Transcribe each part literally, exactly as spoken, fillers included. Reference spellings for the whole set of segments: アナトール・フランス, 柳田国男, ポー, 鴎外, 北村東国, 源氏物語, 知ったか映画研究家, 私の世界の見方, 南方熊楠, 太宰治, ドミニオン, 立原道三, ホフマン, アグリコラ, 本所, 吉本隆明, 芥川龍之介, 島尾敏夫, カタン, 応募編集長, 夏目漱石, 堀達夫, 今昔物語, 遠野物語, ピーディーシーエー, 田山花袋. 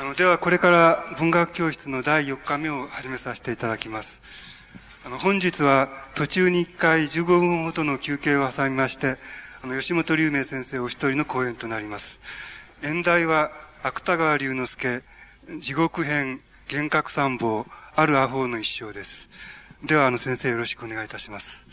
あのではこれから文学教室のだいよんかめを始めさせていただきます。あの本日は途中にいっかいじゅうごふんほどの休憩を挟みまして、あの吉本龍明先生お一人の講演となります。演題は芥川龍之介地獄編幻覚参謀ある阿呆の一生です。ではあの先生よろしくお願いいたします。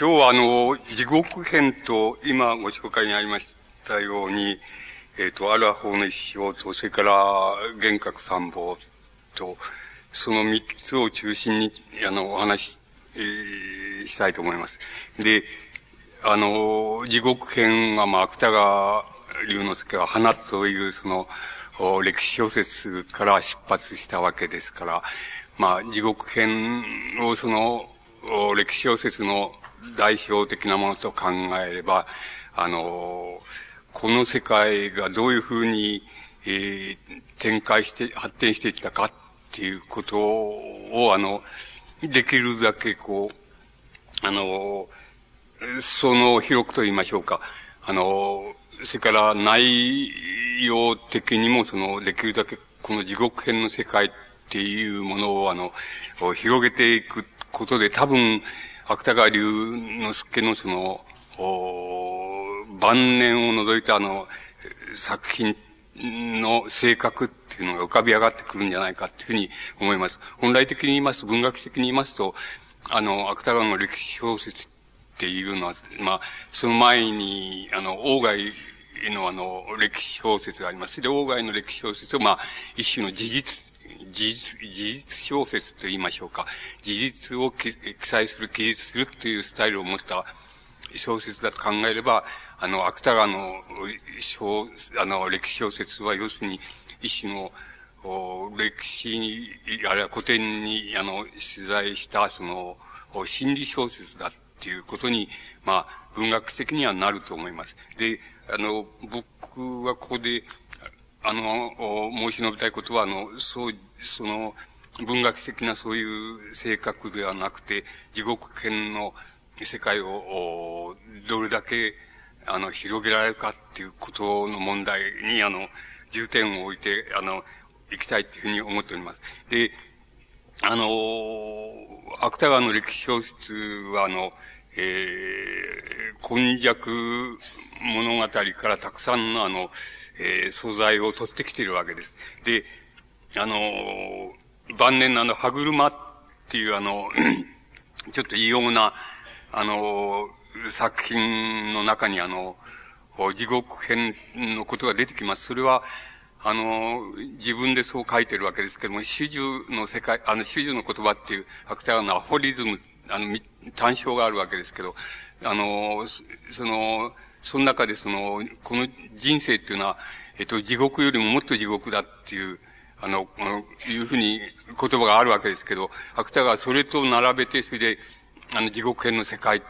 今日はあの地獄編と今ご紹介にありましたように、えっとある阿呆の一生とそれから幻覚参謀とその三つを中心にあのお話し、えー、したいと思います。で、あの地獄編はまあ芥川龍之介は花というその歴史小説から出発したわけですから、まあ地獄編をその歴史小説の代表的なものと考えれば、あの、この世界がどういうふうに、えー、展開して、発展してきたかっていうことを、あの、できるだけこう、あの、その広くと言いましょうか、あの、それから内容的にも、その、できるだけこの地獄編の世界っていうものを、あの、広げていくことで多分、芥川龍之介のその、晩年を除いたあの、作品の性格っていうのが浮かび上がってくるんじゃないかっていうふうに思います。本来的に言いますと、文学的に言いますと、あの、芥川の歴史小説っていうのは、まあ、その前に、あの、鴎外のあの、歴史小説があります。で、鴎外の歴史小説を、まあ、一種の事実、事実、事実小説と言いましょうか。事実を記載する、記述するというスタイルを持った小説だと考えれば、あの、芥川の小、あの、歴史小説は要するに一種の歴史に、あるいは古典に、あの、取材した、その、心理小説だっていうことに、まあ、文学的にはなると思います。で、あの、僕はここで、あの、申し述べたいことは、あの、そう、その、文学的なそういう性格ではなくて、地獄圏の世界を、どれだけ、あの、広げられるかっていうことの問題に、あの、重点を置いて、あの、行きたいというふうに思っております。で、あの、芥川の歴史小説は、あの、えー、今昔物語からたくさんの、あの、えー、素材を取ってきているわけです。で、あのー、晩年のあの、歯車っていうあの、ちょっと異様な、あのー、作品の中にあの、地獄編のことが出てきます。それは、あのー、自分でそう書いてるわけですけども、主従の世界、あの、主従の言葉っていう、芥川のアフォリズム、あの、短所があるわけですけど、あのー、その、その中でその、この人生っていうのは、えっと、地獄よりももっと地獄だっていう、あの、いうふうに言葉があるわけですけど、芥川はそれと並べて、それで、あの、地獄編の世界っ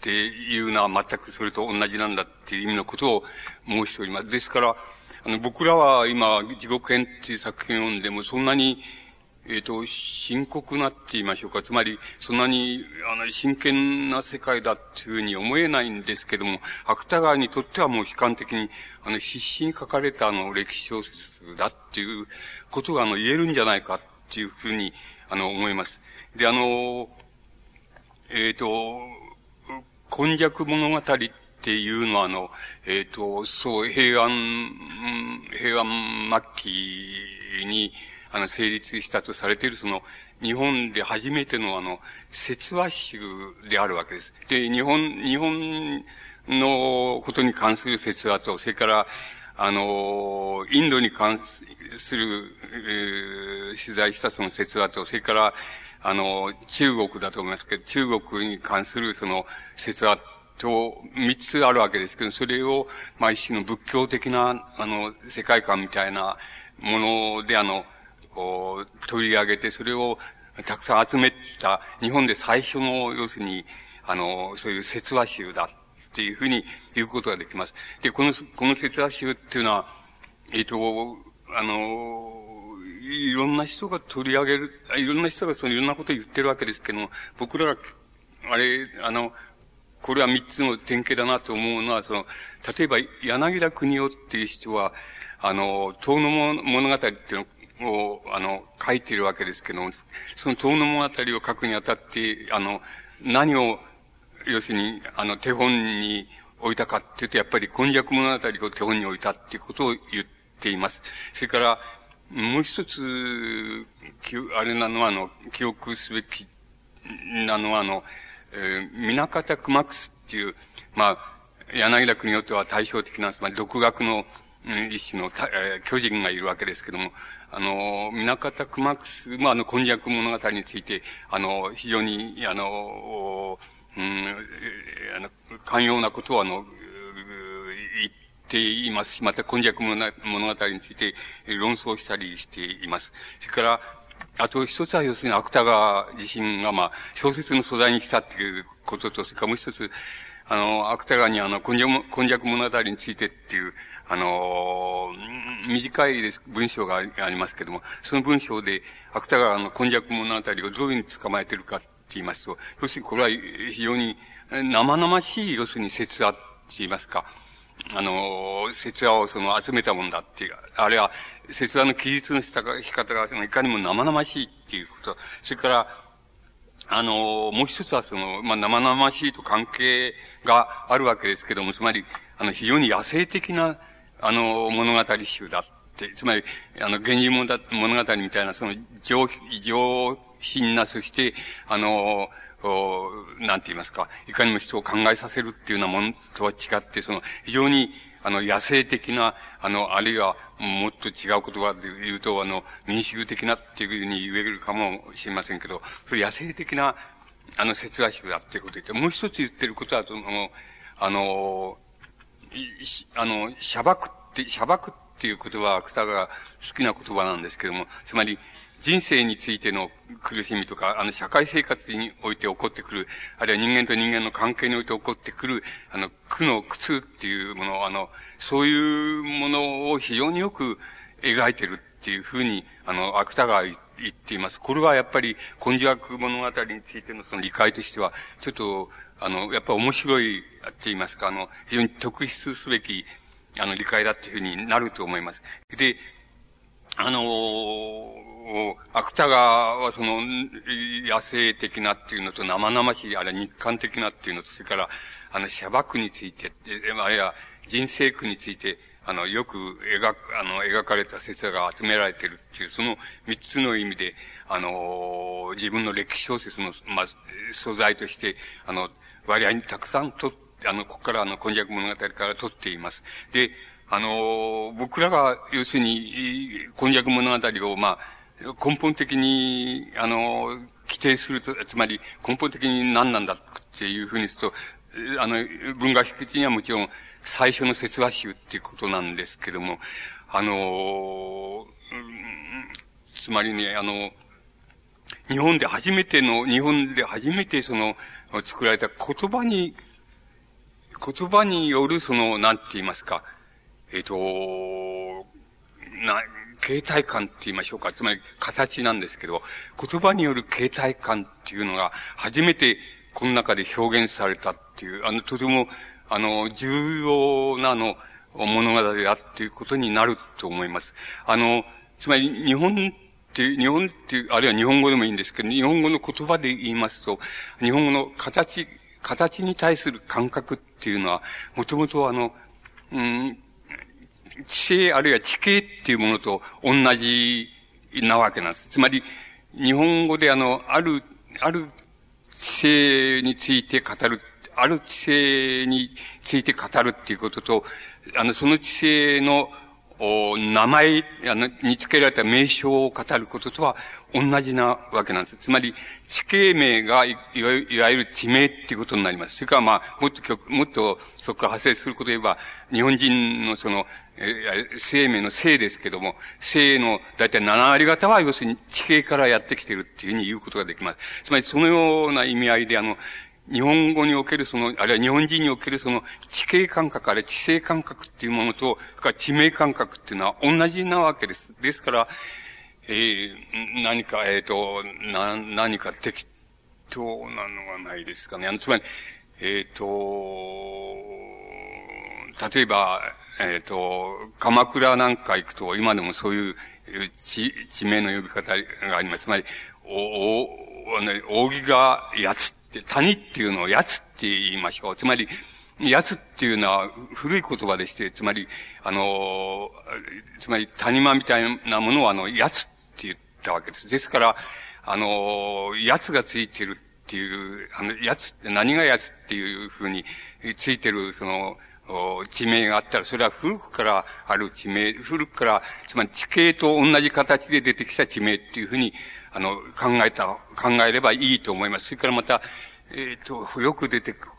ていうのは全くそれと同じなんだっていう意味のことを申しております。ですから、あの、僕らは今、地獄編っていう作品を読んでも、そんなに、えっと、深刻なって言いましょうか。つまり、そんなに、あの、真剣な世界だっていうふうに思えないんですけども、芥川にとってはもう悲観的に、あの、必死に書かれたあの、歴史小説だっていうことが、あの、言えるんじゃないかっていうふうに、あの、思います。で、あの、えっと、今昔物語っていうのは、あの、えっと、そう、平安、平安末期に、あの、成立したとされている、その、日本で初めての、あの、説話集であるわけです。で、日本、日本のことに関する説話と、それから、あの、インドに関する、えー、取材したその説話と、それから、あの、中国だと思いますけど、中国に関するその説話と、三つあるわけですけど、それを、まあ、一種の仏教的な、あの、世界観みたいなもので、あの、取り上げて、それをたくさん集めた、日本で最初の、要するに、あの、そういう説話集だっていうふうに言うことができます。で、この、この説話集っていうのは、えっと、あの、いろんな人が取り上げる、いろんな人がそのいろんなことを言ってるわけですけども、僕らがあれ、あの、これは三つの典型だなと思うのは、その、例えば、柳田国男っていう人は、あの、遠野物語っていうのを、あの、書いてるわけですけども、その遠野物語を書くにあたって、あの、何を、要するに、あの、手本に置いたかっていうと、やっぱり、今昔物語を手本に置いたっていうことを言っています。それから、もう一つ、あれなのは、あの、記憶すべきなのは、あの、えー、南方熊楠っていう、まあ、柳田国男とは対照的なんです。まあ、独学の、うん、一種の、えー、巨人がいるわけですけども、あの、南方熊楠、まあ、あの、今昔物語について、あの、非常に、あの、うん、あの、寛容なことを、あの、言って、ていますし、また今昔物語について論争したりしています。それから、あと一つは要するに芥川自身がまあ小説の素材にしたっていうことと、それからもう一つ、あの、芥川にあの今昔、今昔物語についてっていう、あの、短いです文章がありますけども、その文章で芥川の今昔物語をどういうふうに捕まえてるかって言いますと、要するにこれは非常に生々しい、要するに節話って言いますか、あの、説話をその集めたもんだっていう、あれは、説話の記述の仕方がいかにも生々しいっていうこと。それから、あの、もう一つはその、まあ、生々しいと関係があるわけですけども、つまり、あの、非常に野生的な、あの、物語集だって、つまり、あの、源氏物語みたいな、その、上、上品な、そして、あの、おなんて言いますか、いかにも人を考えさせるっていうようなものとは違って、その、非常に、あの、野生的な、あの、あるいは、もっと違う言葉で言うと、あの、民衆的なっていうふうに言えるかもしれませんけど、それ野生的な、あの、説話集だっていうことを言って、もう一つ言ってることは、その、あの、あの、砂漠って、砂漠っていう言葉は、芥川が好きな言葉なんですけども、つまり、人生についての苦しみとか、あの、社会生活において起こってくる、あるいは人間と人間の関係において起こってくる、あの、苦の苦痛っていうもの、あの、そういうものを非常によく描いてるっていうふうに、あの、芥川が言っています。これはやっぱり、今昔物語についてのその理解としては、ちょっと、あの、やっぱ面白いって言いますか、あの、非常に特筆すべき、あの、理解だっていうふうになると思います。で、あのー、芥川はその野生的なっていうのと生々しい、あれは日韓的なっていうのと、それからあの砂漠について、あるいは人生苦について、あのよく描く、あの描かれた説が集められているっていう、その三つの意味で、あの、自分の歴史小説の、まあ、素材として、あの、割合にたくさんと、あの、ここからあの、今昔物語から取っています。で、あの、僕らが要するに、今昔物語を、まあ、根本的に、あの、規定すると、つまり根本的に何なんだっていうふうにすると、あの、文学的にはもちろん最初の説話集っていうことなんですけども、あの、つまりね、あの、日本で初めての、日本で初めてその、作られた言葉に、言葉によるその、なんて言いますか、えっと、な、形態感って言いましょうか。つまり形なんですけど、言葉による形態感っていうのが初めてこの中で表現されたっていう、あの、とても、あの、重要なあの、物語だっていうことになると思います。あの、つまり日本って、日本って、あるいは日本語でもいいんですけど、日本語の言葉で言いますと、日本語の形、形に対する感覚っていうのは、もともとあの、うん地形あるいは地形っていうものと同じなわけなんです。つまり、日本語であの、ある、ある地形について語る、ある地形について語るっていうことと、あの、その地形の、お、名前、あの、に付けられた名称を語ることとは同じなわけなんです。つまり、地形名がい、いわゆる、いわゆる地名っていうことになります。それからまあ、もっと極、もっとそこから派生することを言えば、日本人のその、生命の生ですけども、生の大体なな割方は要するに地形からやってきているっていうふうに言うことができます。つまりそのような意味合いであの、日本語におけるその、あるいは日本人におけるその地形感覚、あるいは地性感覚っていうものと、それから地名感覚っていうのは同じなわけです。ですから、えー、何か、えっと、な、何か適当なのがないですかね。あの、つまり、えっ、ー、と、例えば、えっ、ー、と、鎌倉なんか行くと、今でもそういう地、地名の呼び方があります。つまり、お、お、扇がやつって、谷っていうのをやつって言いましょう。つまり、やつっていうのは古い言葉でして、つまり、あの、つまり谷間みたいなものをあの、やつって言ったわけです。ですから、あの、やつがついてるっていう、あの、やつって何がやつっていうふうについてる、その、地名があったら、それは古くからある地名、古くから、つまり地形と同じ形で出てきた地名っていうふうに、あの、考えた、考えればいいと思います。それからまた、えっと、よく出てくる。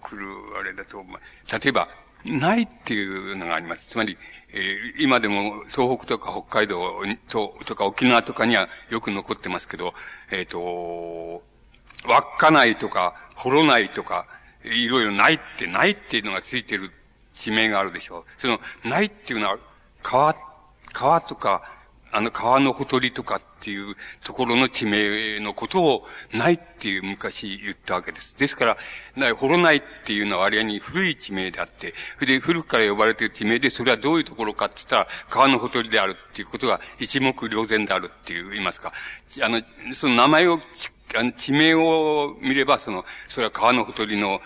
来るあれだと思う。例えば、ないっていうのがあります。つまり、えー、今でも東北とか北海道 と, とか沖縄とかにはよく残ってますけど、えっ、ー、と、稚内とか、ほろないとか、いろいろないって、ないっていうのがついてる地名があるでしょう。その、ないっていうのは、川、川とか、あの川のほとりとかっていうところの地名のことをないっていう昔言ったわけです。ですから、ほろないっていうのは割合に古い地名であって、それで古くから呼ばれている地名で、それはどういうところかって言ったら、川のほとりであるっていうことが一目瞭然であるっていう、言いますか。あの、その名前を、あの地名を見れば、その、それは川のほとりの、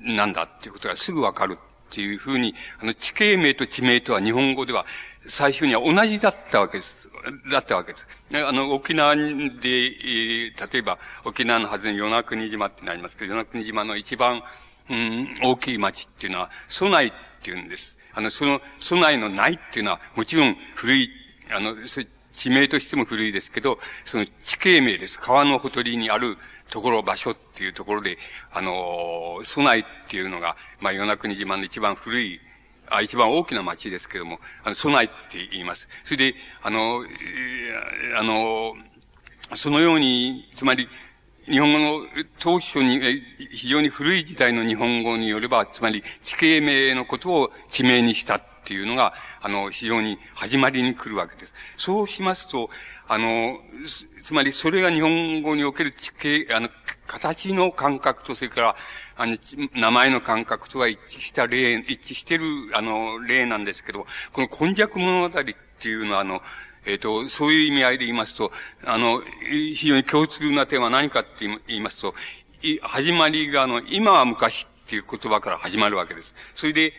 なんだっていうことがすぐわかるっていうふうに、あの地形名と地名とは日本語では、最初には同じだったわけです。だったわけです。あの、沖縄で、えー、例えば、沖縄のはずに与那国島ってなりますけど、与那国島の一番、うん、大きい町っていうのは、蘇内っていうんです。あの、その、蘇内の内っていうのは、もちろん古い、あの、地名としても古いですけど、その地形名です。川のほとりにあるところ、場所っていうところで、あの、蘇内っていうのが、まあ、与那国島の一番古い、あ、一番大きな町ですけども、あの、蘇内って言います。それで、あの、えー、あの、そのように、つまり、日本語の当初に、非常に古い時代の日本語によれば、つまり地形名のことを地名にしたっていうのが、あの、非常に始まりに来るわけです。そうしますと、あの、つまりそれが日本語における地形、あの、形の感覚と、それから、あの、名前の感覚とは一致した例、一致してる、あの、例なんですけど、この今昔物語っていうのは、あの、えっと、そういう意味合いで言いますと、あの、非常に共通な点は何かって言いますと、始まりが、あの、今は昔っていう言葉から始まるわけです。それで、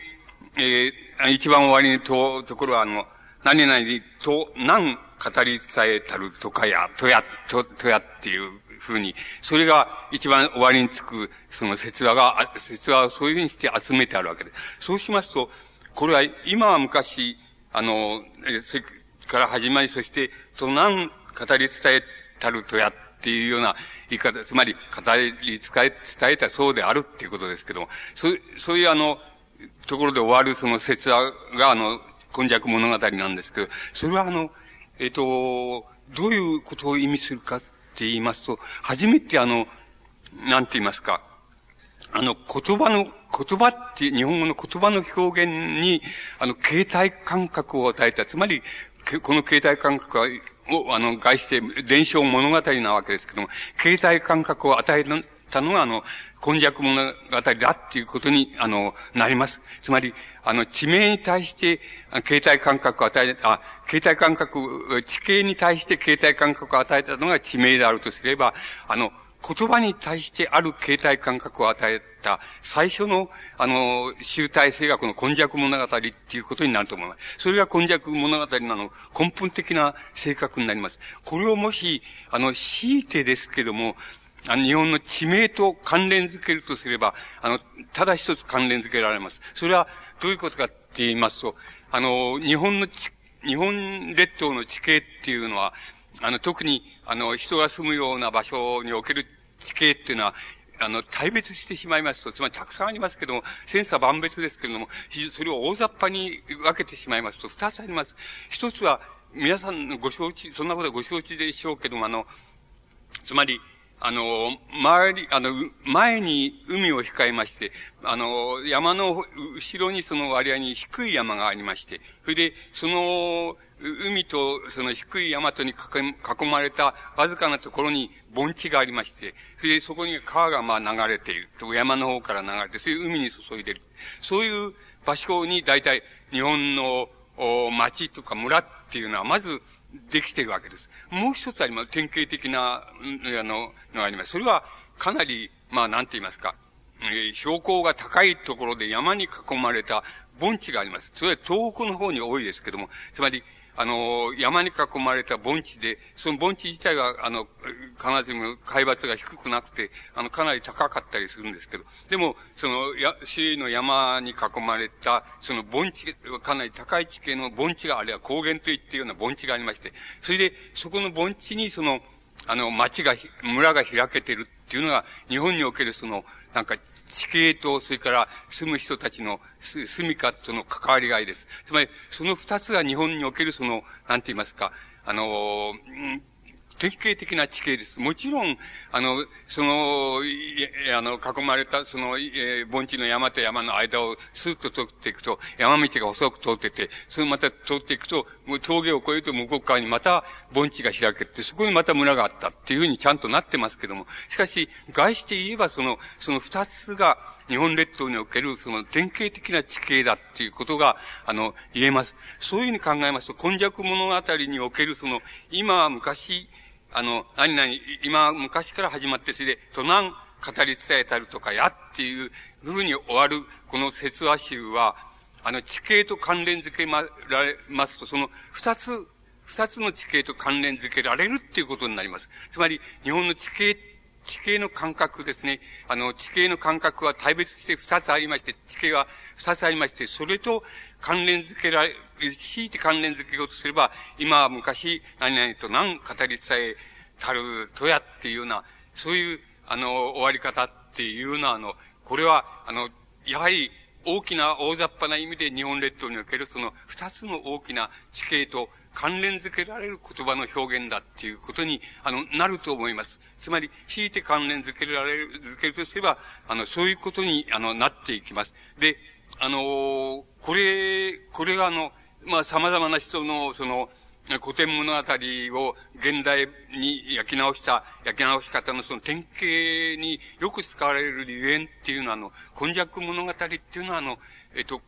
えー、一番終わりのと、ところは、あの、何々と、何語り伝えたるとかや、とや、と、とやっていう、ふうに、それが一番終わりにつく、その説話が、説話をそういうふうにして集めてあるわけです。そうしますと、これは今は昔、あの、え、それから始まり、そして、と何語り伝えたるとやっていうような言い方、つまり、語り伝え、伝えたそうであるっていうことですけども、そう、そういうあの、ところで終わるその説話が、あの、今昔物語なんですけど、それはあの、えっと、どういうことを意味するか、って言いますと、初めてあの、なんて言いますか、あの、言葉の、言葉って、日本語の言葉の表現に、あの、形態感覚を与えた。つまり、この形態感覚は、を、あの、概して、伝承物語なわけですけども、形態感覚を与えたのが、あの、今昔物語だっていうことに、あの、なります。つまり、あの、地名に対して、形態感覚を与え、あ、形態感覚、地形に対して形態感覚を与えたのが地名であるとすれば、あの、言葉に対してある形態感覚を与えた最初の、あの、集大成がこの今昔物語っていうことになると思います。それが今昔物語の根本的な性格になります。これをもし、あの、強いてですけども、あの、日本の地名と関連づけるとすれば、あの、ただ一つ関連づけられます。それは、どういうことかって言いますと、あの、日本の地、日本列島の地形っていうのは、あの、特に、あの、人が住むような場所における地形っていうのは、あの、大別してしまいますと、つまりたくさんありますけども、千差万別ですけれども、それを大雑把に分けてしまいますと、二つあります。一つは、皆さんのご承知、そんなことはご承知でしょうけども、あの、つまり、あの、周り、あの、前に海を控えまして、あの、山の後ろにその割合に低い山がありまして、それで、その、海とその低い山とに囲まれたわずかなところに盆地がありまして、それでそこに川がまあ流れている。山の方から流れて、それで海に注いでいる。そういう場所に大体日本の町とか村っていうのはまずできているわけです。もう一つあります。典型的な、あの、のがあります。それはかなり、まあなんて言いますか、えー、標高が高いところで山に囲まれた盆地があります。それは東北の方に多いですけども、つまり、あの、山に囲まれた盆地で、その盆地自体は、あの、必ずしも海抜が低くなくて、あの、かなり高かったりするんですけど、でも、その、や、周囲の山に囲まれた、その盆地、かなり高い地形の盆地が、あるいは高原といっていうような盆地がありまして、それで、そこの盆地に、その、あの、町が、村が開けてるっていうのが、日本におけるその、なんか、地形と、それから住む人たちの住みかとの関わりがいです。つまり、その二つが日本におけるその、なんて言いますか、あの、典型的な地形です。もちろん、あの、その、あの、囲まれた、その、えー、盆地の山と山の間をスーッと通っていくと、山道が細く通ってて、それまた通っていくと、もう峠を越えると向こう側にまた盆地が開けて、そこにまた村があったっていうふうにちゃんとなってますけども、しかし、概して言えばその、その二つが日本列島におけるその典型的な地形だっていうことが、あの、言えます。そういうふうに考えますと、今昔物語におけるその、今昔、あの、何々、今、昔から始まって、それで、都南語り伝えたるとかやっていうふうに終わる、この説話集は、あの、地形と関連づけられますと、その二つ、二つの地形と関連づけられるっていうことになります。つまり、日本の地形、地形の感覚ですね。あの、地形の感覚は大別して二つありまして、地形は二つありまして、それと関連づけられ、強いて関連づけようとすれば、今は昔、何々と何語り伝えたるとやっていうような、そういう、あの、終わり方っていうのは、あの、これは、あの、やはり大きな大雑把な意味で日本列島におけるその二つの大きな地形と関連づけられる言葉の表現だっていうことに、あの、なると思います。つまり、強いて関連づけられる、づけるとすれば、あの、そういうことに、あの、なっていきます。で、あの、これ、これがあの、まあ、様々な人の、その、古典物語を現代に焼き直した、焼き直し方のその典型によく使われる理念っていうのは、あの、今昔物語っていうのは、あの、えっと、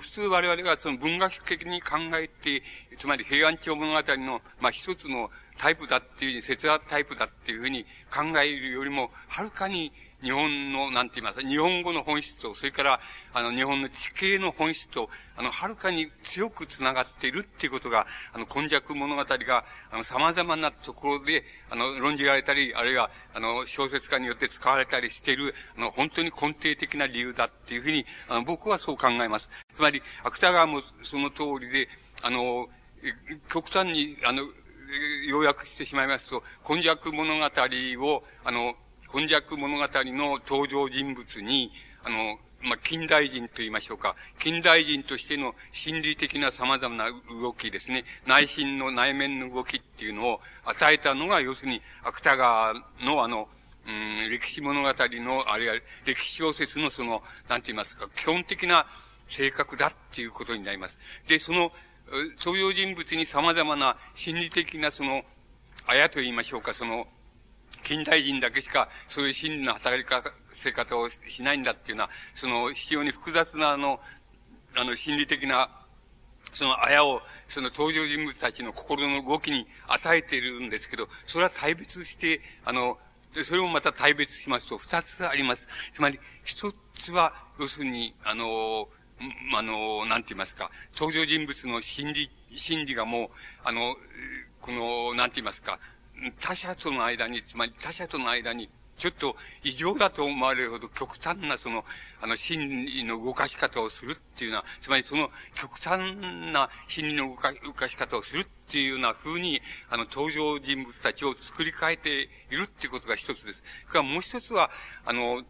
普通我々がその文学的に考えて、つまり平安朝物語の、まあ、一つのタイプだっていうふうに、説話タイプだっていうふうに考えるよりも、はるかに日本の、なんて言いますか、日本語の本質と、それから、あの、日本の地形の本質と、あの、はるかに強くつながっているっていうことが、あの、今昔物語が、あの、様々なところで、あの、論じられたり、あるいは、あの、小説家によって使われたりしている、あの、本当に根底的な理由だっていうふうに、あの、僕はそう考えます。つまり、芥川もその通りで、あの、極端に、あの、要約してしまいますと、今昔物語を、あの、今昔物語の登場人物に、あの、まあ、近代人と言いましょうか。近代人としての心理的な様々な動きですね。内心の内面の動きっていうのを与えたのが、要するに、芥川のあの、うん、歴史物語の、あるいは歴史小説のその、なんて言いますか、基本的な性格だっていうことになります。で、その、登場人物に様々な心理的なその、あやと言いましょうか、その、近代人だけしかそういう心理の働かせ方をしないんだっていうのは、その非常に複雑なあの、あの心理的なそのあやをその登場人物たちの心の動きに与えているんですけど、それは大別して、あの、それをまた大別しますと二つあります。つまり一つは、要するに、あの、あの、なんて言いますか、登場人物の心理、心理がもう、あの、この、なんて言いますか、他者との間に、つまり他者との間に、ちょっと異常だと思われるほど極端なその、あの、心理の動かし方をするっていうのは、つまりその極端な心理の動か、動かし方をするっていうような風に、あの、登場人物たちを作り変えているっていうことが一つです。それからもう一つは、あの、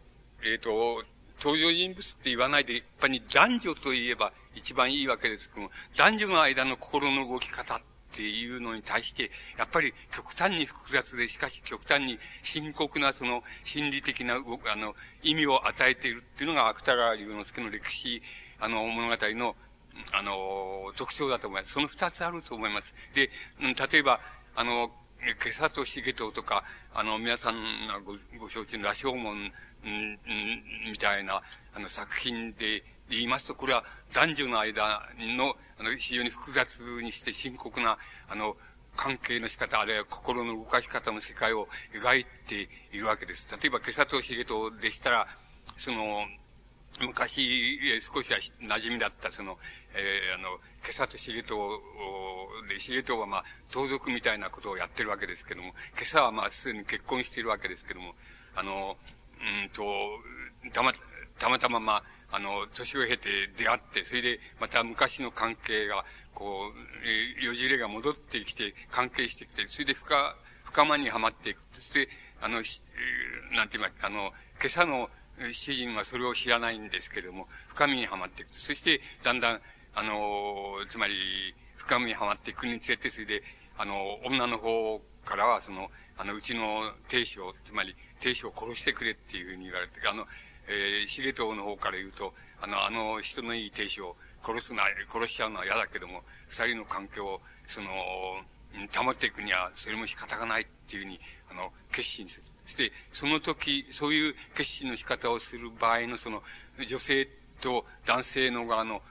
えっと、登場人物って言わないで、一般に男女と言えば一番いいわけですけども、男女の間の心の動き方っていうのに対して、やっぱり極端に複雑で、しかし極端に深刻なその心理的な動き、あの、意味を与えているっていうのが芥川龍之介の歴史、あの、物語の、あの、特徴だと思います。その二つあると思います。で、例えば、あの、袈裟と茂藤とか、あの、皆さんが ご, ご承知の羅生門、うん、みたいな、あの、作品で言いますと、これは男女の間の、あの、非常に複雑にして深刻な、あの、関係の仕方、あるいは心の動かし方の世界を描いているわけです。例えば、袈裟と茂藤でしたら、その、昔、少しは馴染みだった、その、えー、あの、袈裟と茂藤で、茂藤はまあ、盗賊みたいなことをやってるわけですけども、袈裟はまあ、すでに結婚しているわけですけども、あの、うんと、たま、たまたままあ、あの、年を経て出会って、それでまた昔の関係が、こう、よじれが戻ってきて、関係してきて、それで深、深間にはまっていく。そして、あの、なんて言いますか、あの、袈裟の、主人はそれを知らないんですけれども、深みにはまっていくと。そして、だんだん、あの、つまり、深みにはまっていくにつれて、それで、あの、女の方からは、その、あの、うちの亭主を、つまり、亭主を殺してくれっていうふうに言われて、あの、えー、茂藤の方から言うと、あの、あの、人のいい亭主を殺すな、殺しちゃうのは嫌だけども、二人の関係を、その、保っていくには、それも仕方がないっていうふうに、あの、決心する。そして、その時、そういう決心の仕方をする場合の、その、女性と男性の側の、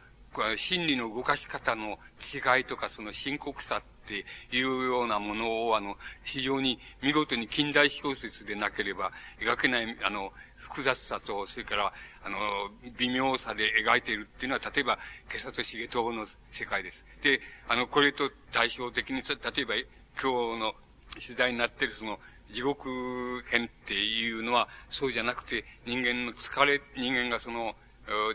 心理の動かし方の違いとか、その深刻さっていうようなものを、あの、非常に見事に近代小説でなければ描けない、あの、複雑さと、それから、あの、微妙さで描いているっていうのは、例えば、袈裟と茂藤の世界です。で、あの、これと対照的に、例えば、今日の取材になっている、その、地獄編っていうのはそうじゃなくて、人間の疲れ、人間がその、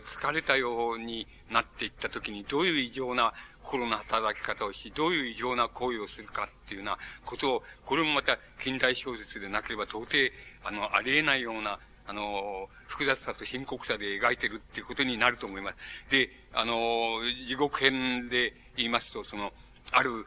疲れたようになっていったときに、どういう異常な心の働き方をし、どういう異常な行為をするかっていうようなことを、これもまた近代小説でなければ到底、あの、ありえないような、あの、複雑さと深刻さで描いてるっていうことになると思います。で、あの、地獄編で言いますと、その、ある、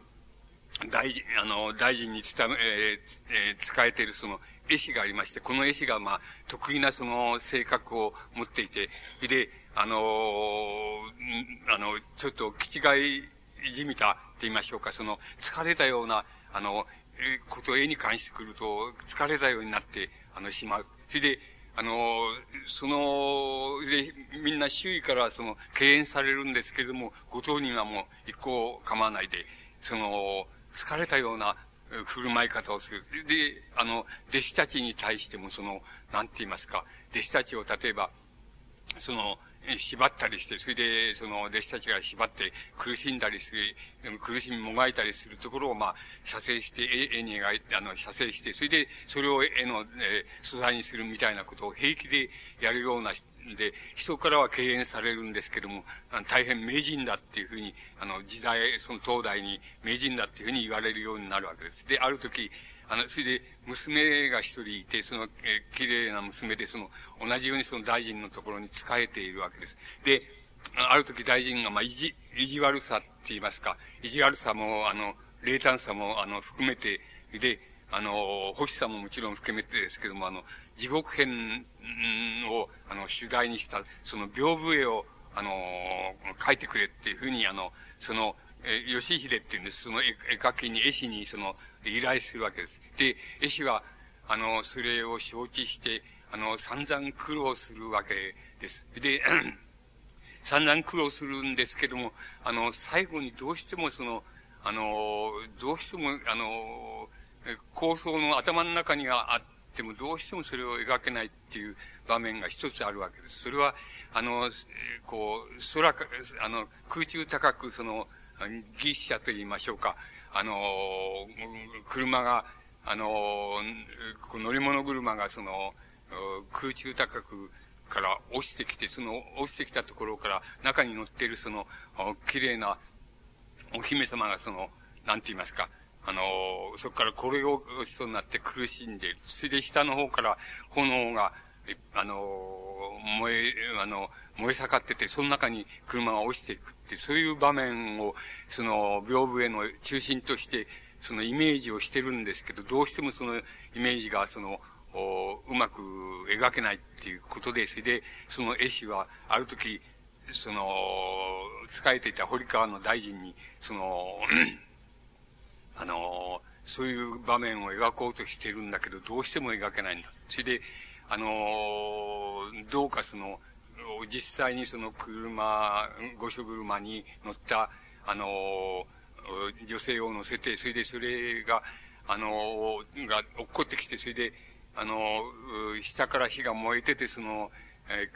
大臣、あの、大臣に伝え、えー、使えているその絵師がありまして、この絵師がまあ、得意なその性格を持っていて、で、あのー、あの、ちょっと気違いじみたって言いましょうか、その、疲れたような、あの、ことを絵に関してくると、疲れたようになって、あの、しまう。それで、あの、その、で、みんな周囲からその、敬遠されるんですけれども、ご当人はもう一向構わないで、その、疲れたような振る舞い方をする。で、あの、弟子たちに対してもその、なんて言いますか、弟子たちを例えば、その、縛ったりして、それで、その、弟子たちが縛って苦しんだりする、苦しみもがいたりするところを、まあ、写生して、絵に描いて、あの、写生して、それで、それを絵の、えー、素材にするみたいなことを平気でやるような、で、人からは敬遠されるんですけども、あの大変名人だっていうふうに、あの、時代、その当代に名人だっていうふうに言われるようになるわけです。で、ある時、あの、それで、娘が一人いて、その、えー、綺麗な娘で、その、同じようにその大臣のところに仕えているわけです。で、ある時大臣が、まあ、意地、意地悪さって言いますか、意地悪さも、あの、冷淡さも、あの、含めて、で、あの、欲しさももちろん含めてですけども、あの、地獄編を、あの、主題にした、その、屏風絵を、あの、描いてくれっていうふうに、あの、その、え、吉秀っていうんです。その絵描きに、絵師に、その、依頼するわけです。で、絵師は、あの、それを承知して、あの、散々苦労するわけです。で、散々苦労するんですけども、あの、最後にどうしてもその、あの、どうしても、あの、構想の頭の中にはあっても、どうしてもそれを描けないっていう場面が一つあるわけです。それは、あの、こう、空か、あの、空中高く、その、牛車と言いましょうか。あの、車が、あの、乗り物車がその、空中高くから落ちてきて、その落ちてきたところから中に乗っているその、綺麗なお姫様がその、なんて言いますか、あの、そこから転げ落ちそうになって苦しんでいる。それで下の方から炎が、あの、燃え、あの、燃え盛ってて、その中に車が落ちていくって、そういう場面を、その、屏風絵の中心として、そのイメージをしてるんですけど、どうしてもそのイメージが、その、うまく描けないっていうことで、それで、その絵師は、ある時、その、仕えていた堀川の大臣に、その、あの、そういう場面を描こうとしているんだけど、どうしても描けないんだ。それで、あの、どうかその、実際にその車、御所車に乗った、あの、女性を乗せて、それでそれが、あの、が落っこってきて、それで、あの、下から火が燃えてて、その、え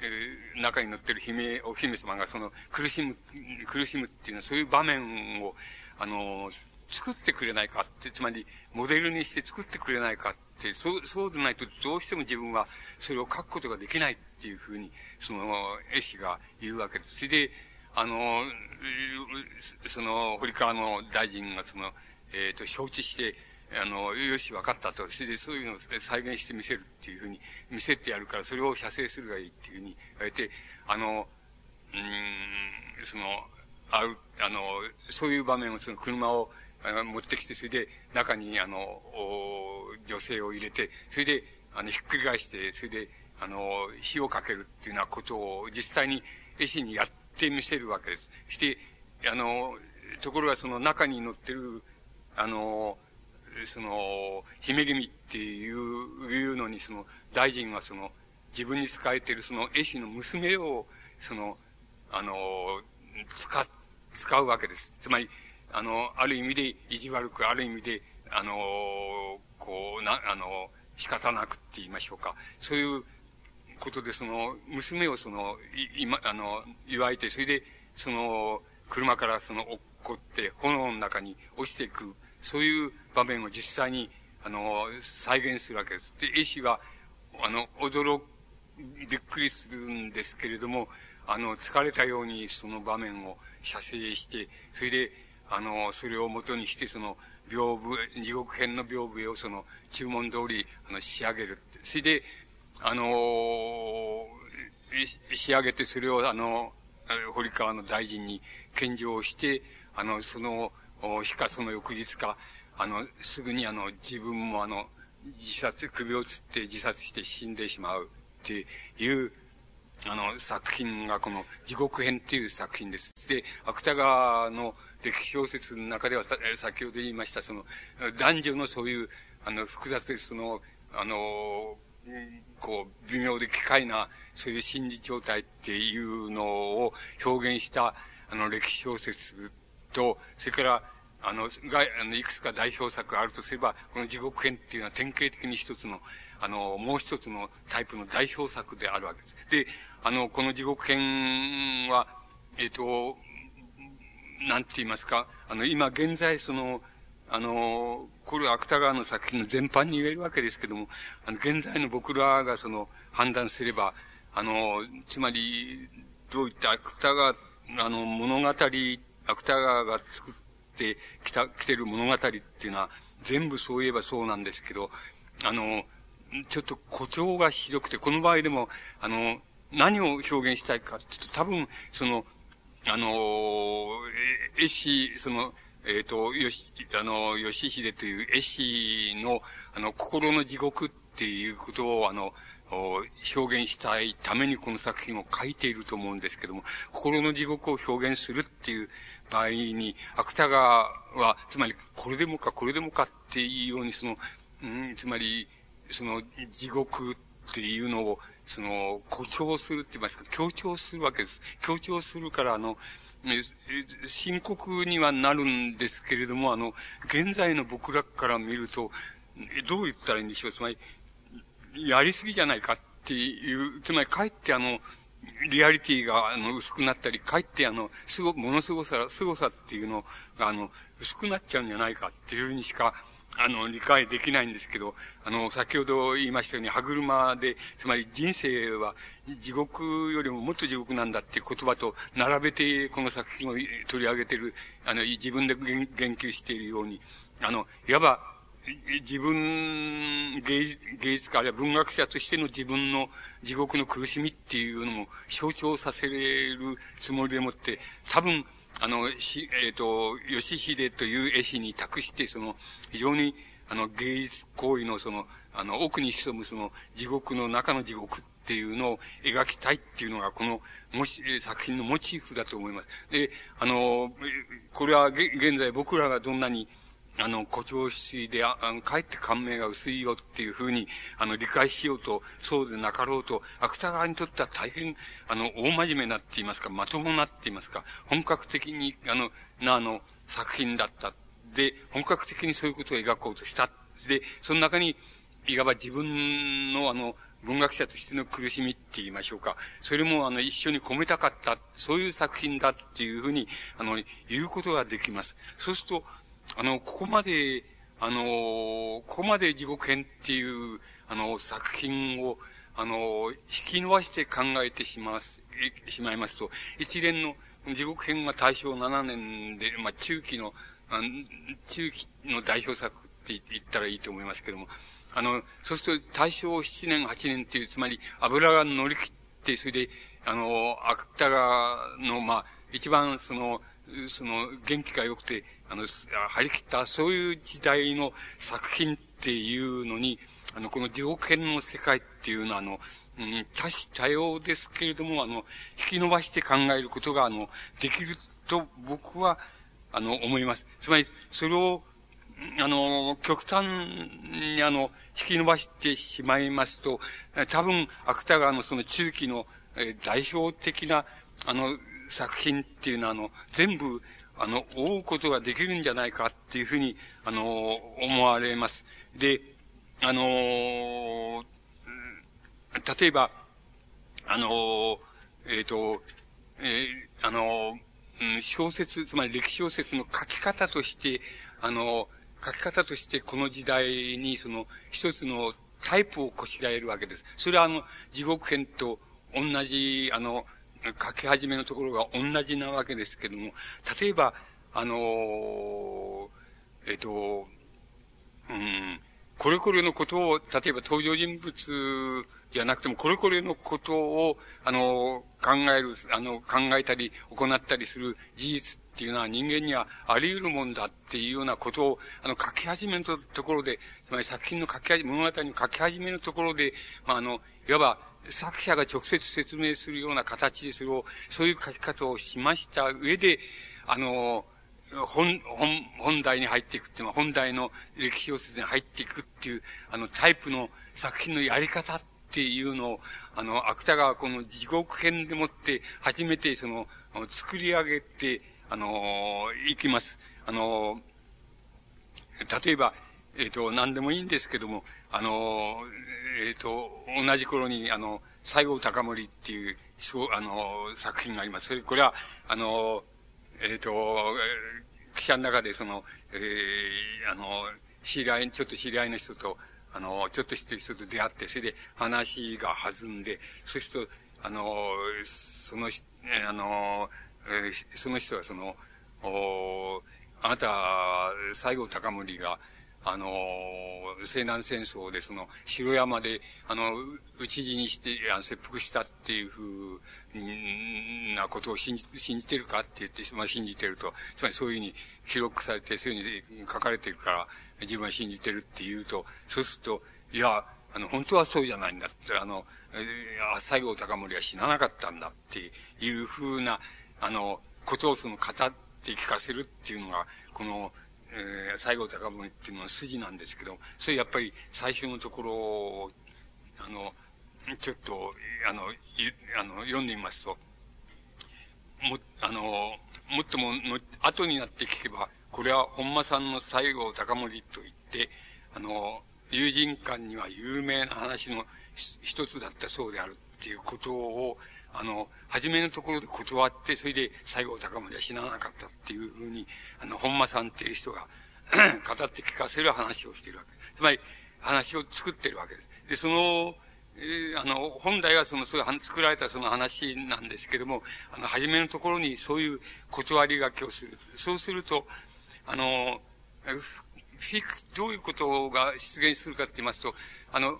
ー、中に乗ってる姫、お姫様がその、苦しむ、苦しむっていうのは、そういう場面を、あの、作ってくれないかって、つまり、モデルにして作ってくれないかって、そう、そうでないと、どうしても自分は、それを書くことができないっていうふうに、その、絵師が言うわけです。それで、あの、その、堀川の大臣が、その、えっと、承知して、あの、よし、わかったと。それで、そういうのを再現して見せるっていうふうに、見せてやるから、それを写生するがいいっていうふうに言われて、あの、うーん、その、ある、あの、そういう場面を、その、車を、持ってきて、それで、中に、あの、女性を入れて、それで、あの、ひっくり返して、それで、あの、火をかけるっていうようなことを、実際に、絵師にやってみせるわけです。して、あの、ところが、その、中に乗ってる、あの、その、姫君っていう、いうのに、その、大臣は、その、自分に仕えてる、その、絵師の娘を、その、あの、使、使うわけです。つまり、あの、ある意味で意地悪く、ある意味で、あのー、こう、な、あのー、仕方なくって言いましょうか。そういうことで、その、娘をその、い、今、あの、祝いて、それで、その、車からその、落っこって、炎の中に落ちていく、そういう場面を実際に、あのー、再現するわけです。で、絵師は、あの、驚、びっくりするんですけれども、あの、疲れたようにその場面を写生して、それで、あの、それを元にして、その、屏風、地獄編の屏風をその、注文通り、あの、仕上げる。それで、あのー、仕上げて、それを、あの、堀川の大臣に献上して、あの、その、日かその翌日か、あの、すぐにあの、自分もあの、自殺、首を吊って自殺して死んでしまうっていう、あの、作品がこの、地獄編っていう作品です。で、芥川の、歴史小説の中では、先ほど言いました、その、男女のそういう、あの、複雑で、その、あの、こう、微妙で奇怪な、そういう心理状態っていうのを表現した、あの、歴史小説と、それから、あの、が、あの、いくつか代表作があるとすれば、この地獄編っていうのは典型的に一つの、あの、もう一つのタイプの代表作であるわけです。で、あの、この地獄編は、えっと、なんて言いますか、あの、今現在その、あの、これは芥川の作品の全般に言えるわけですけども、あの、現在の僕らがその、判断すれば、あの、つまり、どういった芥川、あの、物語、芥川が作ってきた、来てる物語っていうのは、全部そういえばそうなんですけど、あの、ちょっと誇張がひどくて、この場合でも、あの、何を表現したいかって言うと、多分、その、あの、絵師、その、えっと、よし、あの、吉秀という絵師の、あの、心の地獄っていうことを、あの、表現したいためにこの作品を書いていると思うんですけども、心の地獄を表現するっていう場合に、芥川は、つまり、これでもか、これでもかっていうように、その、うん、つまり、その、地獄っていうのを、その、誇張するって言いますか、強調するわけです。強調するから、あの、深刻にはなるんですけれども、あの、現在の僕らから見ると、どう言ったらいいんでしょう。つまり、やりすぎじゃないかっていう、つまり、かえってあの、リアリティが、あの、薄くなったり、かえってあの、すご、ものすごさ、すごさっていうのが、あの、薄くなっちゃうんじゃないかっていうふうにしか、あの、理解できないんですけど、あの、先ほど言いましたように、歯車で、つまり人生は地獄よりももっと地獄なんだっていう言葉と並べて、この作品を取り上げている、あの、自分で言及しているように、あの、いわば、自分、芸術家あるいは文学者としての自分の地獄の苦しみっていうのを象徴させれるつもりでもって、多分、あの、し、えっと、吉秀という絵師に託して、その、非常に、あの、芸術行為の、その、あの、奥に潜む、その、地獄の中の地獄っていうのを描きたいっていうのが、この、もし、作品のモチーフだと思います。で、あの、これは、現在僕らがどんなに、あの、誇張しで、あの、かえって感銘が薄いよっていうふうに、あの、理解しようと、そうでなかろうと、芥川にとっては大変、あの、大真面目なって言いますか、まともなって言いますか、本格的に、あの、な、あの、作品だった。で、本格的にそういうことを描こうとした。で、その中に、いわば自分の、あの、文学者としての苦しみって言いましょうか。それも、あの、一緒に込めたかった、そういう作品だっていうふうに、あの、言うことができます。そうすると、あの、ここまで、あのー、ここまで地獄編っていう、あの、作品を、あのー、引き伸ばして考えてしまます、しまいますと、一連の地獄編が大正ななねんで、まあ、中期の、中期の代表作って言ったらいいと思いますけども、あの、そうすると大正しちねん、はちねんっていう、つまり油が乗り切って、それで、あの、芥川の、まあ、一番その、その、元気が良くて、あの、張り切った、そういう時代の作品っていうのに、あの、この地獄編の世界っていうのは、あの、うん、多種多様ですけれども、あの、引き伸ばして考えることが、あの、できると僕は、あの、思います。つまり、それを、あの、極端に、あの、引き伸ばしてしまいますと、多分、芥川のその中期の、えー、代表的な、あの、作品っていうのは、あの、全部、あの、追うことができるんじゃないかっていうふうに、あの、思われます。で、あのー、例えば、あのー、えっと、えー、あのー、小説、つまり歴史小説の書き方として、あのー、書き方としてこの時代にその一つのタイプをこしらえるわけです。それはあの、地獄編と同じ、あの、書き始めのところが同じなわけですけども、例えば、あのー、えっと、うん、これこれのことを、例えば登場人物じゃなくても、これこれのことを、あのー、考える、あの、考えたり、行ったりする事実っていうのは人間にはあり得るもんだっていうようなことを、あの、書き始めのところで、つまり作品の書き始め、物語の書き始めのところで、まあ、あの、いわば、作者が直接説明するような形でそれを、そういう書き方をしました上で、あの、本、本、本題に入っていくっていうのは、本題の歴史小説に入っていくっていう、あの、タイプの作品のやり方っていうのを、あの、芥川はこの地獄編でもって、初めてその、作り上げて、あの、いきます。あの、例えば、えっと、何でもいいんですけども、あの、えっと、同じ頃に、あの、西郷隆盛っていう、あの、作品があります。それ、これは、あの、えっと、記者の中で、その、えー、あの、知り合い、ちょっと知り合いの人と、あの、ちょっと知ってる人と出会って、それで話が弾んで、そうすると、あの、その、あの、その人はその、おあなた、西郷隆盛が、あの、西南戦争でその、城山で、あの、討ち死にして、あの、切腹したっていうふうなことを信じ、信じてるかって言って、まあ、信じてると、つまりそういうふうに記録されて、そういうふうに書かれてるから、自分は信じてるって言うと、そうすると、いや、あの、本当はそうじゃないんだって、あの、西郷隆盛は死ななかったんだっていうふうな、あの、ことをその語って聞かせるっていうのが、この、えー、西郷隆盛っていうのは筋なんですけど、それやっぱり最初のところを、あの、ちょっと、あの、あの読んでみますと、も、あの、もっともの、後になって聞けば、これは本間さんの西郷隆盛といって、あの、友人間には有名な話の一つだったそうであるっていうことを、あの、初めのところで断って、それで西郷隆盛は死ななかったっていうふうに、あの、本間さんっていう人が語って聞かせる話をしているわけです。つまり、話を作っているわけです。で、その、えー、あの、本来はその、そう作られたその話なんですけども、あの、初めのところにそういう断り書きをする。そうすると、あの、フィク、どういうことが出現するかって言いますと、あの、フ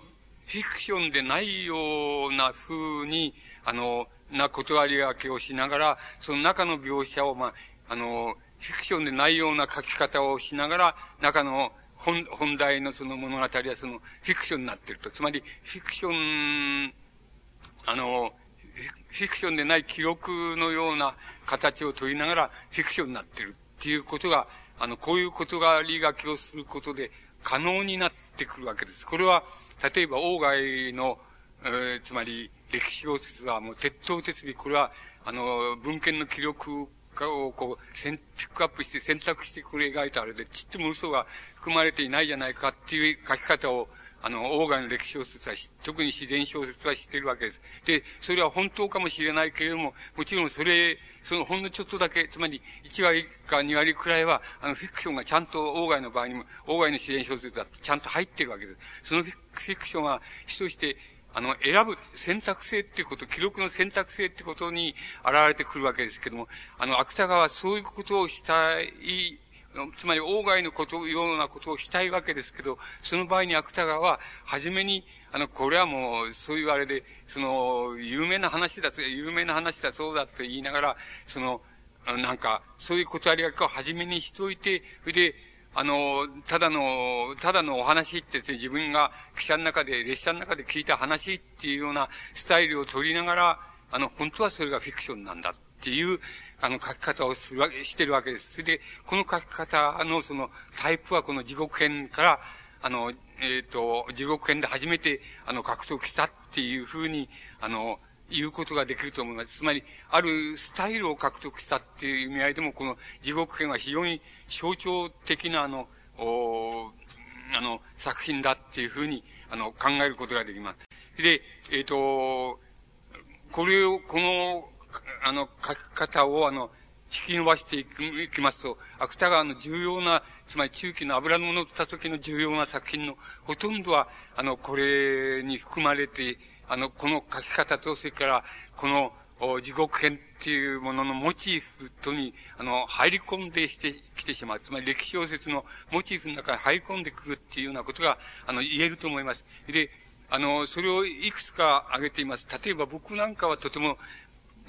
ィクションでないような風に、あの、な断り分けをしながら、その中の描写を、まあ、あの、フィクションでないような書き方をしながら、中の本、本題のその物語はそのフィクションになっていると。つまり、フィクション、あの、フィクションでない記録のような形を取りながら、フィクションになっているっていうことが、あの、こういうことが理学をすることで可能になってくるわけです。これは、例えば、王外の、えー、つまり、歴史小説はもう徹頭徹尾、これは、あの、文献の記録をこう、ピックアップして選択してこれ描いたあれで、ちっとも嘘が含まれていないじゃないかっていう書き方を、あの、王外の歴史小説は、特に自然小説はしているわけです。で、それは本当かもしれないけれども、もちろんそれ、そのほんのちょっとだけ、つまりいちわりかにわりくらいは、あの、フィクションがちゃんと王外の場合にも、王外の自然小説だってちゃんと入っているわけです。そのフィクションは、主として、あの、選ぶ選択性っていうこと、記録の選択性ってことに現れてくるわけですけども、あの、芥川はそういうことをしたい、つまり、王外のこと、ようなことをしたいわけですけど、その場合に芥川は、はじめに、あの、これはもう、そういうあれで、その、有名な話だ、有名な話だ、そうだって言いながら、その、なんか、そういうことありかをはじめにしといて、それで、あの、ただの、ただのお話って言って、自分が汽車の中で、列車の中で聞いた話っていうようなスタイルを取りながら、あの、本当はそれがフィクションなんだっていう、あの、書き方をするわけ、してるわけです。それで、この書き方のそのタイプはこの地獄編から、あの、えっと、地獄編で初めて、あの、獲得したっていうふうに、あの、言うことができると思います。つまり、あるスタイルを獲得したっていう意味合いでも、この地獄編は非常に象徴的な、あの、おあの、作品だっていうふうに、あの、考えることができます。で、えっと、これを、この、あの、書き方を、あの、引き伸ばしていきますと、芥川の重要な、つまり中期の油の乗った時の重要な作品のほとんどは、あの、これに含まれて、あの、この書き方と、それから、この、地獄編っていうもののモチーフとに、あの、入り込んでしてきてしまう。つまり、歴史小説のモチーフの中に入り込んでくるっていうようなことが、あの、言えると思います。で、あの、それをいくつか挙げています。例えば、僕なんかはとても、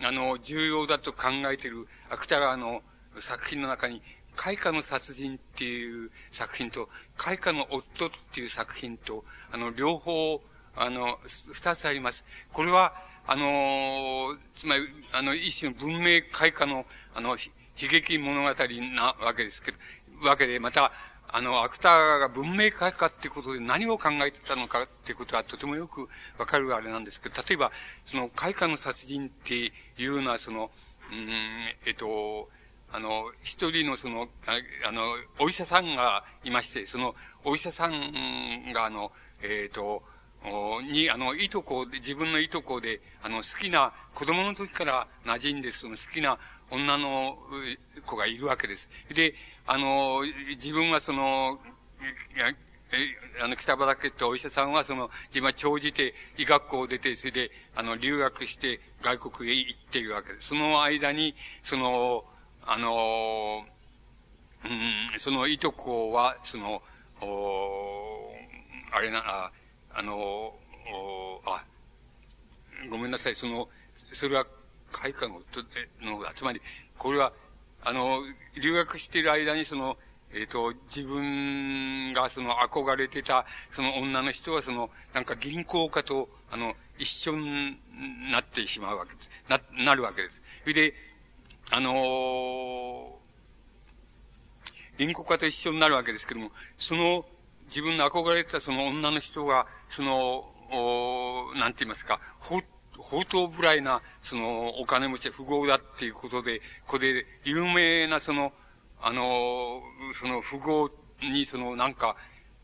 あの、重要だと考えている芥川の作品の中に、開花の殺人っていう作品と、開花の夫っていう作品と、あの、両方、あの、二つあります。これは、あの、つまり、あの、一種の文明開化の、あの、悲劇物語なわけですけど、わけで、また、あの、芥川が文明開化っていうことで何を考えてたのかっていうことはとてもよくわかるあれなんですけど、例えば、その、開化の殺人っていうのは、その、うーん、えっと、あの、一人のその、あの、お医者さんがいまして、その、お医者さんが、あの、えっと、に、あの、いとこで、自分のいとこで、あの、好きな、子供の時から馴染んで、その好きな女の子がいるわけです。で、あの、自分はその、あの、北畑ってお医者さんは、その、自分は長じて、医学校を出て、それで、あの、留学して、外国へ行っているわけです。その間に、その、あの、うん、そのいとこは、その、おあれな、ああの、あ、ごめんなさい、その、それは、開花の夫の、つまり、これは、あの、留学している間に、その、えっと、自分が、その、憧れてた、その女の人は、その、なんか銀行家と、あの、一緒になってしまうわけです。な、なるわけです。それで、あの、銀行家と一緒になるわけですけども、その、自分の憧れてたその女の人が、その、なんて言いますか、ほ、放蕩無頼な、その、お金持ち、富豪だっていうことで、これで、有名な、その、あの、その、富豪に、その、なんか、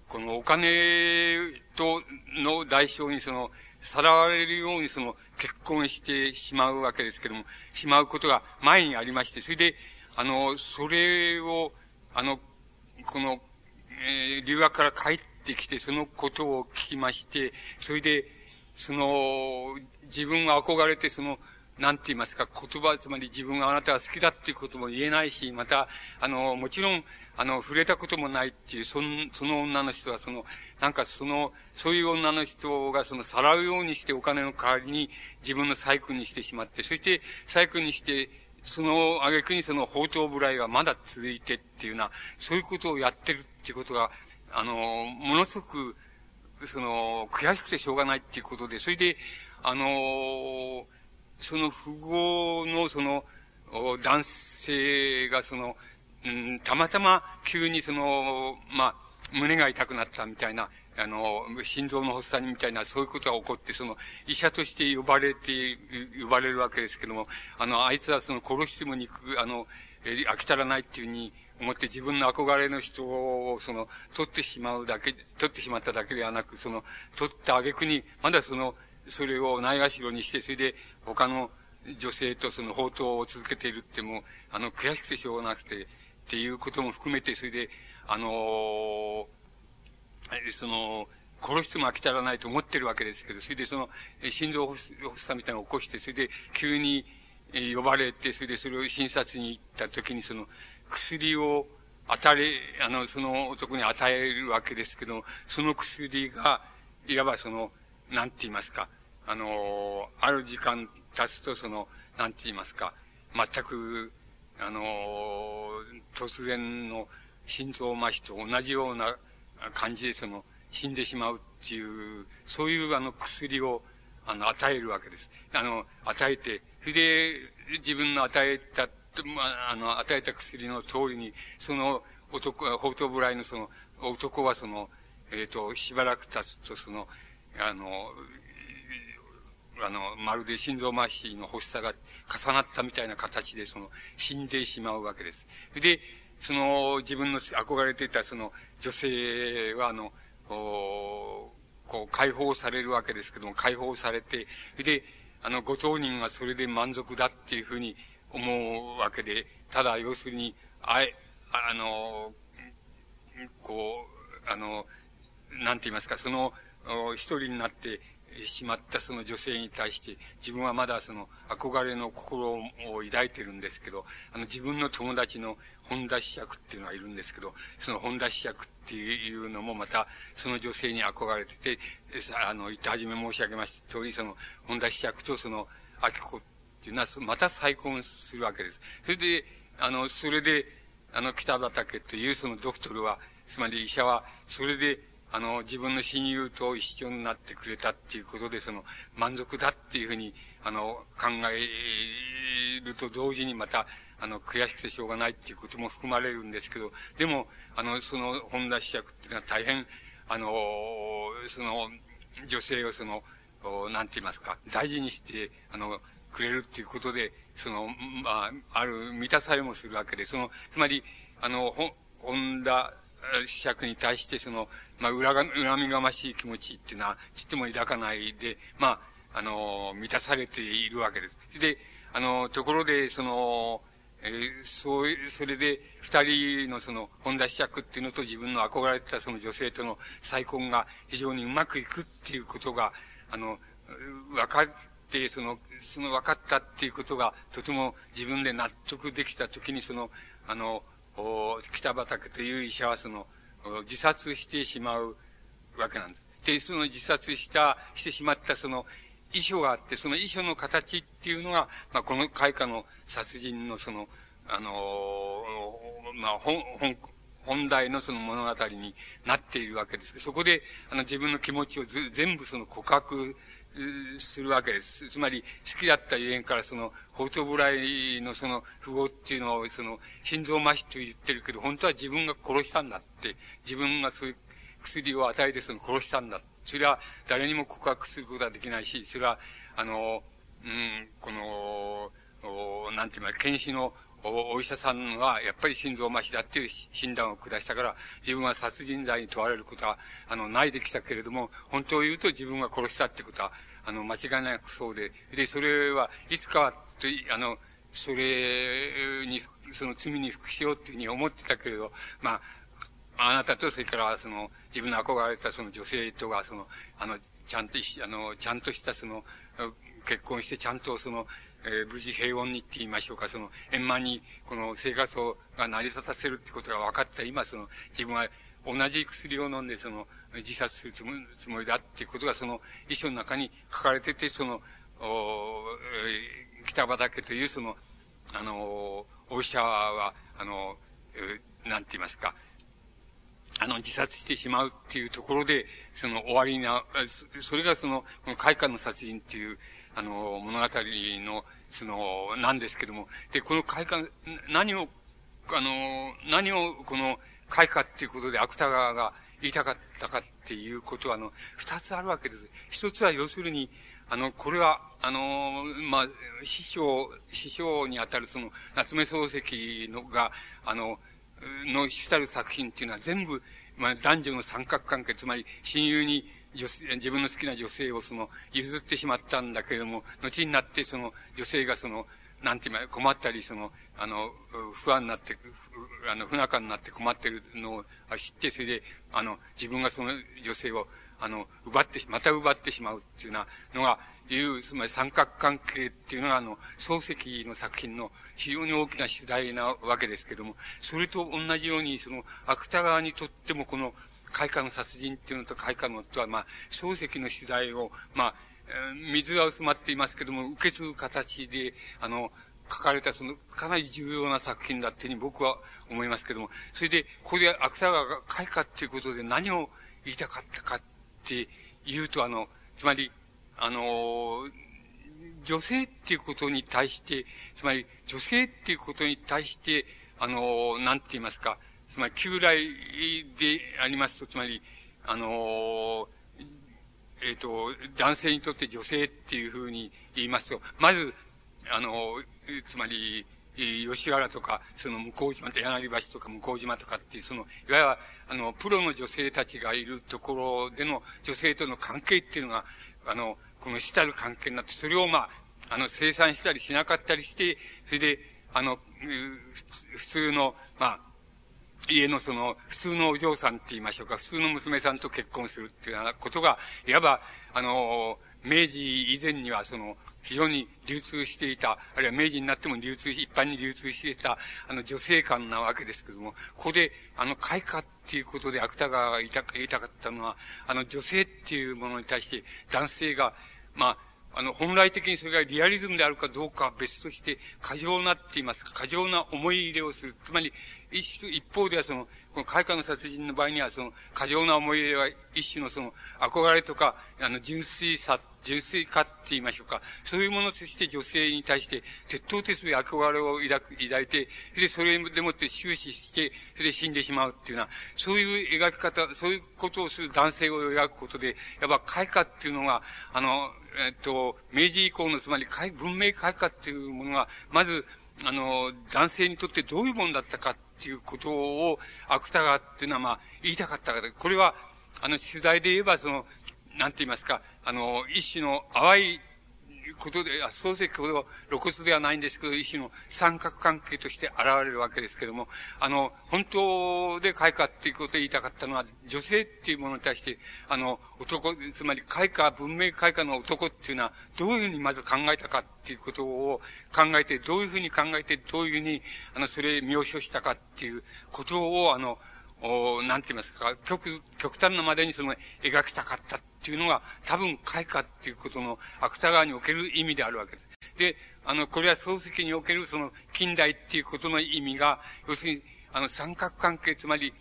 このお金と、の代償に、その、さらわれるように、その、結婚してしまうわけですけども、しまうことが前にありまして、それで、あの、それを、あの、この、えー、留学から帰ってきて、そのことを聞きまして、それで、その、自分が憧れて、その、なんて言いますか、言葉、つまり自分があなたは好きだっていうことも言えないし、また、あの、もちろん、あの、触れたこともないっていう、その、その女の人は、その、なんかその、そういう女の人が、その、さらうようにしてお金の代わりに、自分の細工にしてしまって、そして、細工にして、その、挙句にその、放蕩無頼はまだ続いてっていうな、そういうことをやってるっていうことが、あの、ものすごく、その、悔しくてしょうがないっていうことで、それで、あの、その富豪のその、男性がその、うん、たまたま急にその、まあ、胸が痛くなったみたいな、あの、心臓の発作みたいな、そういうことが起こって、その、医者として呼ばれて、呼ばれるわけですけども、あの、あいつはその、殺しても肉、あの、飽き足らないっていうふうに思って自分の憧れの人を、その、取ってしまうだけ、取ってしまっただけではなく、その、取った挙句に、まだその、それをないがしろにして、それで、他の女性とその、放蕩を続けているってもう、あの、悔しくてしょうがなくて、っていうことも含めて、それで、あのー、その、殺しても飽き足らないと思ってるわけですけど、それでその、心臓発作みたいなのを起こして、それで急に呼ばれて、それでそれを診察に行った時に、その、薬を与え、あの、その男に与えるわけですけど、その薬が、いわばその、なんて言いますか、あの、ある時間経つとその、なんて言いますか、全く、あの、突然の心臓麻痺と同じような、感じでその死んでしまうっていう、そういうあの薬をあの与えるわけです。あの、与えて、それで自分の与えた、あの、与えた薬の通りに、その男、放蕩無頼のその男はその、えっと、しばらく経つとその、あの、あの、まるで心臓麻痺の発作が重なったみたいな形でその死んでしまうわけです。で、その自分の憧れていたその女性はあの、こう解放されるわけですけども、解放されて、で、あのご当人はそれで満足だっていうふうに思うわけで、ただ要するに、あえ、あの、こう、あの、なんて言いますか、その一人になってしまったその女性に対して、自分はまだその憧れの心を抱いてるんですけど、あの自分の友達の本田子爵っていうのがいるんですけど、その本田子爵っていうのもまた、その女性に憧れてて、あの、言ったはじめ申し上げました通り、その本田子爵とその明子っていうのは、また再婚するわけです。それで、あの、それで、あの、北畠というそのドクトルは、つまり医者は、それで、あの、自分の親友と一緒になってくれたっていうことで、その、満足だっていうふうに、あの、考えると同時にまた、あの、悔しくてしょうがないっていうことも含まれるんですけど、でも、あの、その、本田子爵っていうのは大変、あの、その、女性をその、なんて言いますか、大事にして、あの、くれるっていうことで、その、まあ、ある、満たされもするわけで、その、つまり、あの、ほ、本田子爵に対して、その、まあ、恨みがましい気持ちっていうのは、ちっとも抱かないで、まあ、あの、満たされているわけです。で、あの、ところで、その、えー、そう、それで、二人のその、本田子爵っていうのと自分の憧れてたその女性との再婚が非常にうまくいくっていうことが、あの、分かって、その、その分かったっていうことが、とても自分で納得できたときに、その、あの、北畠という医者はその、自殺してしまうわけなんです。で、その自殺した、してしまったその、遺書があって、その遺書の形っていうのが、まあ、この開花の殺人のその、あのー、まあ、本、本、本題のその物語になっているわけですけど、そこで、あの、自分の気持ちをず全部その告白するわけです。つまり、好きだったゆえんからその、放蕩無頼のその、富豪っていうのを、その、心臓麻痺と言ってるけど、本当は自分が殺したんだって、自分がそういう薬を与えてその殺したんだって。それは誰にも告白することはできないし、それは、あの、うん、この、なんていうの、検視のお医者さんは、やっぱり心臓麻痺だっていう診断を下したから、自分は殺人罪に問われることは、あの、ないできたけれども、本当を言うと自分が殺したってことは、あの、間違いなくそうで、で、それはいつかは、あの、それに、その罪に服しようっていうふうに思ってたけれど、まあ、あなたと、それから、その、自分の憧れたその女性とが、その、あの、ちゃんと、あの、ちゃんとしたその、結婚してちゃんとその、えー、無事平穏にって言いましょうか、その、円満に、この生活を、が成り立たせるってことが分かった今、その、自分は同じ薬を飲んで、その、自殺するつもり、つもりだっていうことが、その、遺書の中に書かれてて、その、おえー、北畠という、その、あの、お医者は、あの、えー、なんて言いますか、あの、自殺してしまうっていうところで、その終わりな、それがその、この開花の殺人っていう、あの、物語の、その、なんですけども、で、この開花、何をあの、何をこの書いたっていうことで芥川が言いたかったかっていうことは、あの、二つあるわけです。一つは要するに、あの、これは、あの、まあ、師匠、師匠にあたるその、夏目漱石のが、あの、の主たる作品っていうのは全部、まあ、男女の三角関係、つまり親友に女性、自分の好きな女性をその、譲ってしまったんだけれども、後になってその、女性がその、なんて言うか、困ったり、その、あの、不安になって、あの、不仲になって困ってるのを知って、それで、あの、自分がその女性を、あの、奪って、また奪ってしまうっていうようなのが、いう、つまり三角関係っていうのが、あの、漱石の作品の非常に大きな主題なわけですけども、それと同じように、その、芥川にとってもこの、開花の殺人っていうのと開花のとは、まあ、漱石の主題を、まあ、水は薄まっていますけども、受け継ぐ形で、あの、書かれた、その、かなり重要な作品だっていうふうに僕は思いますけども、それで、ここで芥川が開花っていうことで何を言いたかったかっていうと、あの、つまり、あの、女性っていうことに対して、つまり、女性っていうことに対して、あの、なんて言いますか、つまり、旧来でありますと、つまり、あの、えっと、男性にとって女性っていうふうに言いますと、まず、あの、つまり、吉原とか、その向島、柳橋とか向島とかっていう、その、いわゆる、あの、プロの女性たちがいるところでの女性との関係っていうのが、あの、この主たる関係になって、それをまあ、あの、清算したりしなかったりして、それで、あの、普通の、まあ、家のその、普通のお嬢さんって言いましょうか、普通の娘さんと結婚するっていうようなことが、いわば、あの、明治以前にはその、非常に流通していた、あるいは明治になっても流通、一般に流通していた、あの、女性観なわけですけども、ここで、あの、開花っていうことで芥川が言いたかったのは、あの、女性っていうものに対して、男性が、まあ、あの、本来的にそれがリアリズムであるかどうかは別として、過剰なって言いますか、過剰な思い入れをする。つまり、一, 一方ではその、この開花の殺人の場合には、その、過剰な思い入れは一種のその、憧れとか、あの、純粋さ、純粋化って言いましょうか。そういうものとして女性に対して、徹頭徹尾憧れを抱く、抱いて、それでそれでもって終始して、それで死んでしまうっていうのは、そういう描き方、そういうことをする男性を描くことで、やっぱ開花っていうのが、あの、えっと、明治以降の、つまり、文明開化っていうものが、まず、あの、男性にとってどういうものだったかっていうことを、芥川っていうのは、まあ、言いたかったから、これは、あの、取材で言えば、その、なんて言いますか、あの、一種の淡いことで、漱石ほど露骨ではないんですけど、一種の三角関係として現れるわけですけども、あの、本当で開花っていうことを言いたかったのは、女性っていうものに対して、あの、男、つまり開花、文明開花の男っていうのは、どういうふうにまず考えたかっていうことを考えて、どういうふうに考えて、どういうふうに、あの、それ描写したかっていうことを、あの、おなんて言いますか、極、極端なまでにその描きたかったっていうのが多分開花っていうことの芥川における意味であるわけです。で、あの、これは漱石におけるその近代っていうことの意味が、要するに、あの、三角関係、つまり、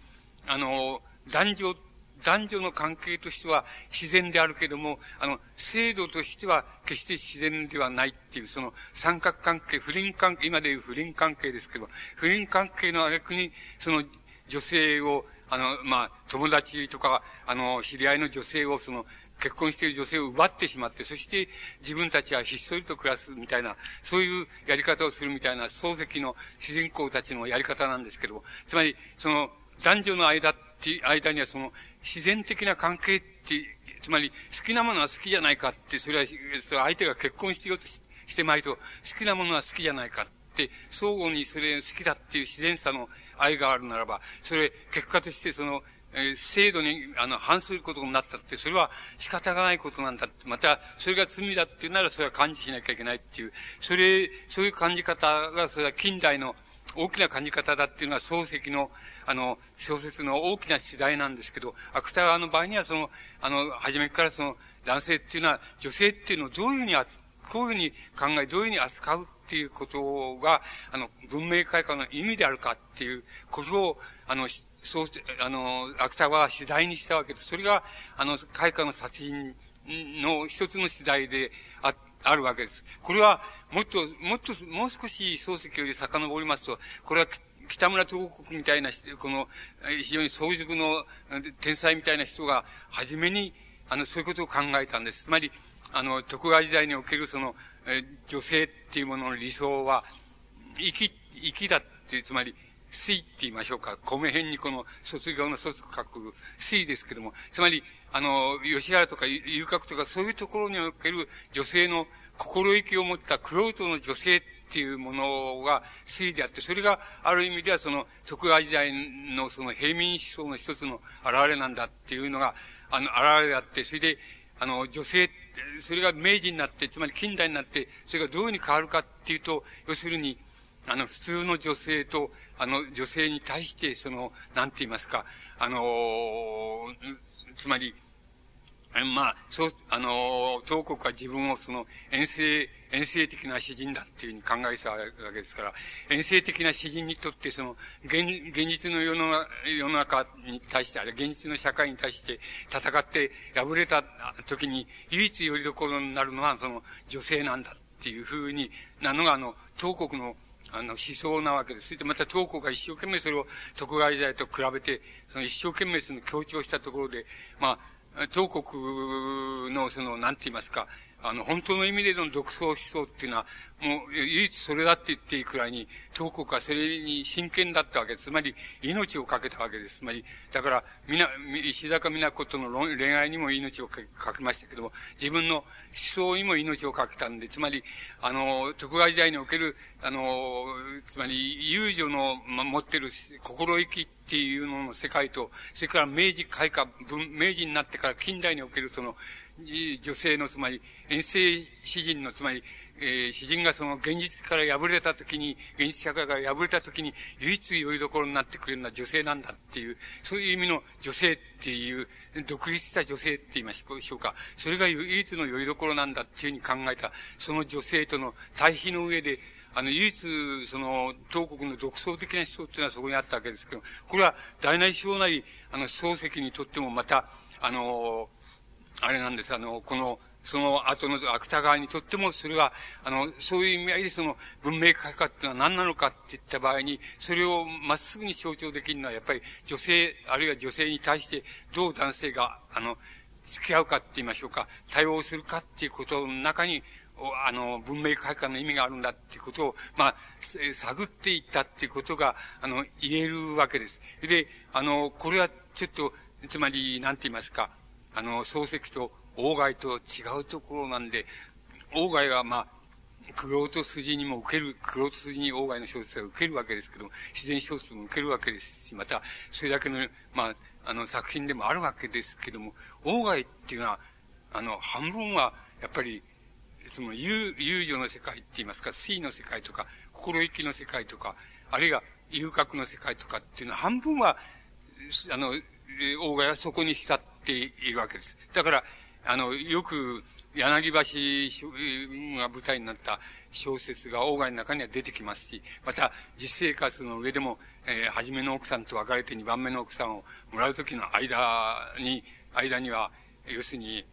あの、男女、男女の関係としては自然であるけれども、あの、制度としては決して自然ではないっていう、その三角関係、不倫関係、今でいう不倫関係ですけど、不倫関係の挙句に、その、女性を、あの、まあ、友達とか、あの、知り合いの女性を、その、結婚している女性を奪ってしまって、そして自分たちはひっそりと暮らすみたいな、そういうやり方をするみたいな、漱石の主人公たちのやり方なんですけど、つまり、その、男女の間って、間にはその、自然的な関係って、つまり、好きなものは好きじゃないかって、それは、それは相手が結婚してようとし、してまいと、好きなものは好きじゃないかって、相互にそれ好きだっていう自然さの、愛があるならば、それ、結果としてその、えー、制度に、あの、反することになったって、それは仕方がないことなんだって、また、それが罪だっていうなら、それは感じしなきゃいけないっていう、それ、そういう感じ方が、それは近代の大きな感じ方だっていうのは、漱石の、あの、小説の大きな主題なんですけど、芥川の場合には、その、あの、初めからその、男性っていうのは、女性っていうのをどういうふうに扱う、こういうふうに考え、どういうふうに扱う、っていうことが、あの、文明開化の意味であるかっていうことを、あの、そう、あの、芥川は主題にしたわけです。それが、あの、開花の殺人の一つの主題であ、あるわけです。これは、もっと、もっと、もう少し漱石より遡りますと、これは、北村東国みたいな、この、非常に早熟の天才みたいな人が、初めに、あの、そういうことを考えたんです。つまり、あの、徳川時代におけるその、え、女性っていうものの理想は、生き、生きだっていう、つまり、水って言いましょうか。米辺にこの卒業の卒書く水ですけども、つまり、あの、吉原とか遊郭とかそういうところにおける女性の心意気を持った玄人の女性っていうものが水であって、それがある意味ではその徳川時代のその平民思想の一つの現れなんだっていうのが、あの、現れであって、それで、あの、女性、それが明治になって、つまり近代になって、それがどういうふうに変わるかっていうと、要するに、あの、普通の女性と、あの、女性に対して、その、なんて言いますか、あのー、つまり、まあ、そう、あのー、東国は自分をその、遠征、遠征的な詩人だっていうふうに考えたわけですから、遠征的な詩人にとって、その、現、現実の世の、世の中に対して、あれ、現実の社会に対して戦って敗れた時に、唯一よりどころになるのは、その、女性なんだっていうふうになのが、あの、東国の、あの、思想なわけです。それでまた東国が一生懸命それを徳川時代と比べて、その一生懸命その強調したところで、まあ、東国のその、なんて言いますか、あの、本当の意味での独創思想っていうのは、もう、唯一それだって言っていいくらいに、東国はそれに真剣だったわけです。つまり、命をかけたわけです。つまり、だから、みな、石坂美奈子との恋愛にも命をかけましたけども、自分の思想にも命をかけたんで、つまり、あの、徳川時代における、あの、つまり、遊女の持ってる心意気っていうのの世界と、それから明治開化、明治になってから近代におけるその、女性の、つまり、遠征詩人の、つまり、えー、詩人がその現実から破れたときに、現実社会から破れたときに、唯一よりどころになってくれるのは女性なんだっていう、そういう意味の女性っていう、独立した女性って言いましょうか。それが唯一のよりどころなんだっていうふうに考えた、その女性との対比の上で、あの、唯一、その、東国の独創的な思想っていうのはそこにあったわけですけど、これは大なり小なり、あの、漱石にとってもまた、あの、あれなんです。あの、この、その後の芥川にとっても、それは、あの、そういう意味合いでその文明開化ってのは何なのかって言った場合に、それをまっすぐに象徴できるのは、やっぱり女性、あるいは女性に対して、どう男性が、あの、付き合うかって言いましょうか、対応するかっていうことの中に、あの、文明開化の意味があるんだっていうことを、まあ、探っていったっていうことが、あの、言えるわけです。で、あの、これはちょっと、つまり、なんて言いますか、あの、漱石と鴎外と違うところなんで、鴎外はまあ、クロート筋にも受ける、クロート筋に鴎外の小説が受けるわけですけども、自然小説も受けるわけですし、また、それだけの、まあ、あの、作品でもあるわけですけども、鴎外っていうのは、あの、半分は、やっぱり、その、遊女の世界って言いますか、水の世界とか、心意気の世界とか、あるいは遊郭の世界とかっていうのは、半分は、あの、鴎外はそこに浸っているわけです。だから、あの、よく、柳橋が舞台になった小説が鴎外の中には出てきますし、また、実生活の上でも、えー、初めの奥さんと別れてにばんめの奥さんをもらうときの間に、間には、要するに、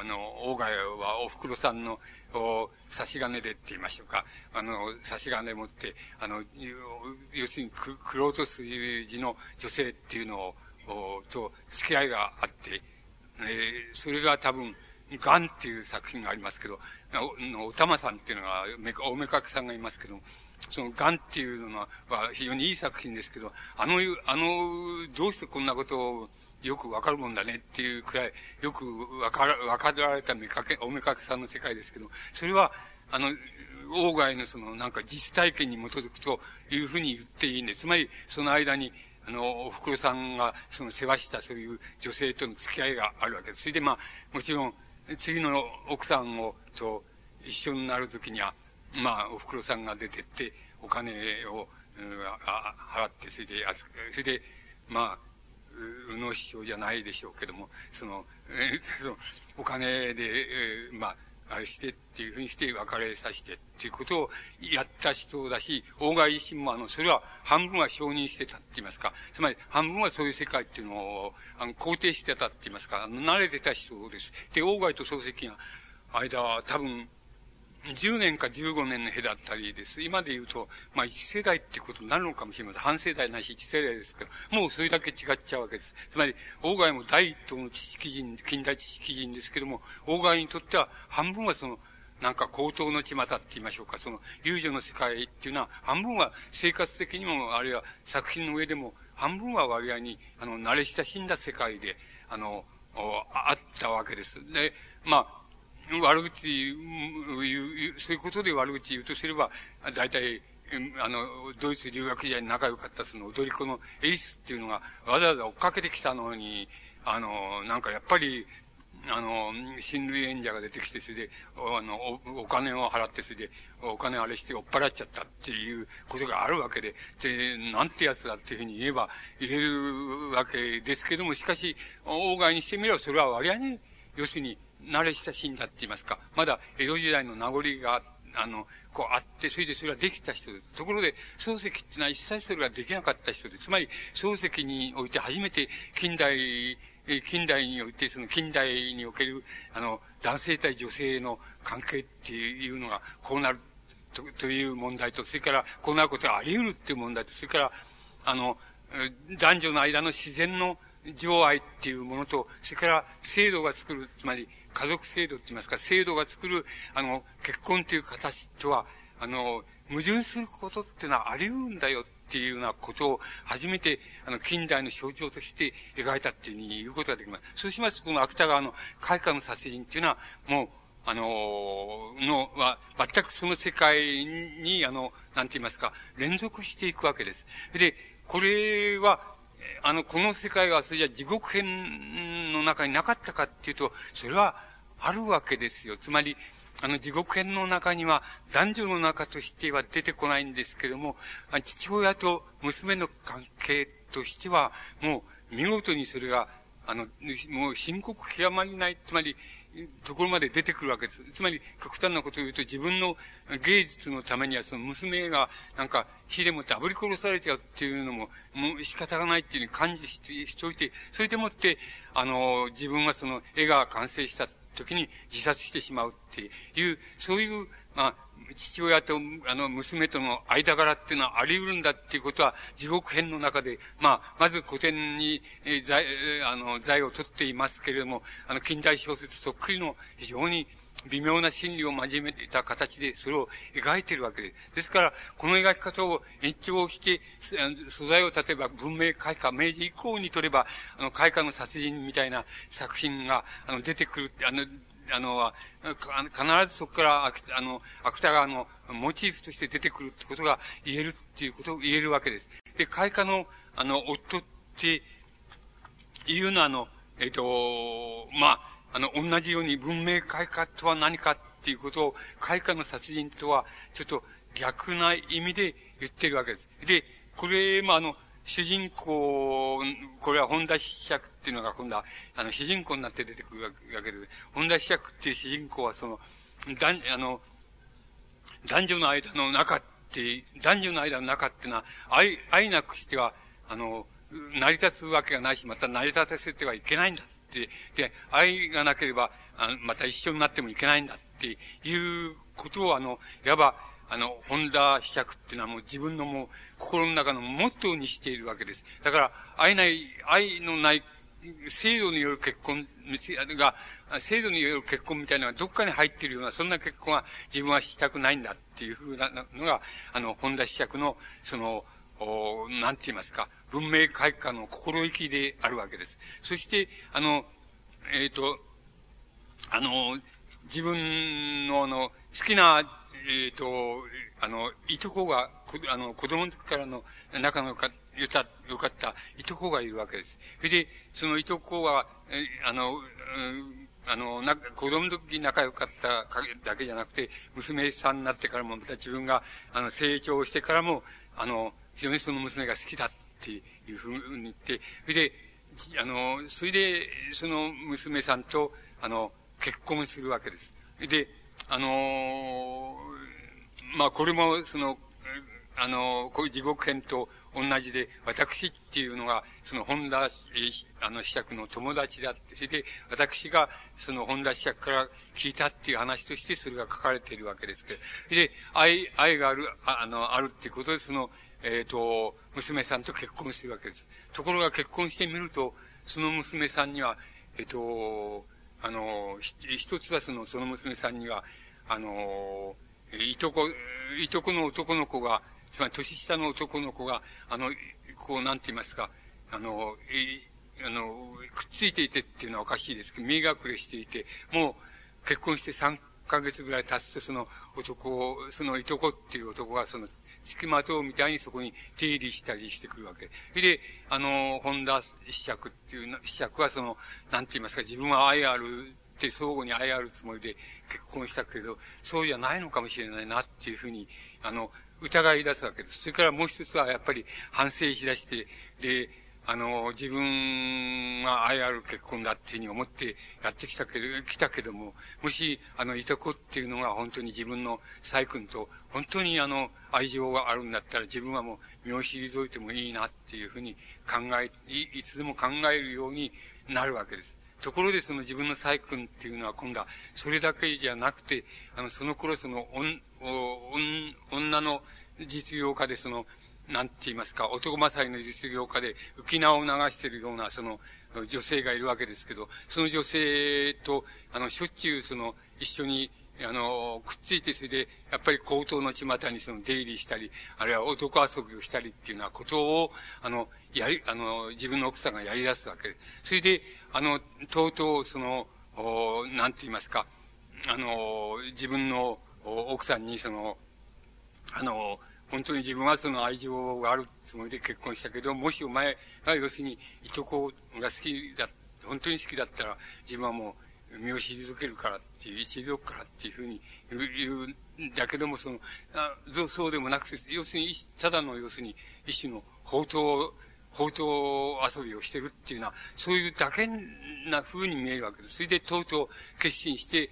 あの、鴎外はお袋さんの、お、差し金でって言いましょうか。あの、差し金持って、あの、要するに、く、くろうと筋の女性っていうのを、と付き合いがあって、えー、それが多分、ガンっていう作品がありますけど、お、おたまさんっていうのが、めか、おめかけさんがいますけど、そのガンっていうのは非常にいい作品ですけど、あの、あの、どうしてこんなことをよくわかるもんだねっていうくらい、よくわから、わかられためかけ、おめかけさんの世界ですけど、それは、あの、鴎外のそのなんか実体験に基づくというふうに言っていいんです。つまり、その間に、あの、お袋さんが、その、世話した、そういう女性との付き合いがあるわけです。それで、まあ、もちろん、次の奥さんを、と、一緒になるときには、まあ、お袋さんが出てって、お金を、払って、それで、それで、まあ、宇野師匠じゃないでしょうけども、その、えー、その、お金で、えー、まあ、あれしてっていうふうにして別れさせてっていうことをやった人だし、鴎外自身もあの、それは半分は承認してたって言いますか、つまり半分はそういう世界っていうのをあの肯定してたって言いますか、慣れてた人です。で、鴎外と漱石が間は多分、じゅうねんかじゅうごねんの隔たりです。今で言うと、まあ、一世代ってことになるのかもしれません。半世代ないし一世代ですけど、もうそれだけ違っちゃうわけです。つまり、鴎外も第一党の知識人、近代知識人ですけども、鴎外にとっては半分はその、なんか高等の巷って言いましょうか、その、遊女の世界っていうのは、半分は生活的にも、あるいは作品の上でも、半分は割合に、あの、慣れ親しんだ世界で、あの、あったわけです。で、まあ、悪口言う、そういうことで悪口言うとすれば、大体、あの、ドイツ留学時代に仲良かったその踊り子のエリスっていうのが、わざわざ追っかけてきたのに、あの、なんかやっぱり、あの、親類縁者が出てきて、それで、あのお、お金を払って、それで、お金あれして追っ払っちゃったっていうことがあるわけで、で、なんてやつだっていうふうに言えば、言えるわけですけども、しかし、鴎外にしてみれば、それは割合に、要するに、慣れ親しんだって言いますか、まだ江戸時代の名残が、あの、こうあって、それでそれはできた人です。ところで、漱石っていうのは一切それができなかった人です。つまり、漱石において初めて近代、近代において、その近代における、あの、男性対女性の関係っていうのが、こうなると、という問題と、それから、こうなることがあり得るっていう問題と、それから、あの、男女の間の自然の情愛っていうものと、それから、制度が作る、つまり、家族制度って言いますか、制度が作る、あの、結婚という形とは、あの、矛盾することっていうのはあり得るんだよっていうようなことを、初めて、あの、近代の象徴として描いたっていうふうに言うことができます。そうしますと、この芥川の開花の殺人っていうのは、もう、あの、のは、全くその世界に、あの、なんて言いますか、連続していくわけです。で、これは、あの、この世界は、それじゃ地獄編の中になかったかっていうと、それはあるわけですよ。つまり、あの、地獄編の中には、男女の中としては出てこないんですけども、父親と娘の関係としては、もう見事にそれが、あの、もう深刻極まりない、つまり、ところまで出てくるわけです。つまり、極端なことを言うと、自分の芸術のためには、その娘が、なんか、火でもって炙り殺されちゃうっていうのも、もう仕方がないっていう感じして、しておいて、それでもって、あの、自分はその、絵が完成した時に自殺してしまうっていう、そういう、まあ、父親と、あの、娘との間柄っていうのはあり得るんだっていうことは、地獄編の中で、まあ、まず古典に、えー、財、あの、財を取っていますけれども、あの、近代小説そっくりの非常に微妙な心理を交えた形で、それを描いているわけです。ですから、この描き方を延長して、素材を例えば文明開化、明治以降に取れば、あの、開化の殺人みたいな作品が、あの、出てくる、あの、あの、必ずそこから、あの、芥川のモチーフとして出てくるってことが言えるっていうことを言えるわけです。で、開花の、あの、夫っていうのは、あの、えっと、まあ、あの、同じように文明開化とは何かっていうことを、開花の殺人とは、ちょっと逆な意味で言ってるわけです。で、これ、まあ、あの、主人公、これは本田子爵っていうのが今度は、あの、主人公になって出てくるわけです。本田子爵っていう主人公はその、男、あの、男女の間の中って、男女の間の中っていうのは、愛、愛なくしては、あの、成り立つわけがないし、また成り立たせてはいけないんだって、で、愛がなければ、あの、また一緒になってもいけないんだっていうことを、あの、いわば、あの、本田子爵っていうのはもう自分のもう心の中のモットーにしているわけです。だから、愛ない、愛のない、制度による結婚が、制度による結婚みたいなのがどっかに入っているような、そんな結婚は自分はしたくないんだっていうふうなのが、あの、本田子爵の、その、なんて言いますか、文明開化の心意気であるわけです。そして、あの、えっと、あの、自分の、あの、好きな、えっと、あの、いとこが、あの、子供の時からの仲の良かった、良かったいとこがいるわけです。それで、そのいとこは、あの、あの、な、子供の時に仲良かっただけじゃなくて、娘さんになってからも、また自分が、あの、成長してからも、あの、非常にその娘が好きだっていうふうに言って、それで、あの、それで、その娘さんと、あの、結婚するわけです。で、あのー、まあ、これも、その、あのー、こういう地獄編と同じで、私っていうのが、その本田、あの、子爵の友達だって、それで、私が、その本田子爵から聞いたっていう話として、それが書かれているわけですけど、それで、愛、愛がある、あの、あるっていうことで、その、えっと、娘さんと結婚してるわけです。ところが結婚してみると、その娘さんには、えっと、あの、一つはその、その娘さんには、あの、いとこ、いとこの男の子が、つまり年下の男の子が、あの、こう、なんて言いますか、あの、え、あの、くっついていてっていうのはおかしいですけど、見え隠れしていて、もう結婚してさんかげつぐらい経つと、その男を、そのいとこっていう男が、その、付きまとうみたいにそこに手入りしたりしてくるわけ。それで、あの、本田子爵っていうの、子爵はその、なんて言いますか、自分は愛あるって相互に愛あるつもりで結婚したけど、そうじゃないのかもしれないなっていうふうに、あの、疑い出すわけです。それからもう一つはやっぱり反省しだして、で、あの、自分が愛ある結婚だっていうふうに思ってやってきたけど、来たけども、もし、あの、いとこっていうのが本当に自分の細君と、本当にあの、愛情があるんだったら自分はもう身を退いてもいいなっていうふうに考え、い、いつでも考えるようになるわけです。ところでその自分の細君っていうのは今度は、それだけじゃなくて、あの、その頃その、おん、おん、女の実業家でその、なんて言いますか、男勝りの実業家で浮き名を流しているような、その、女性がいるわけですけど、その女性と、あの、しょっちゅう、その、一緒に、あの、くっついて、それで、やっぱり高等の巷にその出入りしたり、あるいは男遊びをしたりっていうようなことを、あの、やり、あの、自分の奥さんがやり出すわけです。それで、あの、とうとう、その、お、なんて言いますか、あの、自分の奥さんに、その、あの、本当に自分はその愛情があるつもりで結婚したけど、もしお前が要するにいとこが好きだ、本当に好きだったら自分はもう身を退けるからっていう、退くからっていうふうに言うんだけども、その、あ、そうでもなくて、要するに、ただの要するに一種の放蕩、放蕩遊びをしてるっていうのは、そういうだけな風に見えるわけです。それでとうとう決心して、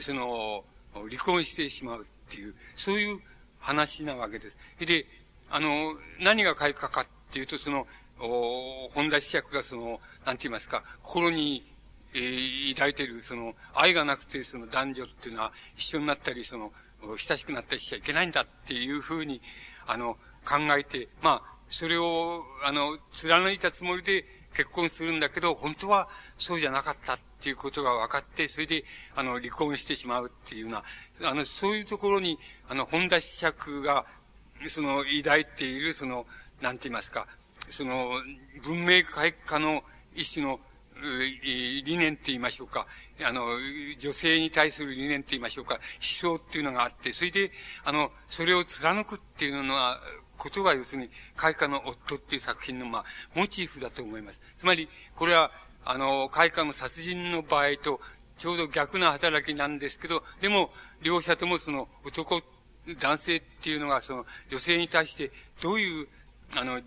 その、離婚してしまうっていう、そういう話なわけです。で、あの、何が開花かっていうと、その、お本田子爵がその、なんて言いますか、心に、えー、抱いている、その、愛がなくて、その男女っていうのは一緒になったり、その、親しくなったりしちゃいけないんだっていうふうに、あの、考えて、まあ、それを、あの、貫いたつもりで結婚するんだけど、本当はそうじゃなかったっていうことが分かって、それで、あの、離婚してしまうっていうような、あの、そういうところに、あの、本田子爵が、その、抱いている、その、なんて言いますか、その、文明開化の一種の、理念って言いましょうか、あの、女性に対する理念って言いましょうか、思想っていうのがあって、それで、あの、それを貫くっていうのは、ことが要するに、開花の夫っていう作品の、まあ、モチーフだと思います。つまり、これは、あの、開花の殺人の場合と、ちょうど逆な働きなんですけど、でも、両者ともその、男、男性っていうのが、その、女性に対して、どういう、あの、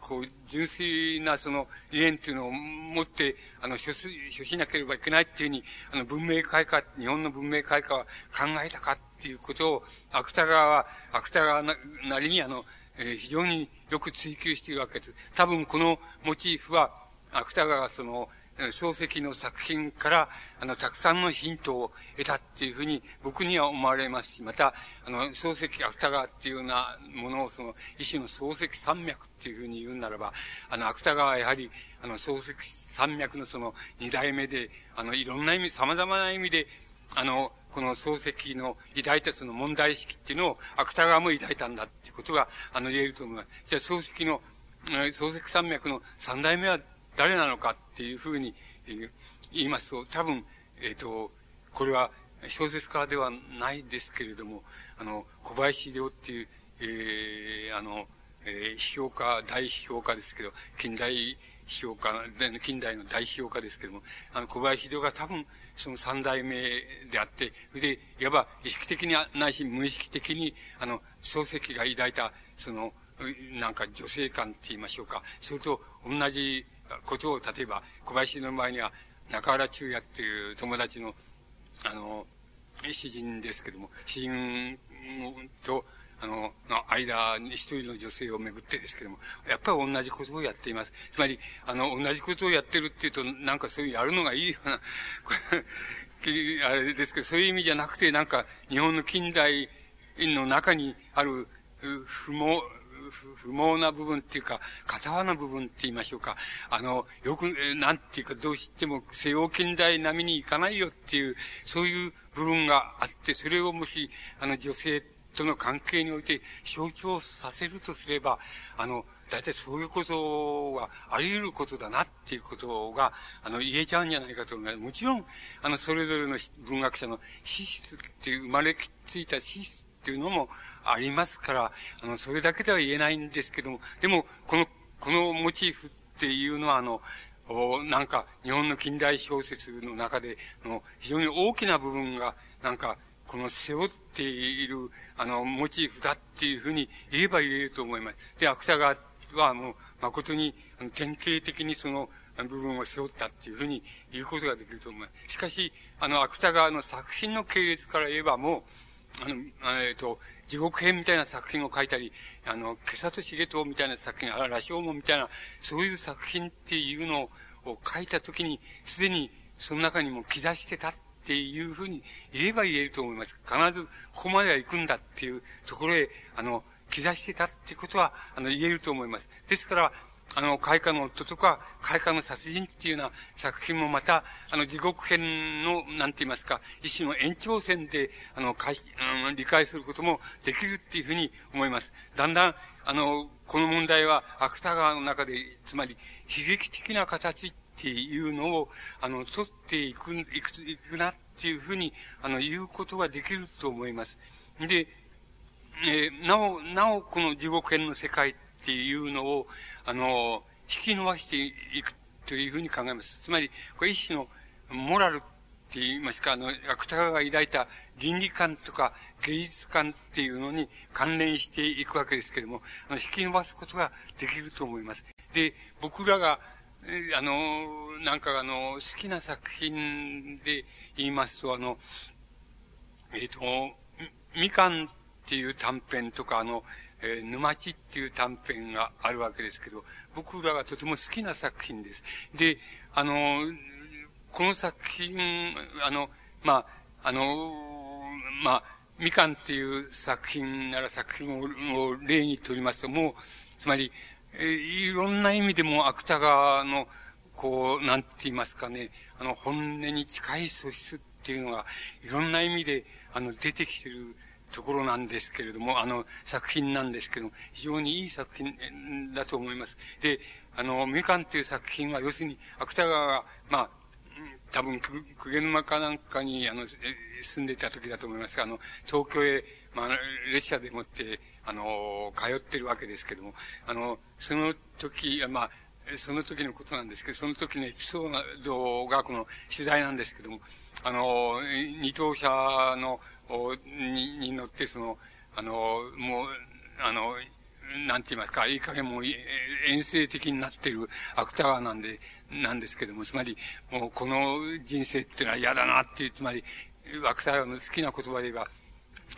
こう、純粋なその、理念っていうのを持って、あの、処す、処しなければいけないっていうふうに、あの、文明開化、日本の文明開化は考えたかっていうことを、芥川は、芥川なりに、あの、えー、非常によく追求しているわけです。多分このモチーフは、芥川がその、漱石の作品から、あの、たくさんのヒントを得たっていうふうに、僕には思われますし、また、あの、漱石、芥川っていうようなものを、その、一種の漱石山脈っていうふうに言うならば、あの、芥川はやはり、あの、漱石山脈のその、二代目で、あの、いろんな意味、様々な意味で、あの、この漱石の抱いたその問題意識っていうのを、芥川も抱いたんだっていうことが、あの、言えると思います。じゃあ、漱石の、漱石山脈の三代目は、誰なのかっていうふうに言いますと、多分、えっと、これは小説家ではないですけれども、あの、小林良っていう、えー、あの、えー、批評家、大批評家ですけど、近代批評家、近代の大批評家ですけども、あの、小林良が多分、その三代目であって、で、いわば意識的にないし、無意識的に、あの、漱石が抱いた、その、なんか女性感って言いましょうか、それと同じ、ことを、例えば、小林の前には、中原中也っていう友達の、あの、詩人ですけども、詩人と、あの、の間に一人の女性をめぐってですけども、やっぱり同じことをやっています。つまり、あの、同じことをやってるっていうと、なんかそういうやるのがいいような、あれですけど、そういう意味じゃなくて、なんか、日本の近代の中にある不毛、不毛な部分っていうか、片輪な部分って言いましょうか。あの、よく、なんていうか、どうしても西洋近代並みにいかないよっていう、そういう部分があって、それをもし、あの、女性との関係において象徴させるとすれば、あの、大体そういうことはあり得ることだなっていうことが、あの、言えちゃうんじゃないかと思います。もちろん、あの、それぞれの文学者の資質っていう、生まれついた資質っていうのもありますから、あの、それだけでは言えないんですけども、でも、この、このモチーフっていうのは、あの、なんか、日本の近代小説の中での非常に大きな部分が、なんか、この背負っている、あの、モチーフだっていうふうに言えば言えると思います。で、芥川はもう、誠に、典型的にその部分を背負ったっていうふうに言うことができると思います。しかし、あの、芥川の作品の系列から言えばもう、あの、えっと、地獄編みたいな作品を書いたり、あの、袈裟と重藤みたいな作品、羅生門みたいな、そういう作品っていうのを書いたときに、すでにその中にも兆してたっていうふうに言えば言えると思います。必ずここまでは行くんだっていうところへ、あの、兆してたってことは、あの、言えると思います。ですから、あの、開花の夫とか、開花の殺人っていうような作品もまた、あの、地獄編の、なんて言いますか、一種の延長線で、あの、かい、うん、理解することもできるっていうふうに思います。だんだん、あの、この問題は、芥川の中で、つまり、悲劇的な形っていうのを、あの、取っていく、いく、いくなっていうふうに、あの、言うことができると思います。で、えー、なお、なお、この地獄編の世界っていうのを、あの、引き伸ばしていくというふうに考えます。つまり、これ一種のモラルって言いますか、あの、芥川が抱いた倫理観とか芸術観っていうのに関連していくわけですけれども、あの、引き伸ばすことができると思います。で、僕らが、あの、なんかあの、好きな作品で言いますと、あの、えっと、みかんっていう短編とか、あの、えー、沼地っていう短編があるわけですけど、僕らがとても好きな作品です。で、あのー、この作品、あの、まあ、あのー、まあ、みかんっていう作品なら作品を例にとりますと、もう、つまり、えー、いろんな意味でも芥川の、こう、なんて言いますかね、あの、本音に近い素質っていうのが、いろんな意味で、あの、出てきてるところなんですけれども、あの、作品なんですけども、非常にいい作品だと思います。で、あの、みかんという作品は、要するに、芥川が、まあ、多分、くげぬまかなんかに、あの、住んでいた時だと思いますが、あの、東京へ、まあ、列車でもって、あの、通ってるわけですけども、あの、その時、まあ、その時のことなんですけど、その時のエピソードがこの取材なんですけども、あの、二等車の、に、に乗って、その、あの、もう、あの、なんて言いますか、いい加減もう遠征的になっている芥川なんで、なんですけども、つまり、もうこの人生っていうのは嫌だなっていう、つまり、芥川の好きな言葉で言えば、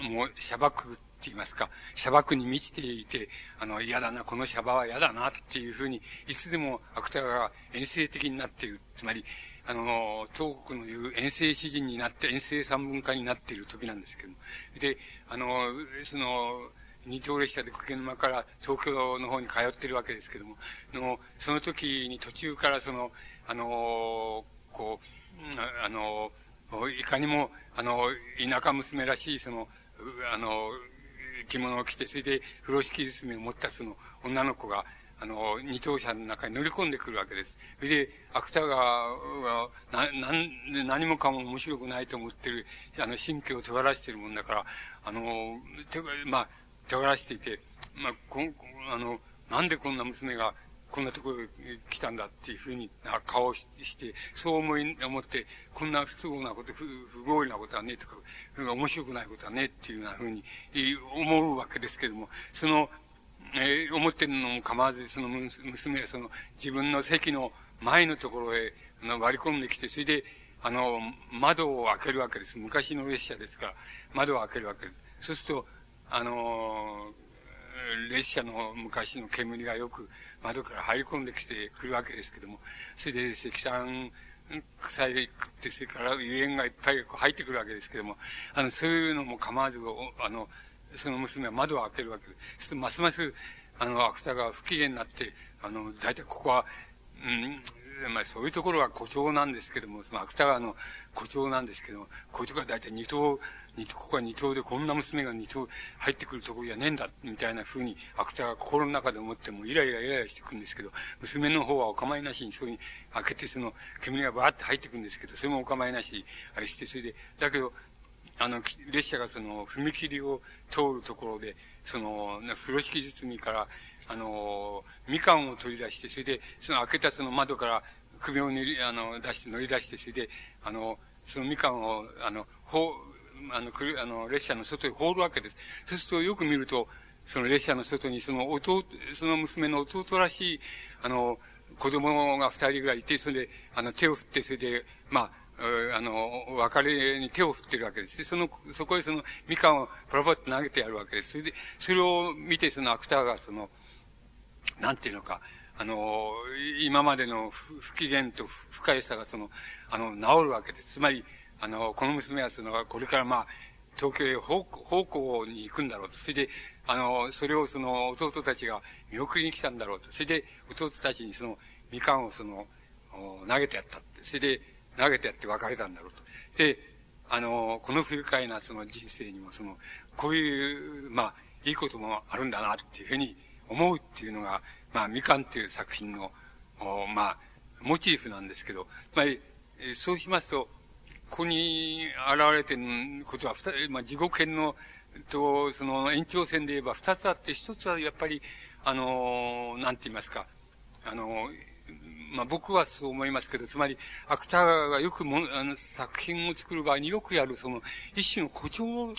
もう、砂漠って言いますか、砂漠に満ちていて、あの、嫌だな、この砂場は嫌だなっていうふうに、いつでも芥川が遠征的になっている、つまり、あの、東国のいう遠征詩人になって、遠征三文化になっている時なんですけども。で、あの、その、二等列車で鵠沼から東京の方に通ってるわけですけども、のその時に途中からその、あの、こう、あの、いかにも、あの、田舎娘らしい、その、あの、着物を着て、それで風呂敷娘を持ったその女の子が、あの、二等車の中に乗り込んでくるわけです。それで、芥川は、な、なん、何もかも面白くないと思ってる、あの、神経を尖らしてるもんだから、あの、て、まあ、尖らしていて、まあ、こん、あの、なんでこんな娘が、こんなところへ来たんだっていうふうに、な、顔して、そう思い、思って、こんな不都合なこと、不、不合理なことはね、とか、面白くないことはね、っていうようなふうに、思うわけですけども、その、えー、思ってるのも構わず、その娘はその自分の席の前のところへ割り込んできて、それで、あの、窓を開けるわけです。昔の列車ですから、窓を開けるわけです。そうすると、あのー、列車の昔の煙がよく窓から入り込んできてくるわけですけども、それで石炭臭いって、それから油煙がいっぱい入ってくるわけですけども、あの、そういうのも構わず、あの、その娘は窓を開けるわけです。ますます、あの、芥川が不機嫌になって、あの、大体ここは、うん、まあ、そういうところは誇張なんですけども、その芥川の誇張なんですけども、こういうところは大体二頭、ここは二頭でこんな娘が二頭入ってくるところじゃねえんだ、みたいな風に芥川が心の中で思ってもイライライライラしてくるんですけど、娘の方はお構いなしにそういう開けてその煙がバーって入ってくるんですけど、それもお構いなしあれして、それで、だけど、あの、列車がその踏切を通るところで、その、風呂敷包みから、あの、みかんを取り出して、それで、その開けたその窓から首をあの出して乗り出して、それで、あの、そのみかんを、あの、ほう、あの、くる、あの、列車の外に放るわけです。そうするとよく見ると、その列車の外にその弟、その娘の弟らしい、あの、子供が二人ぐらいいて、それで、あの、手を振って、それで、まあ、あの、別れに手を振ってるわけです。その、そこへその、みかんをパラパラって投げてやるわけです。それで、それを見てその芥川がその、なんていうのか、あの、今までの不機嫌と不快さがその、あの、治るわけです。つまり、あの、この娘はその、これからまあ、東京へ方向に行くんだろうと。それで、あの、それをその、弟たちが見送りに来たんだろうと。それで、弟たちにその、みかんをその、投げてやったって。それで、投げてやって別れたんだろうと。で、あの、この不愉快なその人生にもその、こういう、まあ、いいこともあるんだなっていうふうに思うっていうのが、まあ、みかんっていう作品の、まあ、モチーフなんですけど、まあ、そうしますと、ここに現れてることは二つ、まあ、地獄編の、と、その延長線で言えば二つあって、一つはやっぱり、あの、なんて言いますか、あの、まあ、僕はそう思いますけど、つまり、芥川がよくも、あの、作品を作る場合によくやる、その、一種の誇張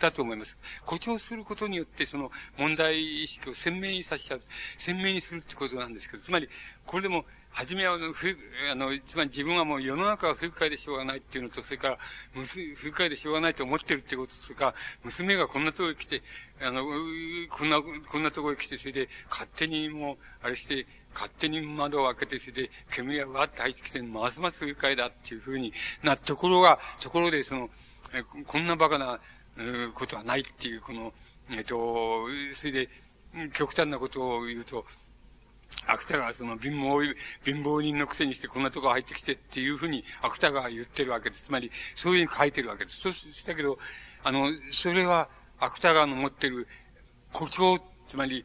だと思います。誇張することによって、その、問題意識を鮮明にさせちゃう、鮮明にするってことなんですけど、つまり、これでも、はじめは、あの、つまり自分はもう世の中は不愉快でしょうがないっていうのと、それから、不愉快でしょうがないと思ってるってこと、それから、娘がこんなところへ来て、あの、こんな、こんなところへ来て、それで、勝手にもう、あれして、勝手に窓を開けて、それで、煙がわーって入ってきて、ますます不愉快だっていうふうになったところが、ところで、その、こんなバカなことはないっていう、この、えっと、それで、極端なことを言うと、芥川はその貧乏、貧乏人のくせにしてこんなとこ入ってきてっていうふうに芥川が言ってるわけです。つまり、そういうふうに書いてるわけです。そうしたけど、あの、それは芥川の持ってる誇張、つまり、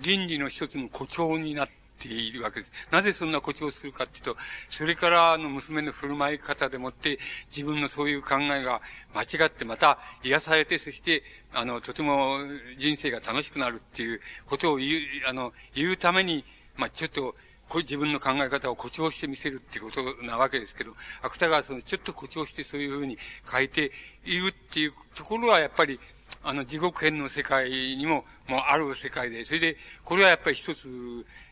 倫理の一つの誇張になって、いるわけです。なぜそんな誇張するかっていうと、それからあの娘の振る舞い方でもって自分のそういう考えが間違ってまた癒されて、そしてあのとても人生が楽しくなるっていうことを言う、あの言うために、まあ、ちょっと自分の考え方を誇張してみせるっていうことなわけですけど、芥川はそのちょっと誇張してそういうふうに変えているっていうところはやっぱりあの地獄編の世界にももうある世界で、それでこれはやっぱり一つ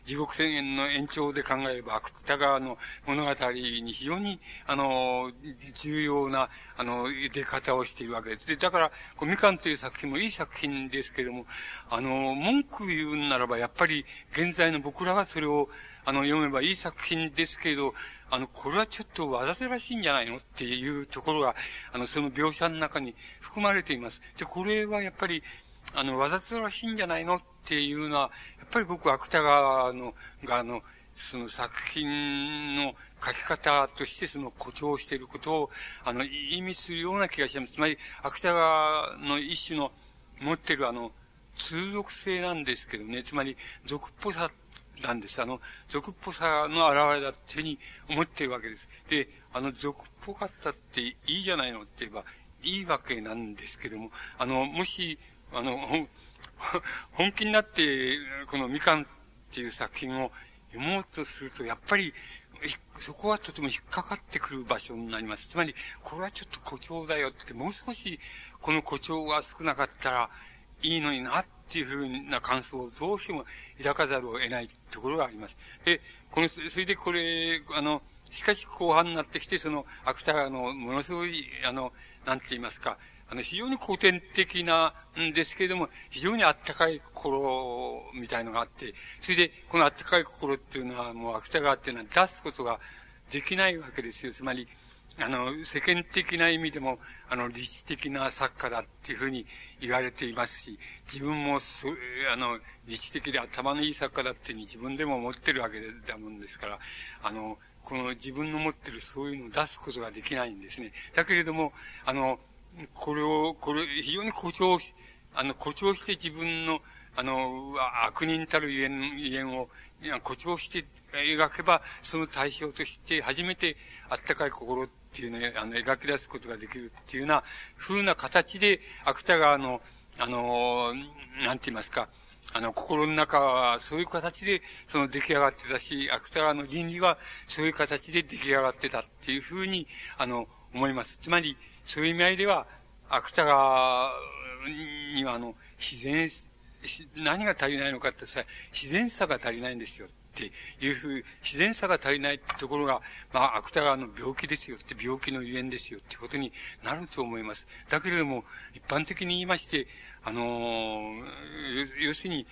地獄編の延長で考えれば芥川の物語に非常にあの重要なあの出方をしているわけです。で、だからこうみかんという作品もいい作品ですけれども、あの文句言うならばやっぱり現在の僕らがそれをあの読めばいい作品ですけど、あのこれはちょっとわざとらしいんじゃないのっていうところがあのその描写の中に含まれています。で、これはやっぱりあのわざとらしいんじゃないのっていうのは、やっぱり僕は芥川の、があの、その作品の書き方としてその誇張していることを、あの、意味するような気がします。つまり、芥川の一種の持ってるあの、通俗性なんですけどね、つまり、俗っぽさなんです。あの、俗っぽさの表れだっていうふうに思ってるわけです。で、あの、俗っぽかったっていいじゃないのって言えば、いいわけなんですけども、あの、もし、あの、本気になって、このみかんっていう作品を読もうとすると、やっぱり、そこはとても引っかかってくる場所になります。つまり、これはちょっと誇張だよって、もう少しこの誇張が少なかったらいいのになっていうふうな感想をどうしても抱かざるを得ないところがあります。で、この、それでこれ、あの、しかし後半になってきて、その、芥川のものすごい、あの、なんて言いますか、あの、非常に古典的なんですけれども、非常にあったかい心みたいのがあって、それで、このあったかい心っていうのは、もう芥川っていうのは出すことができないわけですよ。つまり、あの、世間的な意味でも、あの、理知的な作家だっていうふうに言われていますし、自分も、そあの、理知的で頭のいい作家だっていうふうに自分でも思ってるわけだもんですから、あの、この自分の持ってるそういうのを出すことができないんですね。だけれども、あの、これを、これ、非常に誇張し、あの、誇張して自分の、あの、悪人たるゆえん、ゆえんを、誇張して描けば、その対象として初めてあったかい心っていうのを、あの、描き出すことができるっていうような、風な形で、芥川の、あの、なんて言いますか、あの、心の中はそういう形で、その出来上がってたし、芥川の倫理はそういう形で出来上がってたっていうふうに、あの、思います。つまり、そういう意味合いでは、芥川には、あの、自然、何が足りないのかってさ、自然さが足りないんですよっていうふう、自然さが足りないってところが、まあ、芥川の病気ですよって、病気のゆえんですよってことになると思います。だけれども、一般的に言いまして、あのー、要するに、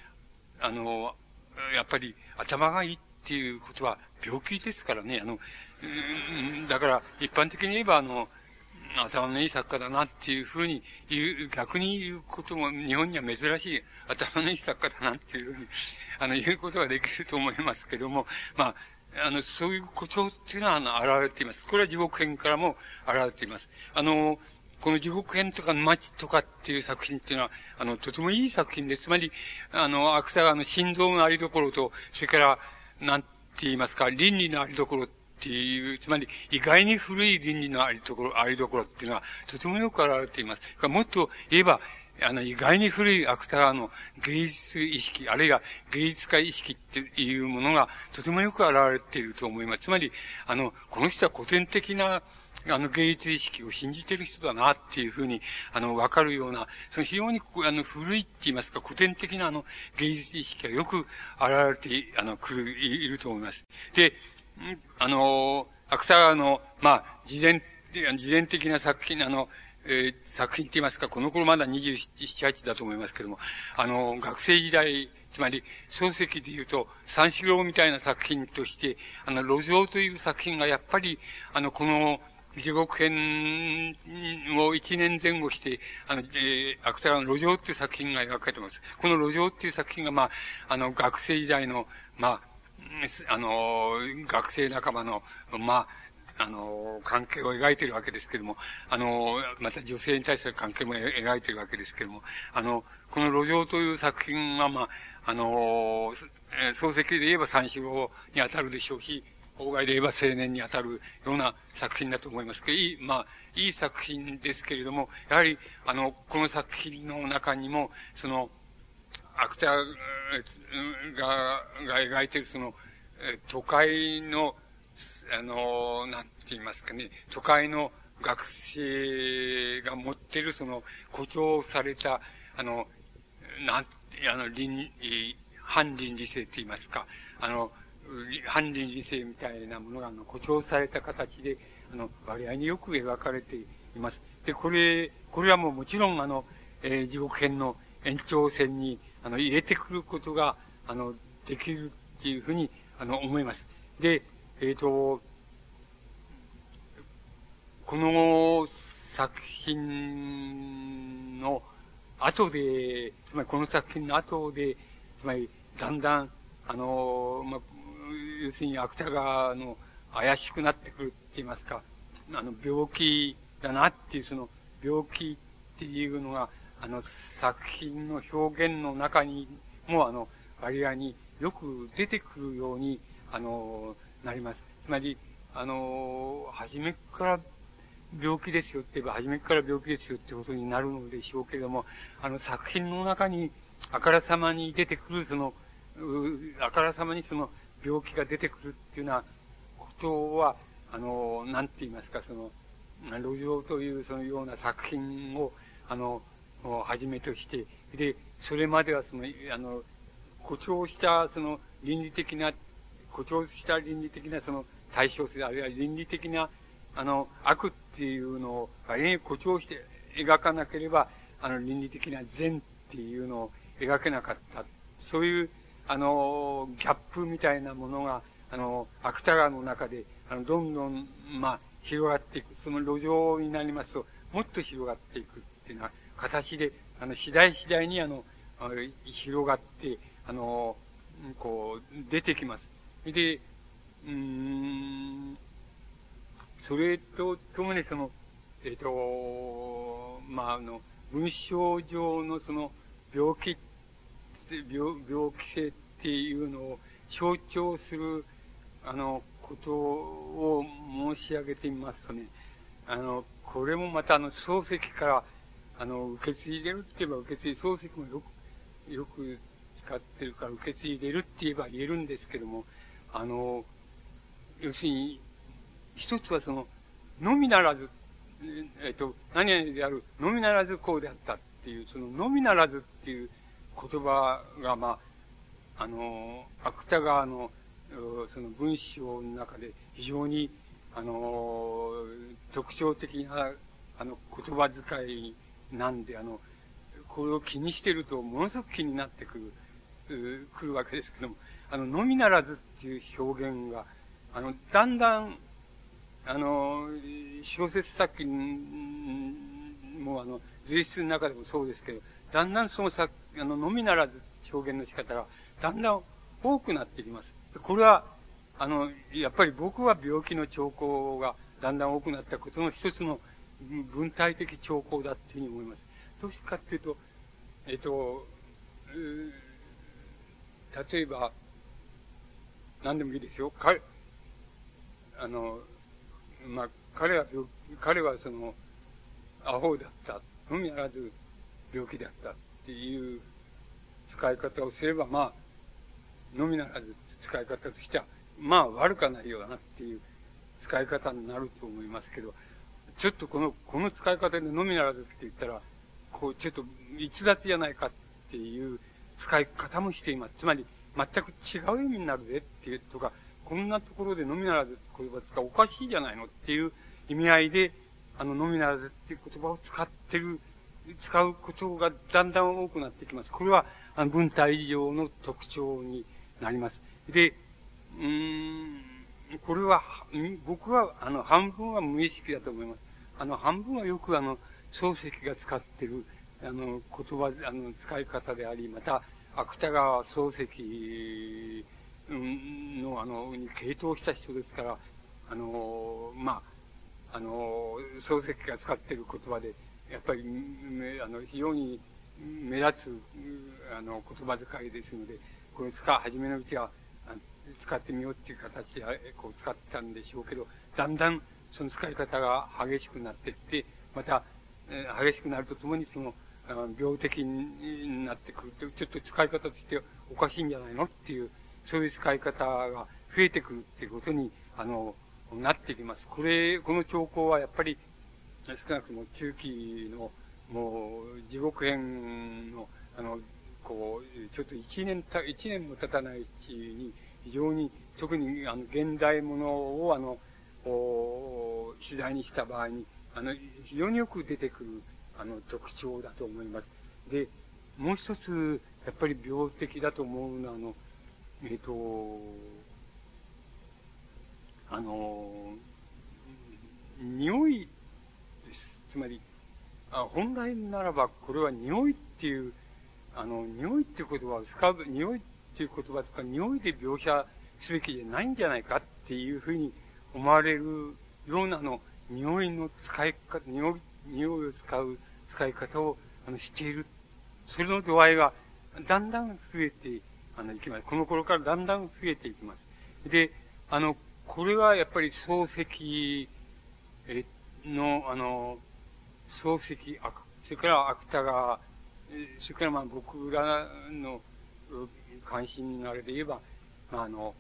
あのー、やっぱり頭がいいっていうことは病気ですからね、あの、うん、だから一般的に言えば、あの、頭のいい作家だなっていうふうに言う、逆に言うことも日本には珍しい頭のいい作家だなっていうふうに、あの、言うことができると思いますけども、まあ、あの、そういう誇張っていうのは、あの、現れています。これは地獄編からも現れています。あのー、この地獄編とかの街とかっていう作品っていうのは、あの、とてもいい作品です。つまり、あの、芥川の心臓のありどころと、それから、なんて言いますか、倫理のありどころっていう、つまり、意外に古い倫理のありどころ、ありどころっていうのは、とてもよく現れています。もっと言えば、あの、意外に古い芥川の芸術意識、あるいは芸術家意識っていうものが、とてもよく現れていると思います。つまり、あの、この人は古典的な、あの、芸術意識を信じている人だなっていうふうに、あの、わかるような、その非常に、あの、古いって言いますか、古典的なあの、芸術意識がよく現れて、あの、くる、いると思います。で、あの、芥川の、まあ、事前、事前的な作品、あの、えー、作品って言いますか、この頃まだにじゅうなな、はちだと思いますけども、あの、学生時代、つまり、漱石で言うと、三四郎みたいな作品として、あの、路上という作品がやっぱり、あの、この、地獄編を一年前後して、あの、えー、芥川の路上っていう作品が描かれてます。この路上っていう作品が、まあ、あの、学生時代の、まあ、あの、学生仲間の、まあ、あの、関係を描いてるわけですけども、あの、また女性に対する関係も描いてるわけですけども、あの、この路上という作品は、まあ、あの、漱石で言えば三四郎に当たるでしょうし、法外で言えば青年に当たるような作品だと思いますけど、いい、まあ、いい作品ですけれども、やはり、あの、この作品の中にも、その、芥川が描いているその、都会の、あの、なんて言いますかね、都会の学生が持っているその、誇張された、あの、なん、あの、倫理、反倫理性と言いますか、あの、反倫理性みたいなものが、あの、誇張された形で、あの、割合によく描かれています。で、これ、これはもうもちろん、あの、えー、地獄編の延長線に、あの、入れてくることが、あの、できるっていうふうに、あの、思います。で、えっと、この作品の後で、つまりこの作品の後で、つまり、だんだん、あの、まあ、要するに芥川の怪しくなってくるって言いますか、あの、病気だなっていう、その病気っていうのが、あの、作品の表現の中にも、あの、割合によく出てくるように、あの、なります。つまり、あの、初めから病気ですよって言えば、初めから病気ですよってことになるのでしょうけれども、あの、作品の中に、あからさまに出てくる、その、あからさまにその、病気が出てくるっていうようなことは、あの、なんて言いますか、その、路上というそのような作品を、あの、はじめとして、で、それまではその、あの、誇張した、その、倫理的な、誇張した倫理的なその対象性、あるいは倫理的な、あの、悪っていうのを、あれに誇張して描かなければ、あの、倫理的な善っていうのを描けなかった。そういう、あの、ギャップみたいなものが、あの、芥川の中で、あの、どんどん、まあ、広がっていく。その路上になりますと、もっと広がっていくっていうような形で、あの、次第次第に、あの、広がって、あの、こう、出てきます。で、うーん、それと、ともにその、えっと、まあ、あの、文章上のその、病気、病、病気性っていうのを象徴する、あの、ことを申し上げてみますとね、あの、これもまたあの、漱石から、あの、受け継いでるって言えば受け継い、漱石もよく、よく使ってるから受け継いでるって言えば言えるんですけども、あの、要するに、一つはその、のみならず、えっと、何々である、のみならずこうであったっていう、その、のみならずっていう言葉が、まあ、あの、芥川の、その文章の中で非常に、あの、特徴的な、あの、言葉遣いなんで、あの、これを気にしてると、ものすごく気になってくる、くるわけですけども、あの、のみならずっていう表現が、あの、だんだん、あの、小説作品も、あの、随筆の中でもそうですけど、だんだんその作、あの、のみならず表現の仕方が、だんだん多くなっていきます。これは、あの、やっぱり僕は病気の兆候がだんだん多くなったことの一つの文体的兆候だっていうふうに思います。どうしてかっていうと、えっと、例えば、何でもいいですよ。彼、あの、まあ、彼は病、彼はその、アホだった。のみならず病気だったっていう使い方をすれば、まあ、のみならず使い方としては、まあ、悪かないようなっていう使い方になると思いますけど、ちょっとこの、この使い方でのみならずって言ったら、こう、ちょっと逸脱じゃないかっていう使い方もしています。つまり、全く違う意味になるぜっていうとか、こんなところでのみならずって言葉使うおかしいじゃないのっていう意味合いで、あの、のみならずっていう言葉を使ってる、使うことがだんだん多くなってきます。これは、あの、文体上の特徴になります。で、うーん、これは、僕は、あの、半分は無意識だと思います。あの、半分はよくあの、漱石が使ってる、あの、言葉、あの、使い方であり、また、芥川漱石の、あの、に傾倒した人ですから、あの、まあ、あの、漱石が使っている言葉で、やっぱり、あの、非常に目立つ、あの、言葉遣いですので、これ使、初めのうちは、使ってみようっていう形で、こう、使ったんでしょうけど、だんだん、その使い方が激しくなっていって、また、激しくなるとともに、その、病的になってくると、ちょっと使い方としておかしいんじゃないのっていう、そういう使い方が増えてくるっていうことに、あの、なってきます。これ、この兆候はやっぱり、少なくとも中期の、もう、地獄編の、あの、こう、ちょっと一年た、一年も経たないうちに、非常に、特に、あの、現代ものを、あの、取材にした場合に、あの、非常によく出てくる、あの、特徴だと思います。で、もう一つ、やっぱり病的だと思うのは、あの、えっと、あの、匂いです。つまり、あ、本来ならば、これは匂いっていう、あの、匂いっていう言葉を使う、匂いっていう言葉とか、匂いで描写すべきじゃないんじゃないかっていうふうに思われるような、あの、匂いの使い方、匂い、匂いを使う使い方を、あの、している。それの度合いが、だんだん増えて、あの、いきます。この頃からだんだん増えていきます。で、あの、これはやっぱり漱石の、あの、漱石、それから芥川、それからまあ僕らの関心のあれで言えば、まああの、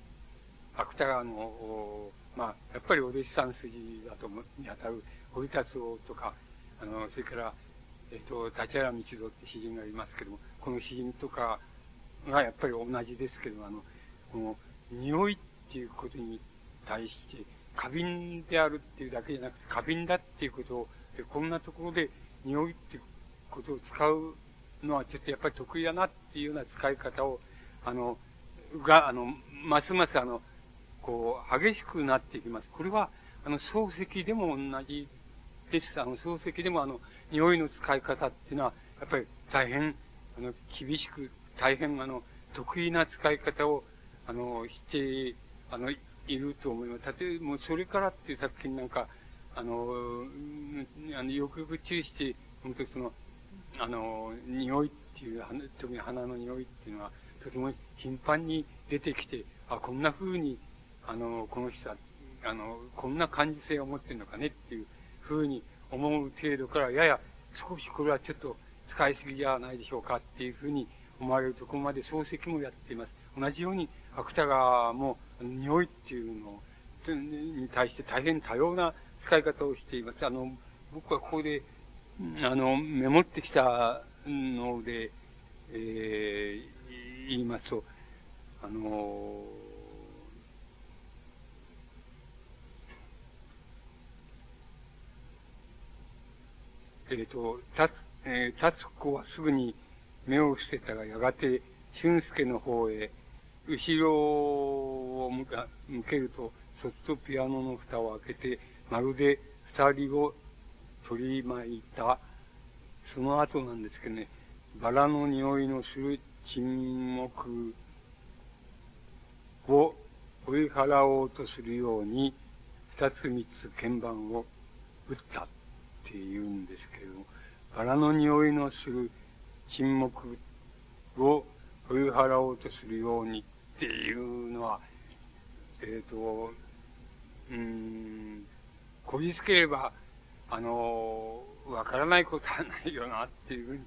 芥川の、まあやっぱりお弟子さん筋だと思う、に当たる堀達夫とか、あの、それから、えっと、立原道三って詩人がいますけども、この詩人とか、がやっぱり同じですけど、あの、この、匂いっていうことに対して、過敏であるっていうだけじゃなくて、過敏だっていうことを、こんなところで、匂いってことを使うのはちょっとやっぱり得意だなっていうような使い方を、あの、が、あの、ますますあの、こう、激しくなっていきます。これは、あの、漱石でも同じです。あの、漱石でもあの、匂いの使い方っていうのは、やっぱり大変、あの、厳しく、大変あの、得意な使い方を、あの、して、あの、いると思います。例えば、もうそれからっていう作品なんか、あの、あのよくよく注意して、本当にその、あの、匂いっていう、特に鼻の匂いっていうのは、とても頻繁に出てきて、あ、こんな風に、あの、この人は、あの、こんな感受性を持ってるのかねっていう風に思う程度から、やや少しこれはちょっと使いすぎじゃないでしょうかっていう風に思われるところまで漱石もやっています。同じように、芥川も匂いっていうのに対して大変多様な使い方をしています。あの、僕はここで、あの、メモってきたので、えー、言いますと、あの、えっ、ー、と、たえー、達子はすぐに目を伏せたが、やがて俊介の方へ、後ろを向か、向けると、そっとピアノの蓋を開けて、まるで二人を取り巻いた、その後なんですけどね、バラの匂いのする沈黙を追い払おうとするように、二つ三つ鍵盤を打ったっていうんですけれども、バラの匂いのする沈黙を追い払おうとするようにっていうのは、えっと、うーん、こじつければ、あの、わからないことはないよなっていうふうに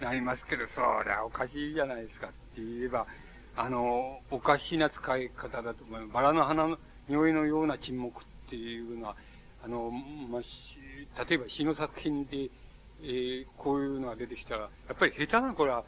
なりますけど、そりゃおかしいじゃないですかって言えば、あの、おかしな使い方だと思います。バラの花の匂いのような沈黙っていうのは、あの、まあ、例えば詩の作品で、えー、こういうのが出てきたら、やっぱり下手なこれは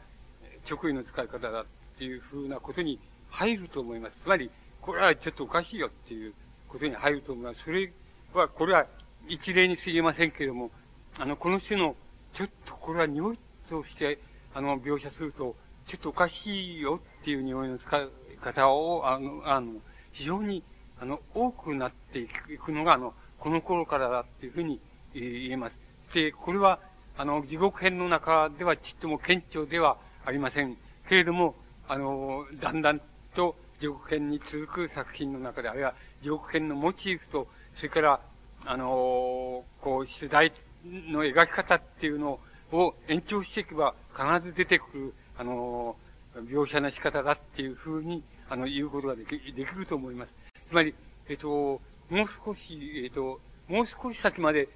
直意の使い方だっていうふうなことに入ると思います。つまり、これはちょっとおかしいよっていうことに入ると思います。それは、これは、一例に過ぎませんけれども、あの、この種の、ちょっとこれは匂いとして、あの、描写すると、ちょっとおかしいよっていう匂いの使い方を、あの、あの、非常に、あの、多くなっていくのが、あの、この頃からだっていうふうに言えます。で、これは、あの、地獄編の中ではちっとも顕著ではありませんけれども、あの、だんだんと地獄編に続く作品の中で、あるいは地獄編のモチーフと、それから、あの、こう、主題の描き方っていうのを延長していけば必ず出てくる、あの、描写の仕方だっていうふうに、あの、言うことができ、できると思います。つまり、えっと、もう少し、えっと、もう少し先まで、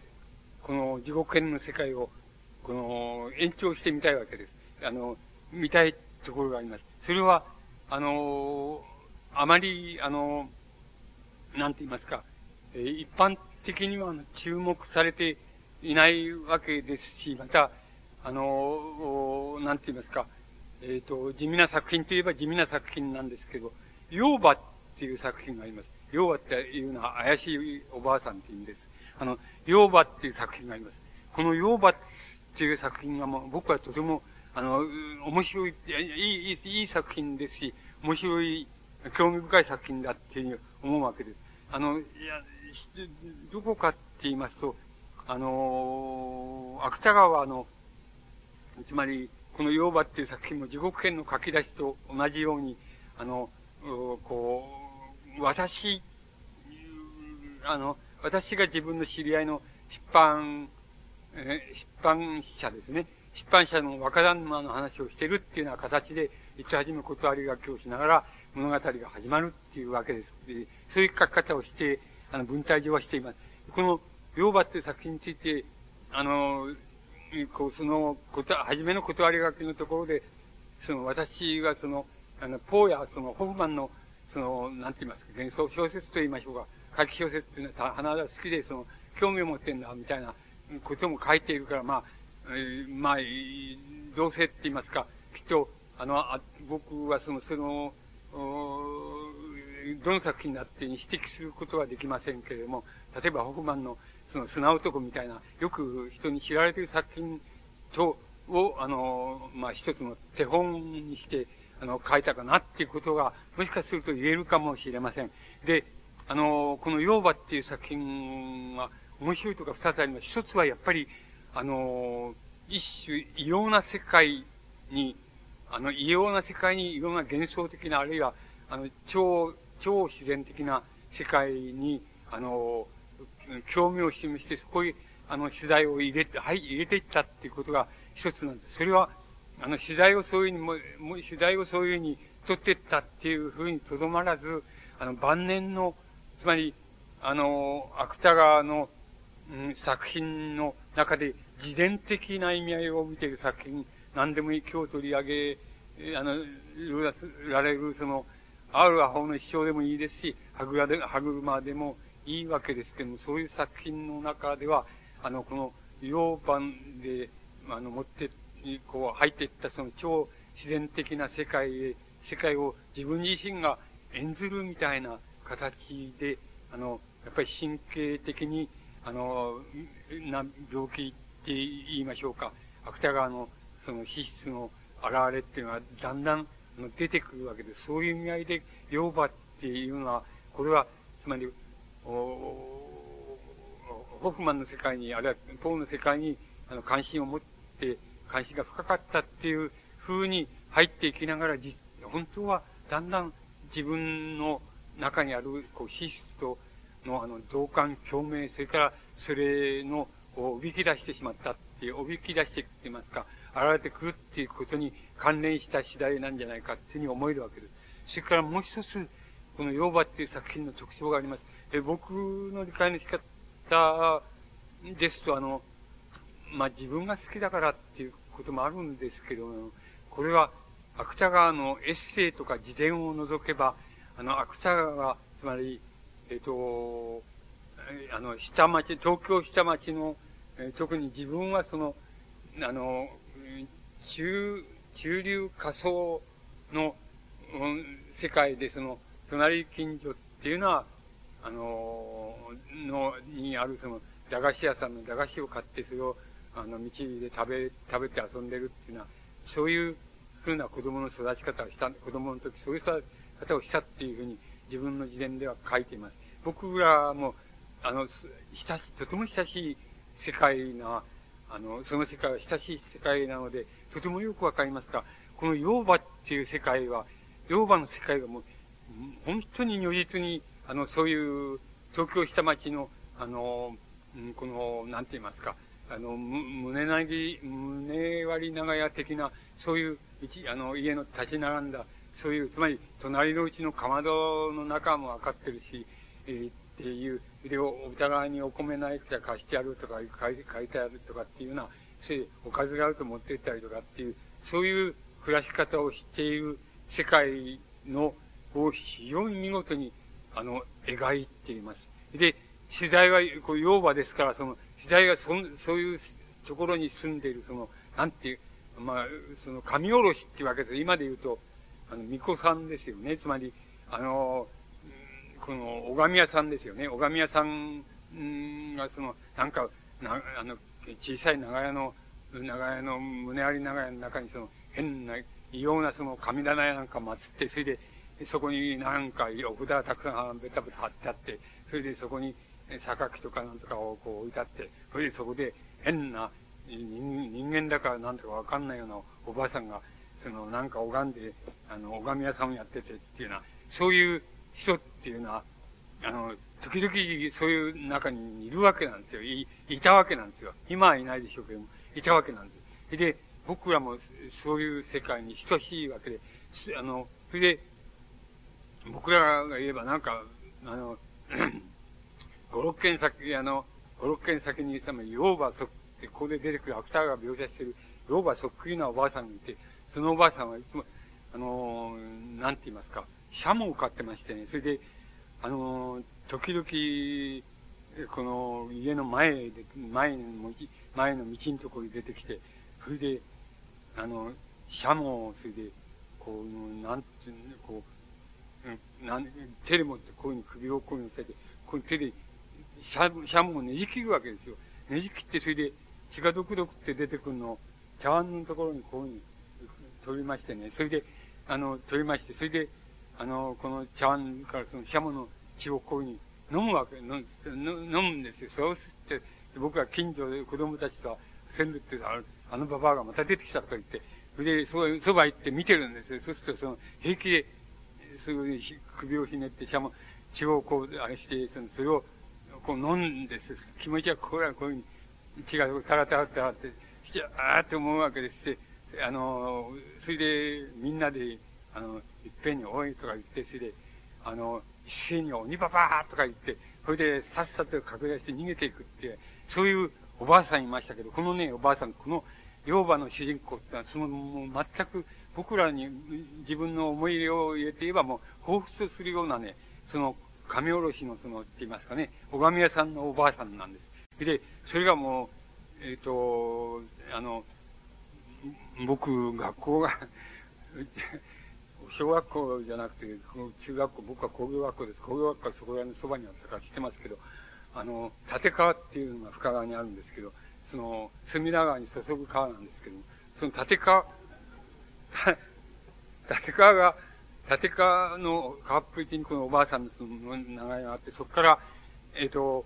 この地獄編の世界を、この、延長してみたいわけです。あの、見たいところがあります。それは、あの、あまり、あの、なんて言いますか、一般的には注目されていないわけですし、また、あの、なんて言いますか、えっと、地味な作品といえば地味な作品なんですけど、妖婆っていう作品があります。妖婆っていうのは怪しいおばあさんっていう意味です。あの、妖婆っていう作品があります。この妖婆っていう作品がもう僕はとても、あの、面白い、いい、いい、いい作品ですし、面白い、興味深い作品だっていうふうに思うわけです。あの、いや、どこかって言いますと、あの、芥川の、つまり、この妖婆っていう作品も地獄編の書き出しと同じように、あの、こう、私、あの、私が自分の知り合いの出版、えー、出版社ですね。出版社の若旦那の話をしてるっていうような形で、いつ始め断り書きをしながら物語が始まるっていうわけです。そういう書き方をして、あの、文体上はしています。この、妖婆という作品について、あの、こう、その、こと、はじめの断り書きのところで、その、私がその、あの、ポーや、その、ホフマンの、その、なんて言いますか、幻想小説と言いましょうか、書き小説っていうのは、花が好きで、その、興味を持ってんだ、みたいなことも書いているから、まあ、えー、まあ、どうせって言いますか、きっと、あの、あ僕はその、その、どの作品だっていうに指摘することはできませんけれども、例えばホフマンのその砂男みたいな、よく人に知られている作品と、を、あの、まあ、一つの手本にして、あの、書いたかなっていうことが、もしかすると言えるかもしれません。で、あの、このヨーバっていう作品は、面白いとか二つあります。一つはやっぱり、あの、一種異様な世界に、あの、異様な世界に、いろんな幻想的な、あるいは、あの、超、超自然的な世界に、あの、興味を示して、そこに、あの、取材を入れて、はい、入れていったっていうことが一つなんです。それは、あの、取材をそういうふうに、取材をそういうふうに取っていったっていうふうにとどまらず、あの、晩年の、つまり、あの、芥川の、うん、作品の中で、自伝的な意味合いを見ている作品、何でもいい、今日取り上げ、あの、られる、その、アール・アホの一生でもいいですし、歯車で、歯車でもいいわけですけども、そういう作品の中では、あの、この、洋版で、あの、持って、こう、入っていった、その超自然的な世界へ、世界を自分自身が演ずるみたいな形で、あの、やっぱり神経的に、あの、な、病気って言いましょうか、芥川の、その資質の現れっていうのはだんだん出てくるわけです。そういう意味合いで、ヨーバっていうのは、これは、つまり、ホフマンの世界に、あるいはポーの世界にあの関心を持って、関心が深かったっていう風に入っていきながら、本当はだんだん自分の中にあるこう資質とのあの同感、共鳴、それからそれのおびき出してしまったっていう、おびき出していくと言いますか、現れてくるっていうことに関連した次第なんじゃないかっていうふうに思えるわけです。それからもう一つ、このヨーバっていう作品の特徴があります。え僕の理解の仕方ですと、あの、まあ、自分が好きだからっていうこともあるんですけど、これは芥川のエッセイとか自伝を除けば、あの、芥川が、つまり、えっと、あの、下町、東京下町の、え特に自分はその、あの、中、中流下層の、うん、世界でその、隣近所っていうのは、あの、の、にあるその、駄菓子屋さんの駄菓子を買って、それを、あの、道で食べ、食べて遊んでるっていうのは、そういうふうな子供の育ち方をした、子供の時そういう育ち方をしたっていうふうに、自分の自伝では書いています。僕らも、あの、親しい、とても親しい世界な、あの、その世界は親しい世界なので、とてもよくわかりますが、このヨーバっていう世界は、ヨーバの世界はもう、本当に如実に、あの、そういう、東京下町の、あの、うん、この、なんて言いますか、あの、胸なぎ、胸割り長屋的な、そういう、あの、家の立ち並んだ、そういう、つまり、隣のうちのかまどの中もわかってるし、えー、っていう、で、お互いにお米ないから貸してやるとか、借りてやるとかっていうような、そういうおかずがあると持って行ったりとかっていう、そういう暮らし方をしている世界の、を非常に見事に、あの、描いています。で、取材は、こう、ヨーバですから、その、取材はそ、そういうところに住んでいる、その、なんていう、まあ、その、神おろしっていうわけです。今で言うと、あの、巫女さんですよね。つまり、あの、この、拝み屋さんですよね。拝み屋さんが、その、なんか、な、あの、小さい長屋の、長屋の、胸あり長屋の中に、その、変な、異様な、その、神棚やなんか祀って、それで、そこになんか、お札がたくさんベタベタ貼ってあって、それでそこに、榊とかなんとかをこう置いてあって、それでそこで変な、人, 人間だからなんとかわかんないようなおばあさんが、そのなんか拝んで、あの、拝み屋さんをやっててっていうような、そういう人っていうのは、あの、時々そういう中にいるわけなんですよ。い、いたわけなんですよ。今はいないでしょうけども、いたわけなんです。で、僕らもそういう世界に等しいわけで、あの、それで、僕らが言えばなんか、あの、五六軒先、あの、五六軒先に、その、ヨーバそっくり、ここで出てくる、芥川が描写している、ヨーバそっくりなおばあさんがいて、そのおばあさんはいつも、あの、なんて言いますか、シャモを飼ってましてね、それで、あの、時々、この、家の前で、前の、前の道のところに出てきて、それで、あの、シャモを、それで、こう、なんて言うんだ、こう、なん手で持ってこういうふうに首をこういうふうに乗せて、こう手で、シャムをねじ切るわけですよ。ねじ切って、それで、血がドクドクって出てくるのを、茶碗のところにこういうふうに取りましてね、それで、あの、取りまして、それで、あの、この茶碗からそのシャムの血をこういうふうに飲むわけ、飲むんですよ。そうして、僕は近所で子供たちと線路って、あのババアがまた出てきたとか言って、それで、そ、そば行って見てるんですよ。そうすると、その、平気で、そういう首をひねって、シャム、血をこう、あれして、その、それを、こう飲んですよ。気持ちはこうや、こういうふうに、血がタラタラタラって、しちゃーって思うわけですし、あの、それで、みんなで、あの、いっぺんにおいとか言って、それで、あの、一斉に鬼ババーとか言って、それで、さっさと拡大して逃げていくっていう、そういうおばあさんいましたけど、このね、おばあさん、この、妖婆の主人公ってのは、その、もう全く、僕らに自分の思い入れを入れて言えば、もう、彷彿するようなね、その、神おろしのその、って言いますかね、拝み屋さんのおばあさんなんです。で、それがもう、えっと、あの、僕、学校が、小学校じゃなくて、中学校、僕は工業学校です。工業学校はそこらのそばにあったから知ってますけど、あの、立川っていうのが深川にあるんですけど、その、隅田川に注ぐ川なんですけど、その立川、立川が、立川の川っぷちにこのおばあさんのその名前があって、そこから、えっと、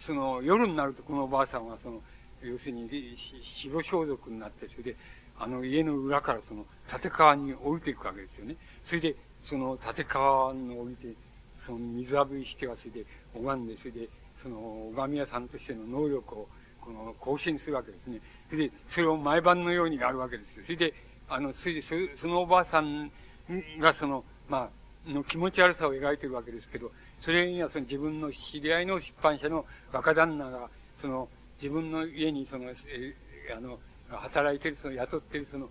その、夜になるとこのおばあさんは、その、要するに、白装束になって、それで、あの、家の裏からその、立川に降りていくわけですよね。それで、その、立川に降りて、その、水浴びしては、それで、拝んで、それで、その、拝み屋さんとしての能力を、この、更新するわけですね。それで、それを毎晩のようにやるわけですよ。それで、あの、それで、そのおばあさんが、その、まあ、の気持ち悪さを描いてるわけですけど、それにはその自分の知り合いの出版社の若旦那が、その、自分の家にその、えー、あの、働いてる、その、雇ってるその、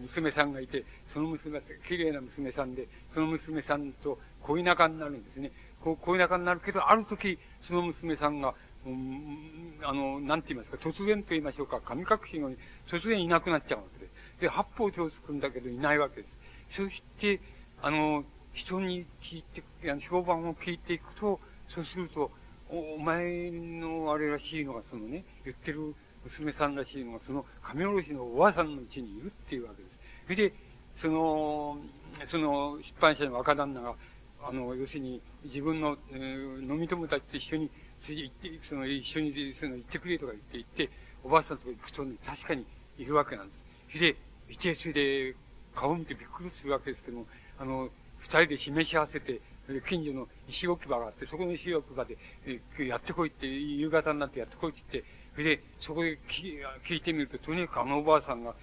娘さんがいて、その娘さん、綺麗な娘さんで、その娘さんと恋仲になるんですね。こう、恋仲になるけど、ある時、その娘さんが、うん、あの、なんて言いますか、突然と言いましょうか、神隠しのように、突然いなくなっちゃうわけです。で、八方手をつくんだけど、いないわけです。そして、あの、人に聞いて、評判を聞いていくと、そうすると、お, お前のあれらしいのが、そのね、言ってる娘さんらしいのが、その、神おろしのおばあさんのうちにいるっていうわけです。それで、その、その、出版社の若旦那が、あの、要するに、自分の、えー、飲み友達と一緒に、それで行って、その、一緒に、その、行ってくれとか言って、行って、おばあさんとか行くとね、確かにいるわけなんです。それで、いて、それで、顔を見てびっくりするわけですけども、あの、二人で示し合わせて、近所の石置き場があって、そこの石置き場で、えー、やってこいって、夕方になってやってこいって言って、それで、そこで聞いてみると、とにかくあのおばあさんが、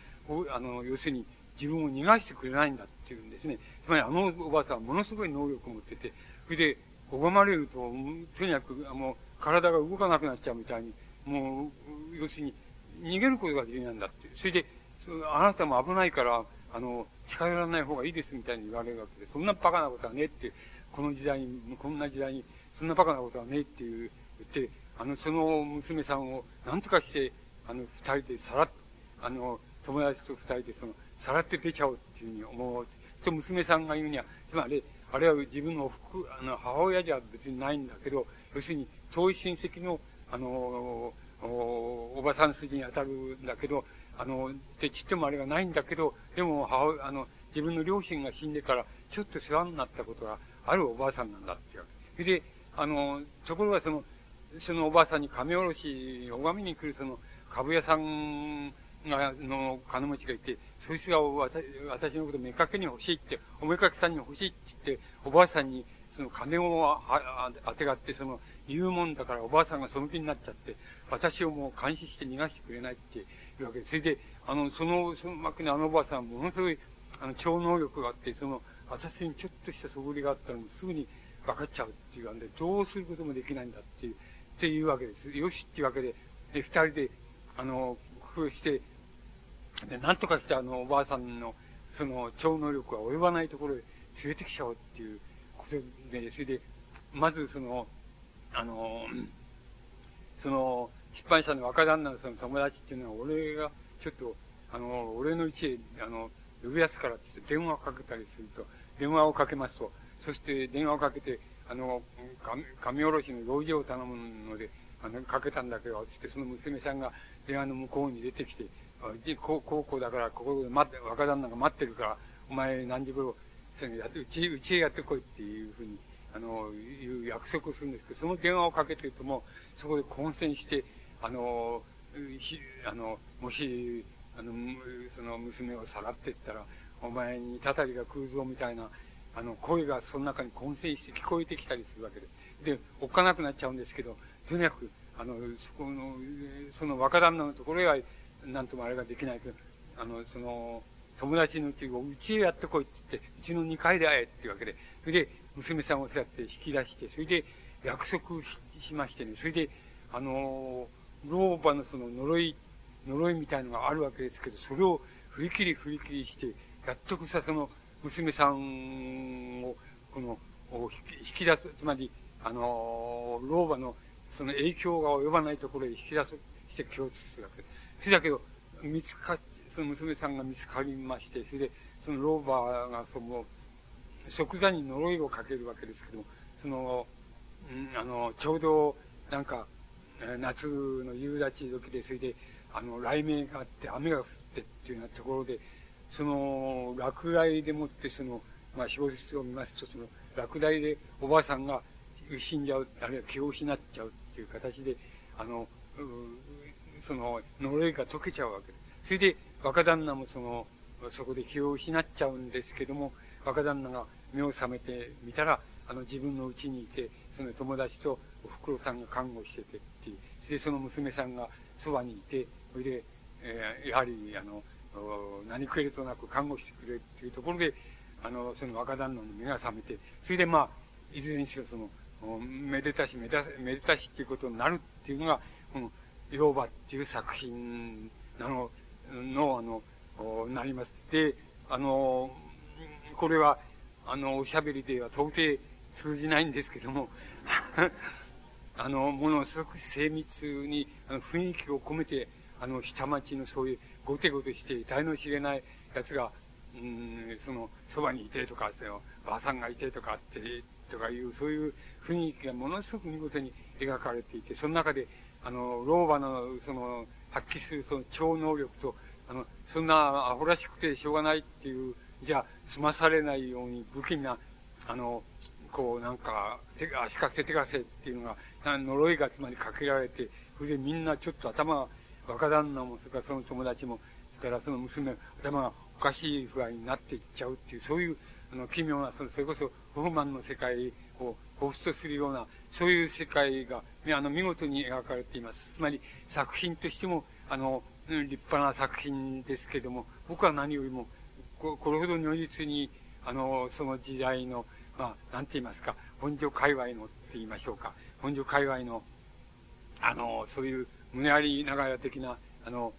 あの、要するに、自分を逃がしてくれないんだっていうんですね。つまり、あのおばあさんはものすごい能力を持ってて、それで、拝まれると、とにかく、もう、体が動かなくなっちゃうみたいに、もう、要するに、逃げることができないんだって。それで、あなたも危ないから、あの、近寄らない方がいいですみたいに言われるわけで、そんなバカなことはねって、この時代に、こんな時代に、そんなバカなことはねっていう、言って、あの、その娘さんを、なんとかして、あの、二人でさらっ、あの、友達と二人で、その、さらって出ちゃおうっていうふうに思う。と、娘さんが言うには、つまり、あれは自分のおふく、あの、母親じゃ別にないんだけど、要するに、遠い親戚の、あの、お、おばさん筋に当たるんだけど、あの、で、ちっともあれがないんだけど、でも、母、あの、自分の両親が死んでから、ちょっと世話になったことがあるおばあさんなんだっていう。それで、あの、ところがその、そのおばあさんに神おろし、拝みに来るその、株屋さんが、の金持ちがいて、そいつが私のことをめかけに欲しいって、おめかけさんに欲しいって言って、おばあさんにその金をあてがって、その、言うもんだからおばあさんがその気になっちゃって、私をもう監視して逃がしてくれないっていうわけです。それで、あの、その、その幕のあのおばあさんはものすごい、あの、超能力があって、その、私にちょっとした素振りがあったらすぐに分かっちゃうっていうわけで、どうすることもできないんだっていう、っていうわけです。よしっていうわけで、で、二人で、あの、工夫して、で、なんとかしてあの、おばあさんの、その、超能力が及ばないところへ連れてきちゃおうっていうことで、それで、まずその、あの、その、出版社の若旦那のその友達っていうのは、俺が、ちょっと、あの、俺の家へ、あの、呼び出すからって言って電話をかけたりすると、電話をかけますと、そして電話をかけて、あの、神おろしの道場を頼むので、あの、かけたんだけど、つって、その娘さんが電話の向こうに出てきて、こう、こう、こうだから、ここで待って、若旦那が待ってるから、お前何時頃、うち、うちへやってこいっていうふうに、あの、いう約束をするんですけど、その電話をかけてるともう、そこで混戦して、あの、ひ、あの、もし、あの、その娘をさらっていったら、お前にたたりが食うぞみたいな、あの、声がその中に混戦して聞こえてきたりするわけで。で、おっかなくなっちゃうんですけど、とにかく、あの、そこの、その若旦那のところへは、なんともあれができないけど、あの、その、友達のうちをうちへやってこいって言って、うちのにかいで会えっていうわけで、それで、娘さんをそうやって引き出して、それで、約束 し, しましてね、それで、あの、老婆のその呪い、呪いみたいのがあるわけですけど、それを振り切り振り切りして、やっとこさ、その、娘さんを、この、引き出す、つまり、あの、老婆の、その影響が及ばないところへ引き出す、して共通するわけです。それだけど、見つかっ、その娘さんが見つかりまして、それで、その老婆が、その、即座に呪いをかけるわけですけども、その、うん、あの、ちょうど、なんか、夏の夕立時で、それで、あの、雷鳴があって、雨が降ってっていうようなところで、その、落雷でもって、その、まあ、小説を見ますと、その、落雷でおばあさんが死んじゃう、あるいは気を失っちゃうっていう形で、あの、その、呪いが解けちゃうわけです。それで、若旦那もその、そこで気を失っちゃうんですけども、若旦那が目を覚めてみたら、あの、自分の家にいて、その友達とお袋さんが看護しててっていう、それでその娘さんがそばにいて、それで、えー、やはり、あの、何食えるとなく看護してくれるっていうところで、あの、その若旦那の目が覚めて、それでまあ、いずれにしろその、めでたし、めでたしっていうことになるっていうのが、この、老婆っていう作品なの、の、あの、なります。で、あの、これは、あの、おしゃべりでは到底通じないんですけども、あの、ものすごく精密に、あの、雰囲気を込めて、あの、下町のそういう、ごてごてして、痛いの知れないやつが、うん、その、そばにいてとか、その、ばあさんがいてとかあって、とかいう、そういう雰囲気がものすごく見事に描かれていて、その中で、あの、老婆の、その、発揮するその超能力と、あの、そんなアホらしくてしょうがないっていう、じゃあ、済まされないように不気味な、あの、こうなんか、手が、足かせ手かせっていうのが、呪いがつまりかけられて、それでみんなちょっと頭、若旦那も、それからその友達も、それからその娘の頭がおかしい具合になっていっちゃうっていう、そういう、あの、奇妙な、その、それこそ、ホフマンの世界を彷彿とするような、そういう世界が、あの、見事に描かれています。つまり、作品としても、あの、立派な作品ですけども、僕は何よりも、こ, これほど如実に、あの、その時代の、まあ、なんて言いますか、本所界隈のって言いましょうか、本所界隈の、あの、そういう、胸ありながら的な、あの、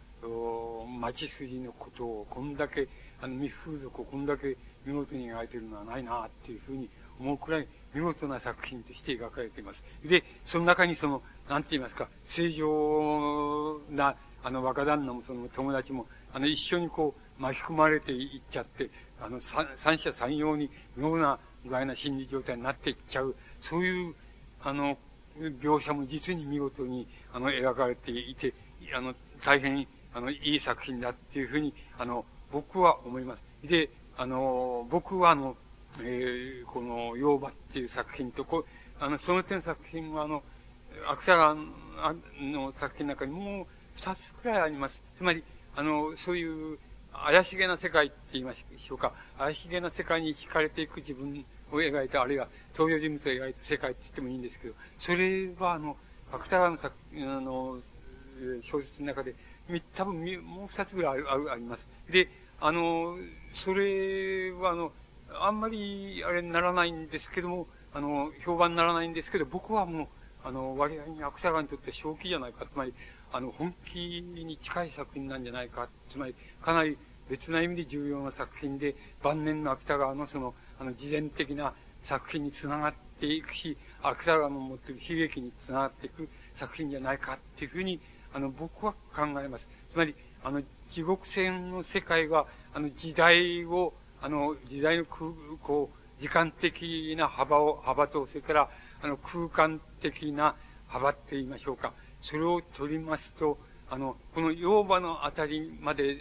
町筋のことを、こんだけ、あの、未風俗をこんだけ見事に描いているのはないな、っていうふうに思うくらい、見事な作品として描かれています。で、その中にその、なんて言いますか、正常な、あの、若旦那もその友達も、あの、一緒にこう、巻き込まれていっちゃって、あの、三者三様に、妙な具合な心理状態になっていっちゃう、そういう、あの、描写も実に見事に、あの、描かれていて、あの、大変、あの、いい作品だっていうふうに、あの、僕は思います。で、あの、僕はあの、えー、この、妖婆っていう作品と、こあの、その点作品は、あの、芥川の作品の中にもう二つくらいあります。つまり、あの、そういう、怪しげな世界って言いましょうか。怪しげな世界に惹かれていく自分を描いた、あるいは登場人物を描いた世界って言ってもいいんですけど、それは、あの、芥川の作品、あの、小説の中で、多分、もう二つくらいあります。で、あの、それは、あの、あんまり、あれにならないんですけども、あの、評判にならないんですけど、僕はもう、あの、割合に芥川にとって正気じゃないか、つまり、あの、本気に近い作品なんじゃないか、つまり、かなり別な意味で重要な作品で、晩年の芥川のその、あの、自伝的な作品につながっていくし、芥川の持っている悲劇につながっていく作品じゃないかっていうふうに、あの、僕は考えます。つまり、あの、地獄線の世界は、あの、時代を、あの、時代の空、こう、時間的な幅を、幅と、それから、あの、空間的な幅って言いましょうか。それを取りますと、あの、この洋場のあたりまで、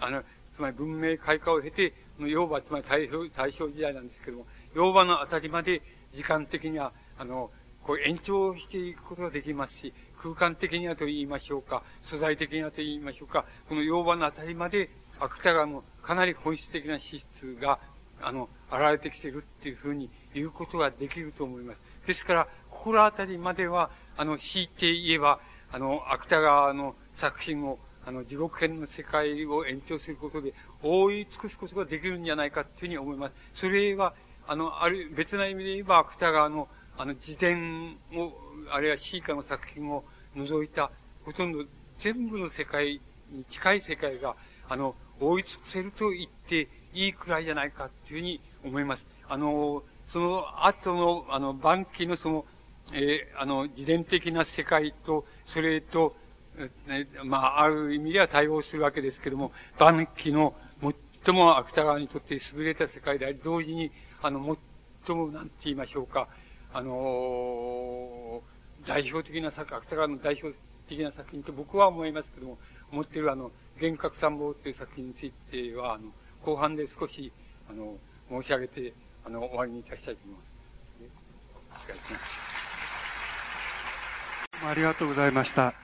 あの、つまり文明開化を経て、洋場、つまり大正、大正時代なんですけども、洋場のあたりまで時間的には、あの、こう延長していくことができますし、空間的にはと言いましょうか、素材的にはと言いましょうか、この洋場のあたりまで、芥川のかなり本質的な資質が、あの、現れてきているっていうふうに言うことができると思います。ですから、ここらあたりまでは、あの、強いて言えば、あの、芥川の作品を、あの、地獄編の世界を延長することで、覆い尽くすことができるんじゃないかっていうふうに思います。それは、あの、ある、別な意味で言えば、芥川の、あの、自伝を、あるいはシーカの作品を除いた、ほとんど全部の世界に近い世界が、あの、覆い尽くせると言っていいくらいじゃないかっていうふうに思います。あの、その後の、あの、晩期のその、えー、あの、自伝的な世界と、それと、ね、まあ、ある意味では対応するわけですけども、晩期の最も芥川にとって優れた世界であり、同時に、あの、最も、なんて言いましょうか、あのー、代表的な作、芥川の代表的な作品と僕は思いますけども、思っているあの、幻覚参謀という作品については、あの、後半で少し、あの、申し上げて、あの、終わりにいたしたいと思います。お願いします。ありがとうございました。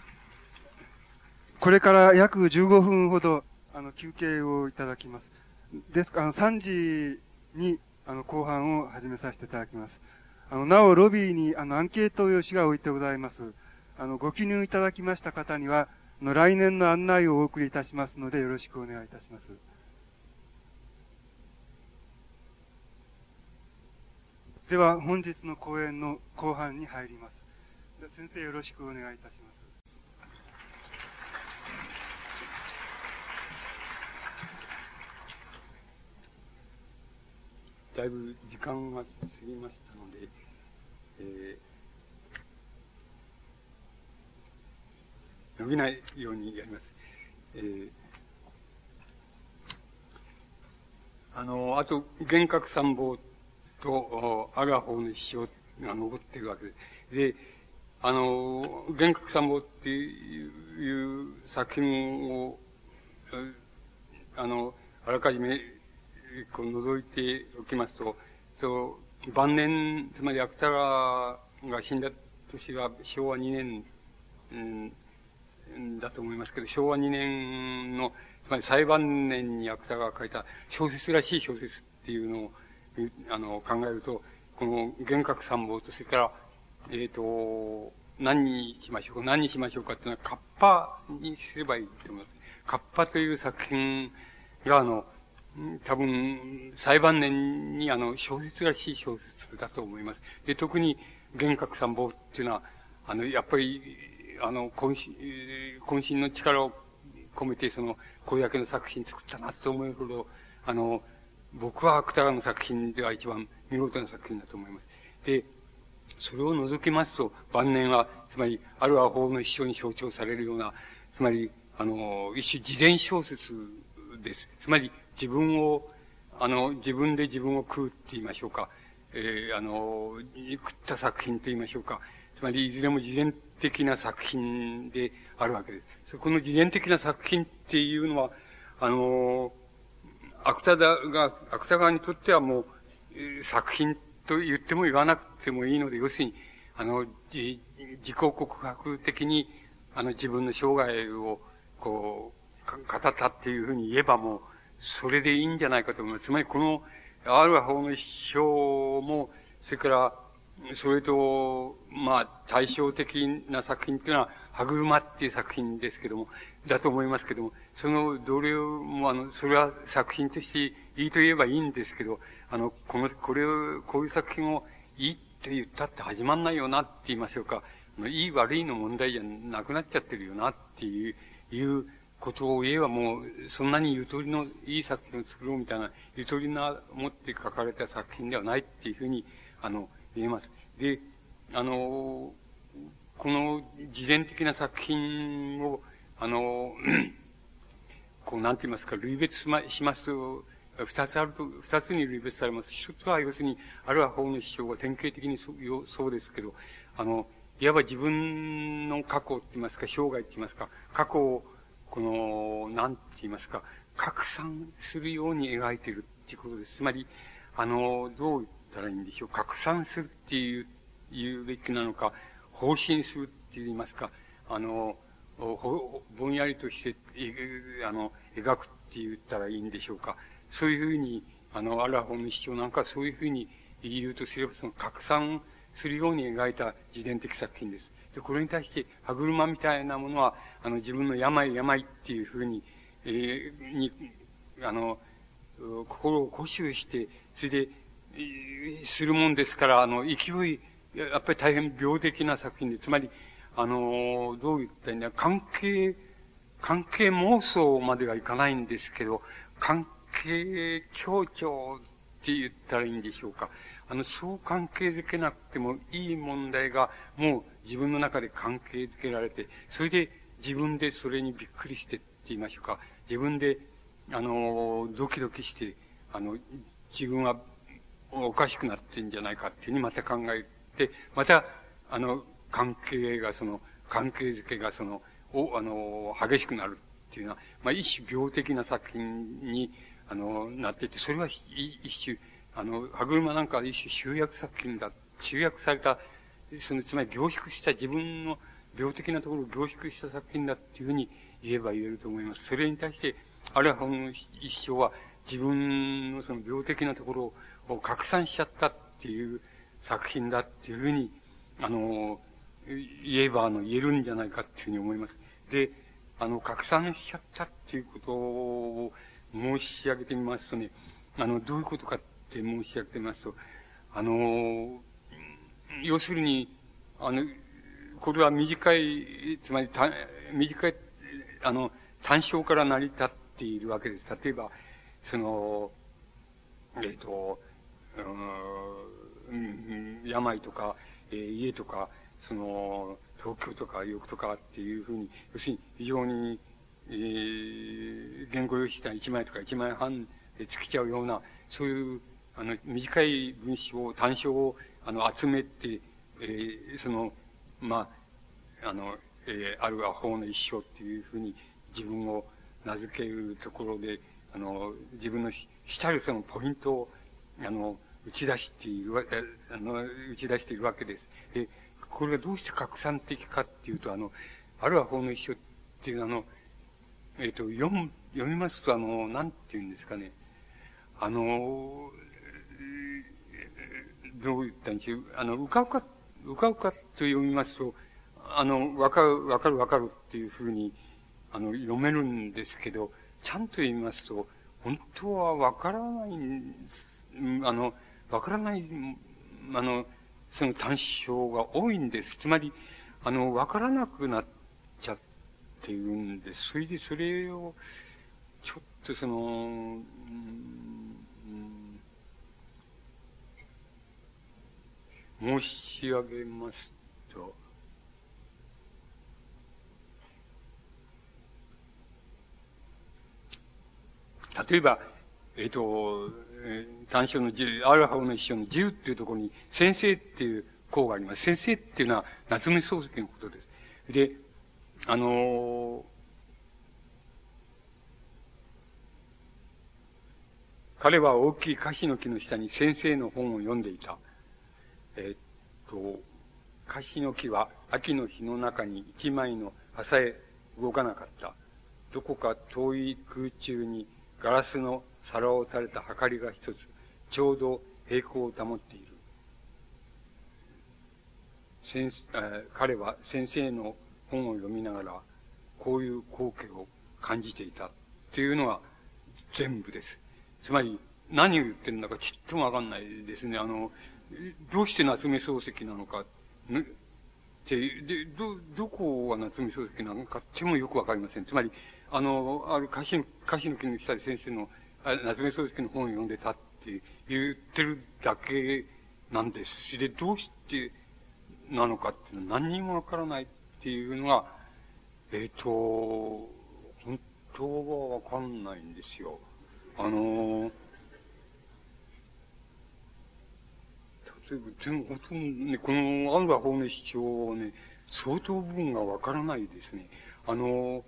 これから約じゅうごふんほど、あの、休憩をいただきます。ですから、あの、さんじに、あの、後半を始めさせていただきます。あの、なお、ロビーに、あの、アンケート用紙が置いてございます。あの、ご記入いただきました方には、あの、来年の案内をお送りいたしますので、よろしくお願いいたします。では、本日の講演の後半に入ります。先生、よろしくお願いいたします。だいぶ時間が過ぎましたので、えー、伸びないようにやります。えー、あの、あと、幻覚参謀とアガホーの師匠が残っているわけです。で、あの、幻覚参謀っていう作品を、あの、あらかじめ、こう覗いておきますと、そう、晩年、つまり芥川が死んだ年は昭和にねん、うん、だと思いますけど、昭和にねんの、つまり最晩年に芥川が書いた小説らしい小説っていうのを、あの、考えると、この幻覚参謀と、それから、えっと、何にしましょうか、何にしましょうかっていうのは、カッパにすればいいと思います。カッパという作品が、あの、多分、最晩年にあの、小説らしい小説だと思います。で、特に、幻覚参謀っていうのは、あの、やっぱり、あの、渾身、渾身の力を込めて、その、公の作品作ったなと思うほど、あの、僕は芥川の作品では一番見事な作品だと思います。で、それを除きますと、晩年は、つまり、あるアホの一生に象徴されるような、つまり、あの、一種自伝小説です。つまり、自分を、あの、自分で自分を食うって言いましょうか。えー、あの、食った作品と言いましょうか。つまり、いずれも自伝的な作品であるわけです。この自伝的な作品っていうのは、あの、芥川が、芥川にとってはもう、作品と言っても言わなくてもいいので、要するに、あの、自己告白的に、あの、自分の生涯を、こう、語ったっていうふうに言えばもう、それでいいんじゃないかと思います。つまり、この、ある方の批評も、それから、それと、まあ、対照的な作品というのは、歯車っていう作品ですけども、だと思いますけども、その、どれも、あの、それは作品としていいと言えばいいんですけど、あの、この、これを、こういう作品をいいと言ったって始まんないよなって言いましょうか、いい悪いの問題じゃなくなっちゃってるよなっていう、いう、ことを言えばもう、そんなにゆとりのいい作品を作ろうみたいな、ゆとりな持って書かれた作品ではないっていうふうに、あの、言えます。で、あの、この自伝的な作品を、あの、こう、なんて言いますか、類別しますと、二つあると、二つに類別されます。一つは要するに、あるは法の主張は典型的にそ う, そうですけど、あの、いわば自分の過去って言いますか、生涯って言いますか、過去を、この、なんて言いますか、拡散するように描いているっていうことです。つまり、あの、どう言ったらいいんでしょう。拡散するっていう、言うべきなのか、方針するって言いますか、あの、ぼんやりとして、あの、描くって言ったらいいんでしょうか。そういうふうに、あの、アラホンの主張なんかそういうふうに言うとすれば、その拡散するように描いた自伝的作品です。で、これに対して、歯車みたいなものは、あの、自分の病病っていうふうに、えー、に、あの、心を固執して、それで、えー、するもんですから、あの、勢い、やっぱり大変病的な作品で、つまり、あの、どう言ったらいいんだ、関係、関係妄想まではいかないんですけど、関係強調って言ったらいいんでしょうか。あの、そう関係づけなくてもいい問題が、もう自分の中で関係づけられて、それで自分でそれにびっくりしてって言いましょうか。自分で、あの、ドキドキして、あの、自分はおかしくなってんじゃないかっていうふうにまた考えて、また、あの、関係がその、関係づけがその、お、あの、激しくなるっていうのは、まあ、一種病的な作品に、あの、なっていて、それは一種、あの、歯車なんかは一種集約作品だ。集約された、その、つまり凝縮した自分の病的なところを凝縮した作品だっていうふうに言えば言えると思います。それに対して、アラフォンの一生は自分のその病的なところを拡散しちゃったっていう作品だっていうふうに、あの、言えば、あの、言えるんじゃないかっていうふうに思います。で、あの、拡散しちゃったっていうことを申し上げてみますとね、あの、どういうことかって申し上げてみますと、あの、要するに、あの、これは短い、つまり、た短い、あの、単焦から成り立っているわけです。例えば、その、えっと、うん、病とか、えー、家とか、その、東京とか欲とかっていうふうに、要するに非常に、えー、原稿用紙がいちまいとかいちまいはんで尽きちゃうような、そういう、あの、短い文章を、短章を、あの、集めて、えー、その、まあ、あの、えー、あるは法の一生っていうふうに自分を名付けるところで、あの、自分のしたるそのポイントを、あの、打ち出しているわ、あの、打ち出しているわけです。で、これがどうして拡散的かっていうと、あの、あるは法の一生っていう、あの、えっと、読む、読みますと、あの、なんて言うんですかね。あの、どう言ったんでしょう。あの、うかうか、うかうかと読みますと、あの、わかる、わかる、わかるっていうふうに、あの、読めるんですけど、ちゃんと読みますと、本当はわからない、あの、わからない、あの、その単焦が多いんです。つまり、あの、わからなくなっちゃっているんです。それで、それを、ちょっとその、うん、申し上げますと、例えば、えっ、ー、と、単焦の十、アルハオの一章の十っていうところに、先生っていう項があります。先生っていうのは、夏目漱石のことです。で、あのー、彼は大きい樫の木の下に先生の本を読んでいた。えっと、樫の木は秋の日の中に一枚の葉へ動かなかった。どこか遠い空中にガラスの皿を垂れたはかりが一つ、ちょうど平行を保っている。先え彼は先生の本を読みながら、こういう光景を感じていた。っていうのは全部です。つまり、何を言ってるのかちっともわかんないですね。あの、どうして夏目漱石なのか、って、で、ど、どこが夏目漱石なのかってもよくわかりません。つまり、あの、ある樫の木の下で先生の、夏目漱石の本を読んでたって言ってるだけなんです。で、どうしてなのかっていうのは何にもわからないっていうのが、えっと、本当はわかんないんですよ。あの、でも、ほとんどね、この安楽法の主張をね、相当部分がわからないですね。あの、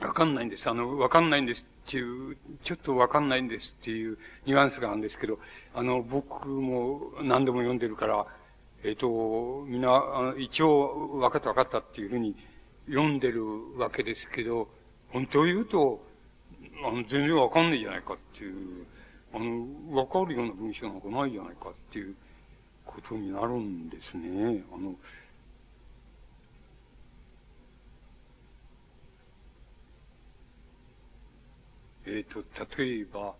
わかんないんです。あの、わかんないんですっていう、ちょっとわかんないんですっていうニュアンスがあるんですけど、あの、僕も何度も読んでるから、えっと、みんな、一応、わかったわかったっていうふうに読んでるわけですけど、本当を言うと、あの、全然わかんないじゃないかっていう、あの、わかるような文章なんかないじゃないかっていうことになるんですね。あの、えっと、例えば、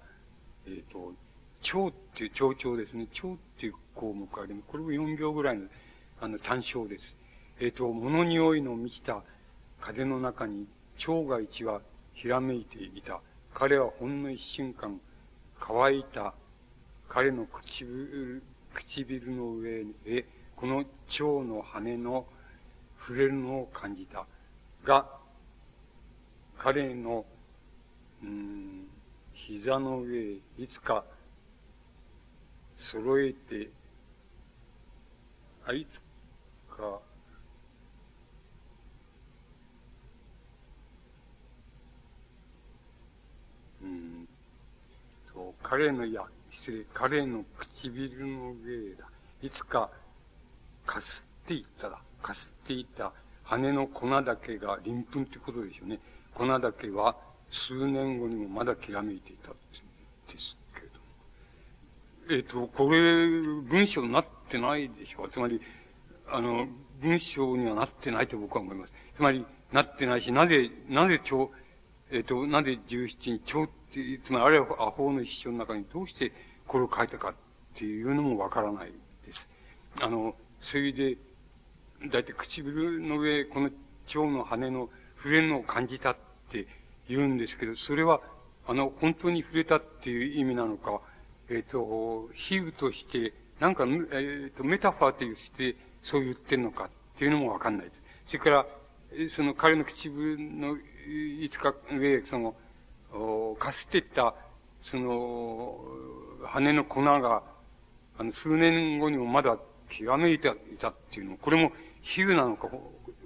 えっと、蝶っていう、蝶々ですね。蝶っていう項目あります。これもよんびょうぐらいの、あの、単章です。えっと、物匂いの満ちた風の中に、蝶が一羽ひらめいていた。彼はほんの一瞬間、乾いた彼の唇、唇の上へ、この蝶の羽の触れるのを感じた。が、彼の、うーん、膝の上へ、いつか、揃えて、あいつか、うんと、彼の、いや、失礼、彼の唇の上だ。いつか、かすっていったら、かすっていた羽の粉だけが、鱗粉ってことでしょうね。粉だけは、数年後にもまだきらめいていたんです。えっと、これ、文章になってないでしょ。つまり、あの、文章にはなってないと僕は思います。つまり、なってないし、なぜ、なぜ蝶、えっと、なぜじゅうしちにち、蝶って、つまり、あれはアホの一生の中にどうしてこれを書いたかっていうのもわからないです。あの、それで、だいたい唇の上、この蝶の羽の触れるのを感じたって言うんですけど、それは、あの、本当に触れたっていう意味なのか、えっと、比喩として、なんか、えっと、メタファーとして、そう言ってるのかっていうのもわかんないです。それから、その彼の唇の、いつか上、その、かすっていった、その、羽の粉が、あの、数年後にもまだ極めいていたっていうのも、これも比喩なのか、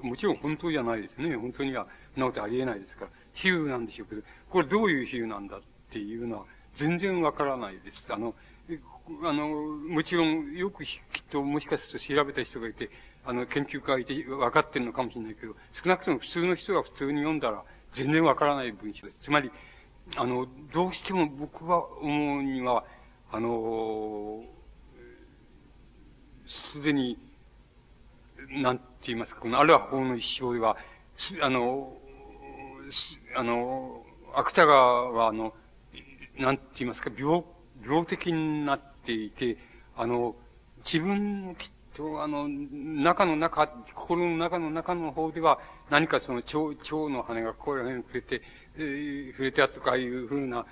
もちろん本当じゃないですね。本当には、そんなことありえないですから、比喩なんでしょうけど、これどういう比喩なんだっていうのは、全然わからないです。あの、あの、もちろん、よくきっともしかすると調べた人がいて、あの、研究家がいて分かってるのかもしれないけど、少なくとも普通の人が普通に読んだら全然わからない文章です。つまり、あの、どうしても僕は思うには、あの、すでに、なんて言いますか、このアルハ法の一生では、あの、あの、芥川はあの、なんて言いますか、病、病的になっていて、あの、自分のきっと、あの、中の中、心の中の中の方では、何かその蝶、蝶の羽がこういう辺に触れて、えー、触れてあったとかいうふうな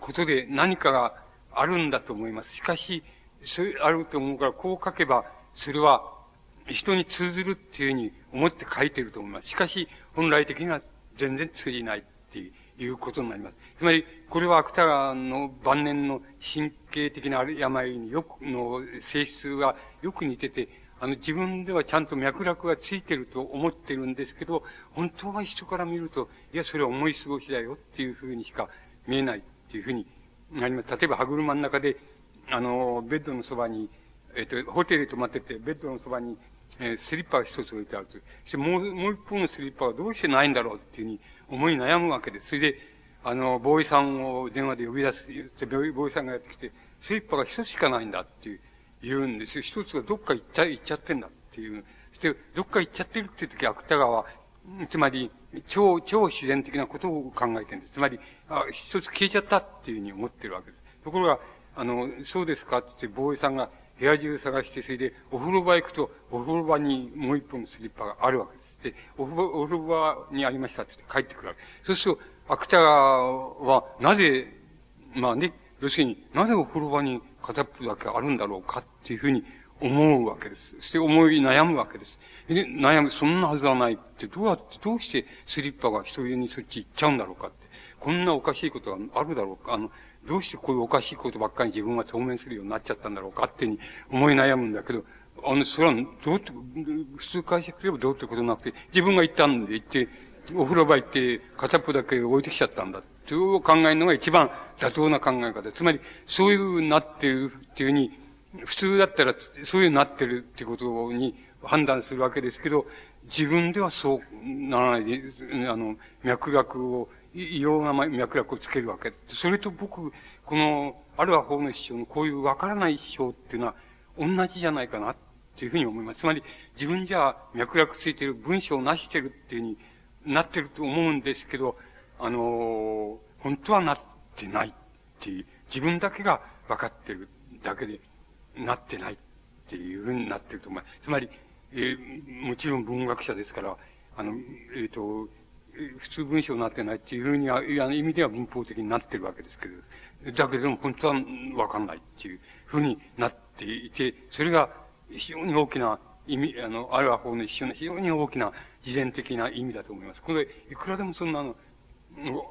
ことで何かがあるんだと思います。しかし、そういう、あると思うから、こう書けば、それは人に通ずるっていうふうに思って書いてると思います。しかし、本来的には全然通じないっていう。いうことになります。つまり、これは芥川の晩年の神経的な病によく、の性質がよく似てて、あの、自分ではちゃんと脈絡がついてると思ってるんですけど、本当は人から見ると、いや、それは思い過ごしだよっていうふうにしか見えないっていうふうになります。例えば、歯車の中で、あの、ベッドのそばに、えっと、ホテルに泊まってて、ベッドのそばに、えー、スリッパが一つ置いてあると。そしてもう、もう一方のスリッパはどうしてないんだろうっていうふうに、思い悩むわけです。それで、あの、ボーイさんを電話で呼び出す、ボーイさんがやってきて、スリッパが一つしかないんだっていう言うんですよ。一つがどっか行っちゃ、行っちゃってんだっていう。そして、どっか行っちゃってるっていう時、芥川は、つまり、超、超自然的なことを考えてるんです。つまり、あ、一つ消えちゃったっていうふうに思ってるわけです。ところが、あの、そうですかって言って、ボーイさんが部屋中探して、それで、お風呂場行くと、お風呂場にもう一本のスリッパがあるわけです。で、お風呂、お風呂場にありましたって帰ってくるわけ。そうすると、芥川は、なぜ、まあね、要するに、なぜお風呂場に片っぽだけあるんだろうかっていうふうに思うわけです。そして思い悩むわけです。で、悩む、そんなはずはないって、どうやって、どうしてスリッパが一人にそっち行っちゃうんだろうかって。こんなおかしいことがあるだろうか。あの、どうしてこういうおかしいことばっかり自分が当面するようになっちゃったんだろうかってに思い悩むんだけど、あの、それはどうって、普通解釈すればどうってことなくて、自分が行ったんで行って、お風呂場行って片っぽだけ置いてきちゃったんだ。それを考えるのが一番妥当な考え方。つまり、そういうふうになってるっていうふうに、普通だったらそういうふうになってるってことに判断するわけですけど、自分ではそうならないで、あの、脈絡を、異様な脈絡をつけるわけ。それと僕、この、アルア法の主張のこういうわからない主張っていうのは同じじゃないかなっていうふうに思います。つまり、自分じゃ脈絡ついてる文章をなしてるっていうふうになってると思うんですけど、あのー、本当はなってないっていう、自分だけが分かってるだけでなってないっていうふうになってると思います。つまり、えー、もちろん文学者ですから、あの、えっと、普通文章になってないっていうふうには、いや、意味では文法的になってるわけですけど、だけども本当はわかんないっていうふうになっていて、それが非常に大きな意味、あの、アルア法の一種の非常に大きな自然的な意味だと思います。これ、いくらでもそんなの、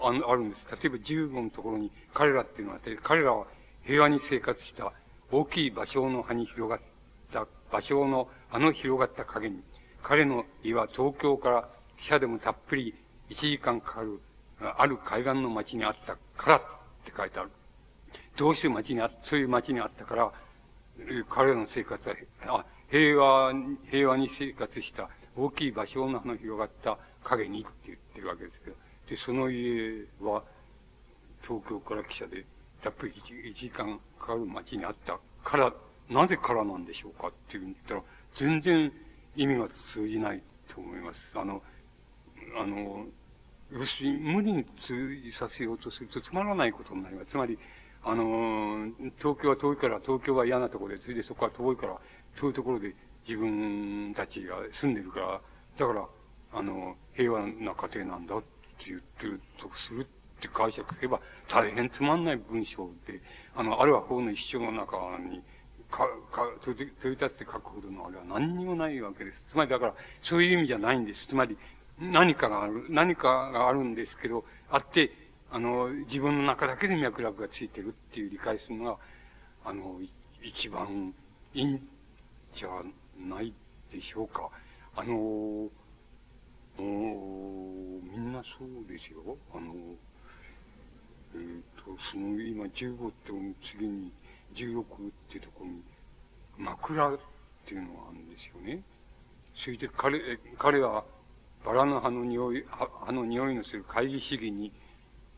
あの、あるんです。例えばじゅうごのところに彼らっていうのがあって、彼らは平和に生活した大きい芭蕉の葉に広がった、芭蕉のあの広がった影に、彼の家は東京から汽車でもたっぷりいちじかんかかる、ある海岸の町にあったからって書いてある。どうして町にあ、そういう町にあったから、彼らの生活は、あ、平和、平和に生活した大きい芭蕉の葉の広がった影にって言ってるわけですけど、で、その家は東京から汽車でたっぷりいちじかんかかる町にあったから、なぜからなんでしょうかっていうふうに言ったら、全然意味が通じないと思います。あの、あの、要するに無理に通じさせようとするとつまらないことになります。つまり、あの、東京は遠いから、東京は嫌なところで、ついでそこは遠いから、遠いところで自分たちが住んでるから、だから、あの、平和な家庭なんだって言ってるとするって解釈すれば、大変つまんない文章で、あの、あるは法の一生の中に、か、か、取り立って書くほどのあれは何にもないわけです。つまりだから、そういう意味じゃないんです。つまり、何かがある、何かがあるんですけど、あって、あの、自分の中だけで脈絡がついてるっていう理解するのが、あの、一番いいんじゃないでしょうか。あの、もう、みんなそうですよ。あの、えっと、その、今じゅうごって次にじゅうろくっていうところに、枕っていうのがあるんですよね。それで彼、彼は、バラの葉の匂い、葉の匂いのする会議主義に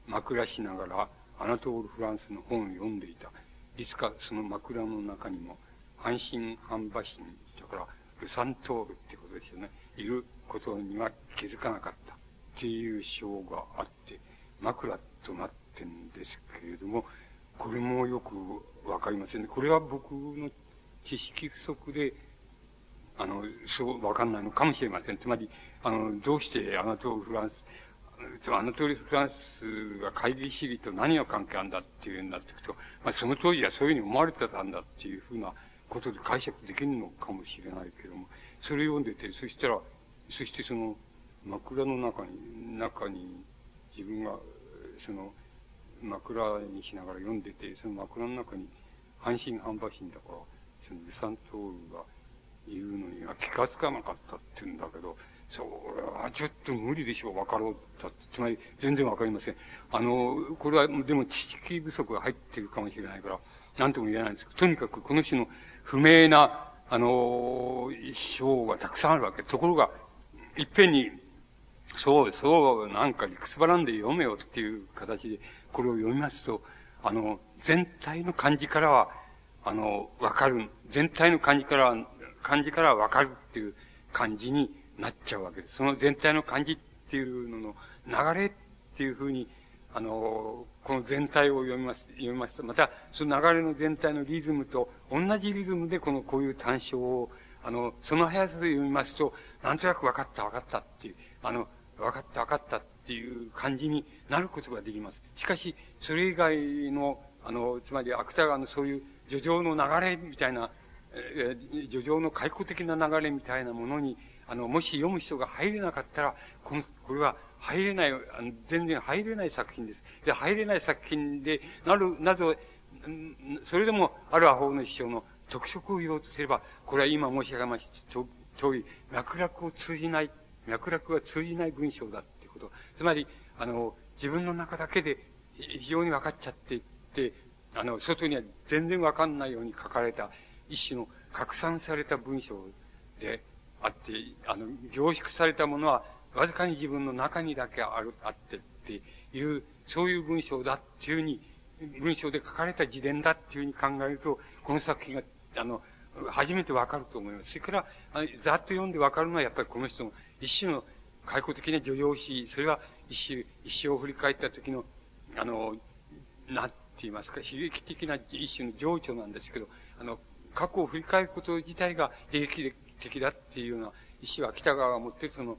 枕しながらアナトール・フランスの本を読んでいた。いつかその枕の中にも半信半馬信、だからルサントールってことですよね。いることには気づかなかったっていう章があって、枕となってんですけれども、これもよくわかりませんね。これは僕の知識不足で、あの、そう、わかんないのかもしれません。つまり、あの、どうしてアナトール・フランス、アナトール・フランスが会議主義と何が関係あるんだっていうようになっていくと、まあ、その当時はそういうふうに思われてたんだっていうふうなことで解釈できるのかもしれないけれども、それを読んでて、そしたら、そしてその、枕の中に、中に、自分が、その、枕にしながら読んでて、その枕の中に、半信半馬信だから、そのルサントールが、言うのには気がつかなかったって言うんだけど、それはちょっと無理でしょう、わかろうだって。つまり、全然わかりません。あの、これは、でも知識不足が入ってるかもしれないから、なんとも言えないんですけど、とにかくこの種の不明な、あの、章がたくさんあるわけ。ところが、いっぺんに、そうそう、なんか理屈ばらんで読めよっていう形で、これを読みますと、あの、全体の感じからは、あの、わかる。全体の感じからは、感じからわかるっていう感じになっちゃうわけです。その全体の感じっていうのの流れっていうふうに、あの、この全体を読みます、読みますと、また、その流れの全体のリズムと同じリズムでこの、こういう単章を、あの、その速さで読みますと、なんとなくわかったわかったっていう、あの、わかったわかったっていう感じになることができます。しかし、それ以外の、あの、つまり芥川のそういう叙情の流れみたいな、えー、叙情の回顧的な流れみたいなものにあの、もし読む人が入れなかったら、この、これは入れない、あの全然入れない作品です。で、入れない作品で、なる、なぜ、それでも、あるアホの主張の特色を言おうとすれば、これは今申し上げましたと通り、脈絡を通じない、脈絡が通じない文章だっていうこと。つまり、あの、自分の中だけで非常に分かっちゃっていって、あの、外には全然分かんないように書かれた、一種の拡散された文章であって、あの、凝縮されたものは、わずかに自分の中にだけある、あってっていう、そういう文章だっていうふうに、文章で書かれた自伝だっていうふうに考えると、この作品が、あの、初めてわかると思います。それから、あのざっと読んでわかるのは、やっぱりこの人の一種の回顧的な叙情詩、それは一種、一生を振り返った時の、あの、なんて言いますか、悲劇的な一種の情緒なんですけど、あの、過去を振り返ること自体が悲劇的だっていうような意思は北川が持っているその、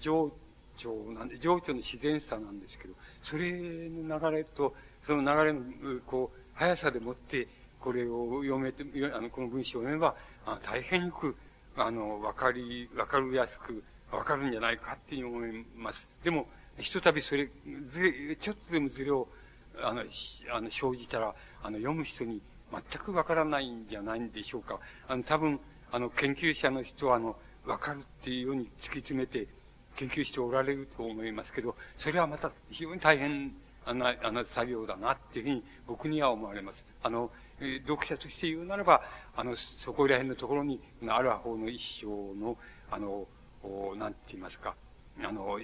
情緒なんで、情緒の自然さなんですけど、それの流れと、その流れの、こう、速さでもって、これを読めて、あの、この文章を読めば、あ大変よく、あの、わかり、わかりやすく、わかるんじゃないかっていう思います。でも、ひとたびそれ、ずれ、ちょっとでもずれを、あの、あの生じたら、あの、読む人に全くわからないんじゃないんでしょうか。あの、多分、あの、研究者の人は、あの、わかるっていうように突き詰めて研究しておられると思いますけど、それはまた非常に大変な、あの、作業だなっていうふうに僕には思われます。あの、読者として言うならば、あの、そこら辺のところに、ある方の一生の、あの、なんて言いますか、あの、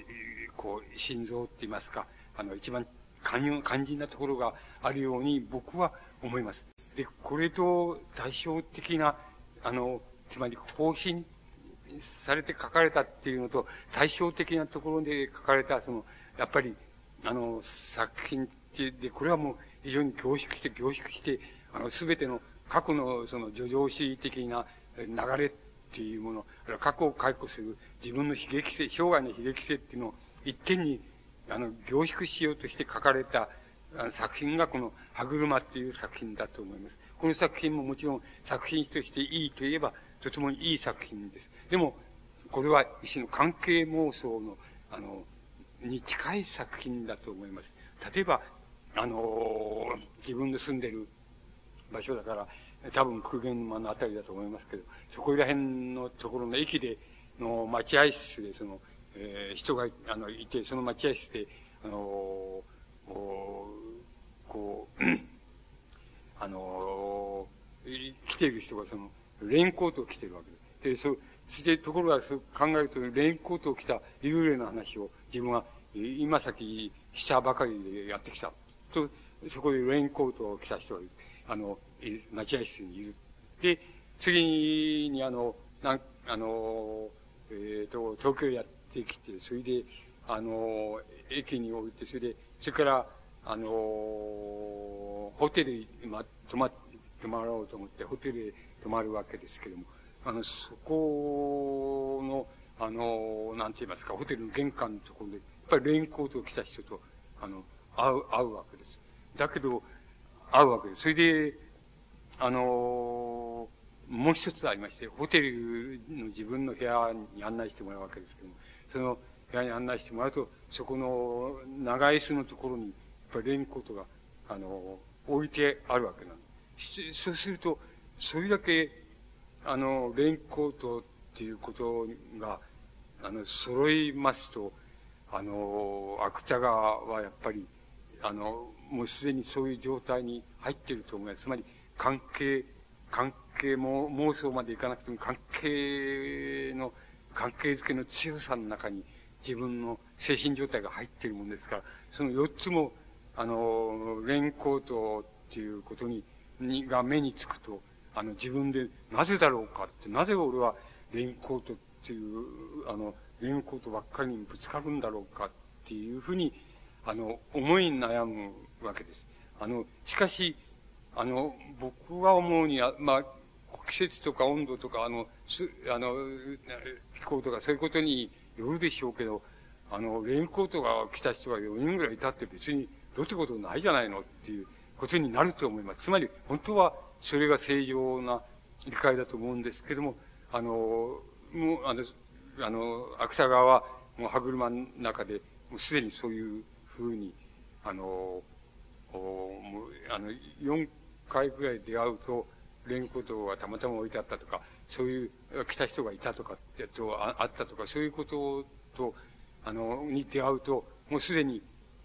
こう、心臓って言いますか、あの、一番肝心なところがあるように僕は思います。で、これと対照的な、あの、つまり方針されて書かれたっていうのと、対照的なところで書かれた、その、やっぱり、あの、作品って、で、これはもう非常に凝縮して、凝縮して、あの、すべての過去の、その、叙情詩的な流れっていうもの、過去を回顧する自分の悲劇性、生涯の悲劇性っていうのを一点に、あの、凝縮しようとして書かれた、あの、作品がこの、歯車っていう作品だと思います。この作品ももちろん作品としていいといえば、とてもいい作品です。でも、これは一種の関係妄想の、あの、に近い作品だと思います。例えば、あの、自分の住んでる場所だから、多分空間のあたりだと思いますけど、そこら辺のところの駅での待合室で、その、えー、人があのいて、その待合室で、あのー、こう、あのー、来ている人がその、レインコートを着てるわけです。で、そして、ところが、そう考えると、レインコートを着た幽霊の話を自分は、今先、したばかりでやってきた。と、そこでレインコートを着た人がいる。あの、待合室にいる。で、次に、あの、なん、あの、えっと、東京へやってきて、それで、あの、駅に降りて、それで、それから、あの、ホテル、ま、泊ま、泊まろうと思って、ホテルへ、止まるわけですけども、あの、そこの、あの、なんて言いますか、ホテルの玄関のところで、やっぱりレインコートを着た人と、あの、会う、会うわけです。だけど、会うわけです。それで、あの、もう一つありまして、ホテルの自分の部屋に案内してもらうわけですけども、その部屋に案内してもらうと、そこの長椅子のところに、やっぱりレインコートが、あの、置いてあるわけなんです。そうすると、それだけ、あの、レインコートっていうことが、あの、揃いますと、あの、芥川はやっぱり、あの、もうすでにそういう状態に入っていると思います。つまり、関係、関係も、妄想までいかなくても、関係の、関係づけの強さの中に、自分の精神状態が入っているものですから、その四つも、あの、レインコートっていうことに、にが目につくと、あの、自分で、なぜだろうかって、なぜ俺は、レインコートっていう、あの、レインコートばっかりにぶつかるんだろうかっていうふうに、あの、思い悩むわけです。あの、しかし、あの、僕は思うに、まあ、季節とか温度とか、あの、す、あの、気候とかそういうことによるでしょうけど、あの、レインコートが来た人がよにんぐらいいたって別に、どうってことないじゃないのっていうことになると思います。つまり、本当は、それが正常な理解だと思うんですけども、あの、もう、あの、あの、芥川は、もう歯車の中で、もうすでにそういうふうに、あの、おもうあのよんかいくらい出会うと、レンコトがたまたま置いてあったとか、そういう、来た人がいたとかって、と、あ、あったとか、そういうことと、あの、に出会うと、もうすでに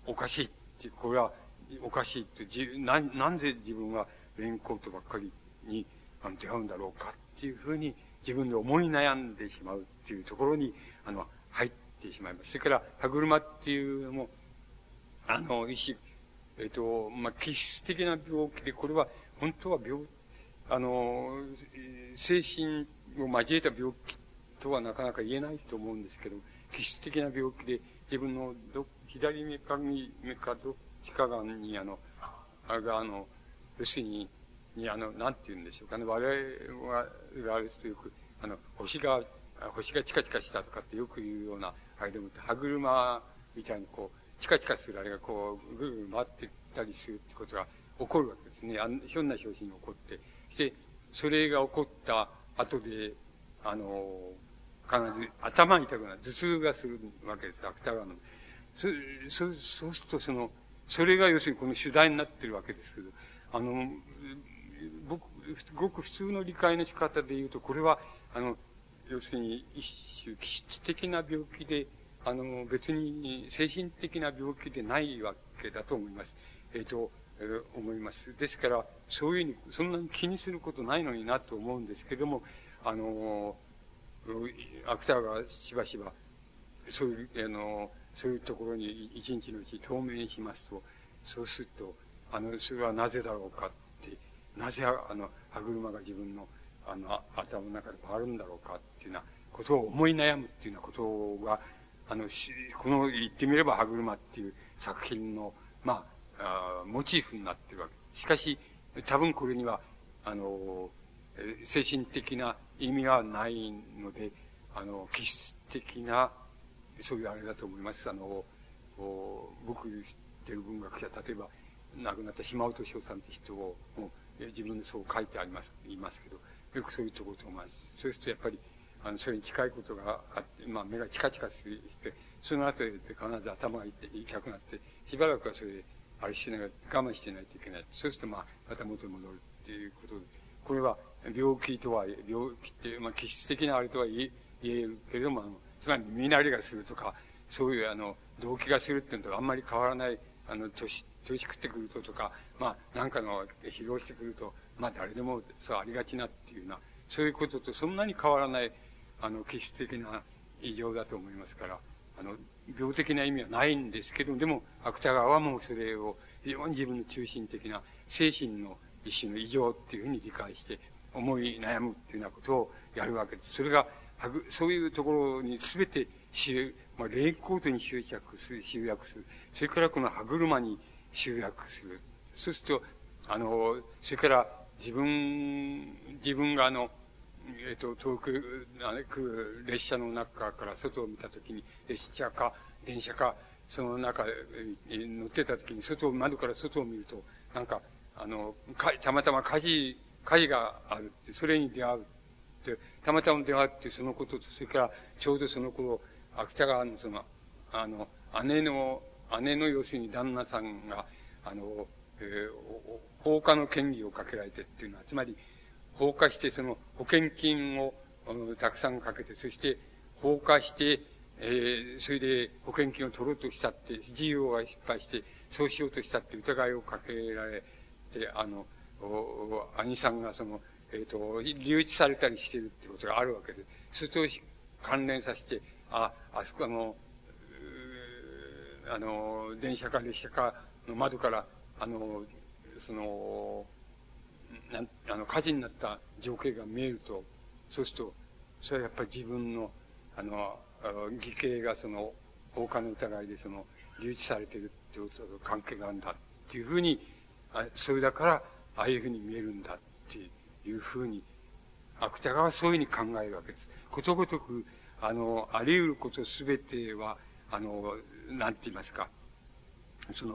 おかしいって、これはおかしいって、じな、なんで自分はレンコトばっかりにあの出会うんだろうかっていうふうに、自分で思い悩んでしまうっていうところに、あの、入ってしまいます。それから、歯車っていうのも、あの、一種、えっと、まあ、気質的な病気で、これは、本当は病、あの、精神を交えた病気とはなかなか言えないと思うんですけど、気質的な病気で、自分のど、左目か右目かどっちかがんに、あの、あが、あの、要するに、に、あの、なんて言うんでしょうかね、我々は、あれとよく、あの、星が、星がチカチカしたとかってよく言うような、あれでも、歯車みたいにこう、チカチカするあれがこう、ぐるぐる回っていったりするってことが起こるわけですね。あのひょんな表紙に起こって。そして、それが起こった後で、あの、必ず頭痛くなる、頭痛がするわけです、芥川の。そ、そ、そうするとその、それが要するにこの主題になってるわけですけど、あの、僕、ごく普通の理解の仕方で言うと、これは、あの、要するに一種、気質的な病気で、あの、別に精神的な病気でないわけだと思います。えっと、えー、思います。ですから、そういうふうに、そんなに気にすることないのになと思うんですけども、あの、芥川がしばしば、そういう、あの、そういうところに一日のうち当面しますと、そうすると、あの、それはなぜだろうかって、なぜ、あの、歯車が自分の、あの、頭の中で回るんだろうかっていうようなことを思い悩むっていうようなことが、あの、この、言ってみれば、歯車っていう作品の、まあ、あモチーフになってるわけです。しかし、多分これには、あの、精神的な意味はないので、あの、気質的な、そういうあれだと思います。あの、僕知ってる文学者、例えば、亡くなった島尾敏夫さんって人を、もう自分でそう書いてあります、言いますけど、よくそういうところと思います。そうするとやっぱり、あの、それに近いことがあって、まあ、目がチカチカして、その後で必ず頭が痛くなって、しばらくはそれで、あれしながら、我慢してないといけない。そうすると、まあ、また元に戻るっていうことで、これは、病気とは、病気って、まあ、気質的なあれとは言え、言えるけれども、あの、つまり、身なりがするとか、そういう、あの、動機がするっていうのとあんまり変わらない、あの、年、年食ってくるととか、まあ、なんかの、疲労してくると、まあ、誰でも、そう、ありがちなっていうような、そういうこととそんなに変わらない、あの、気質的な異常だと思いますから、あの、病的な意味はないんですけど、でも、芥川はもうそれを非常に自分の中心的な精神の一種の異常っていうふうに理解して、思い悩むっていうようなことをやるわけです。それが、そういうところに全て、まあ、レイコートに集約する、集約する。それからこの歯車に集約する。そうすると、あの、それから自分、自分があの、えっと、遠く、あれ、列車の中から外を見たときに、列車か、電車か、その中、乗ってたときに、外を、窓から外を見ると、なんか、あの、か、たまたま火事、火事があるって、それに出会うって、たまたま出会うって、そのことと、それから、ちょうどその頃、芥川のその、あの、姉の、姉の要するに旦那さんが、あの、えー、放火の嫌疑をかけられてっていうのは、つまり、放火して、その保険金をたくさんかけて、そして放火して、えー、それで保険金を取ろうとしたって、事業が失敗して、そうしようとしたって疑いをかけられて、あの、兄さんがその、えっと、留置されたりしているってことがあるわけで、それと関連させて、あ、あそこあの、あの、電車か列車かの窓から、あの、その、なんあの火事になった情景が見えると、そうすると、それはやっぱり自分の、あの、あの義兄がその、放火の疑いでその、留置されているってことと関係があるんだっていうふうに、あそれだから、ああいうふうに見えるんだっていうふうに、芥川はそういうふうに考えるわけです。ことごとく、あの、あり得ることすべては、あの、なんて言いますか、その、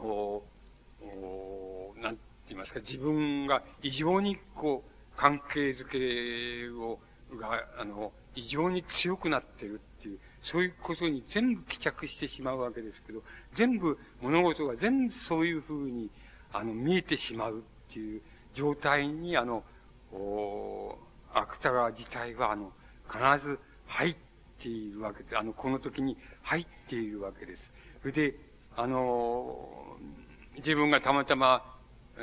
おなんって言いますか、自分が異常にこう、関係づけを、が、あの、異常に強くなってるっていう、そういうことに全部帰着してしまうわけですけど、全部、物事が全部そういうふうに、あの、見えてしまうっていう状態に、あの、お芥川自体は、あの、必ず入っているわけです。あの、この時に入っているわけです。それで、あの、自分がたまたま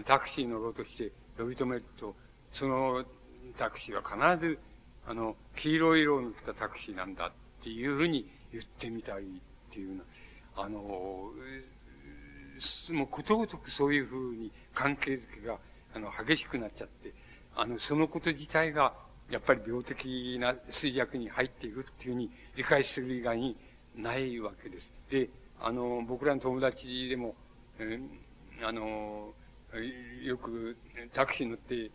タクシー乗ろうとして呼び止めると、そのタクシーは必ず、あの、黄色い色を塗ったタクシーなんだっていうふうに言ってみたいっていうのは、あの、もうことごとくそういうふうに関係づけが、あの、激しくなっちゃって、あの、そのこと自体が、やっぱり病的な衰弱に入っているっていうふうに理解する以外にないわけです。で、あの、僕らの友達でも、えー、あの、よくタクシーに乗って、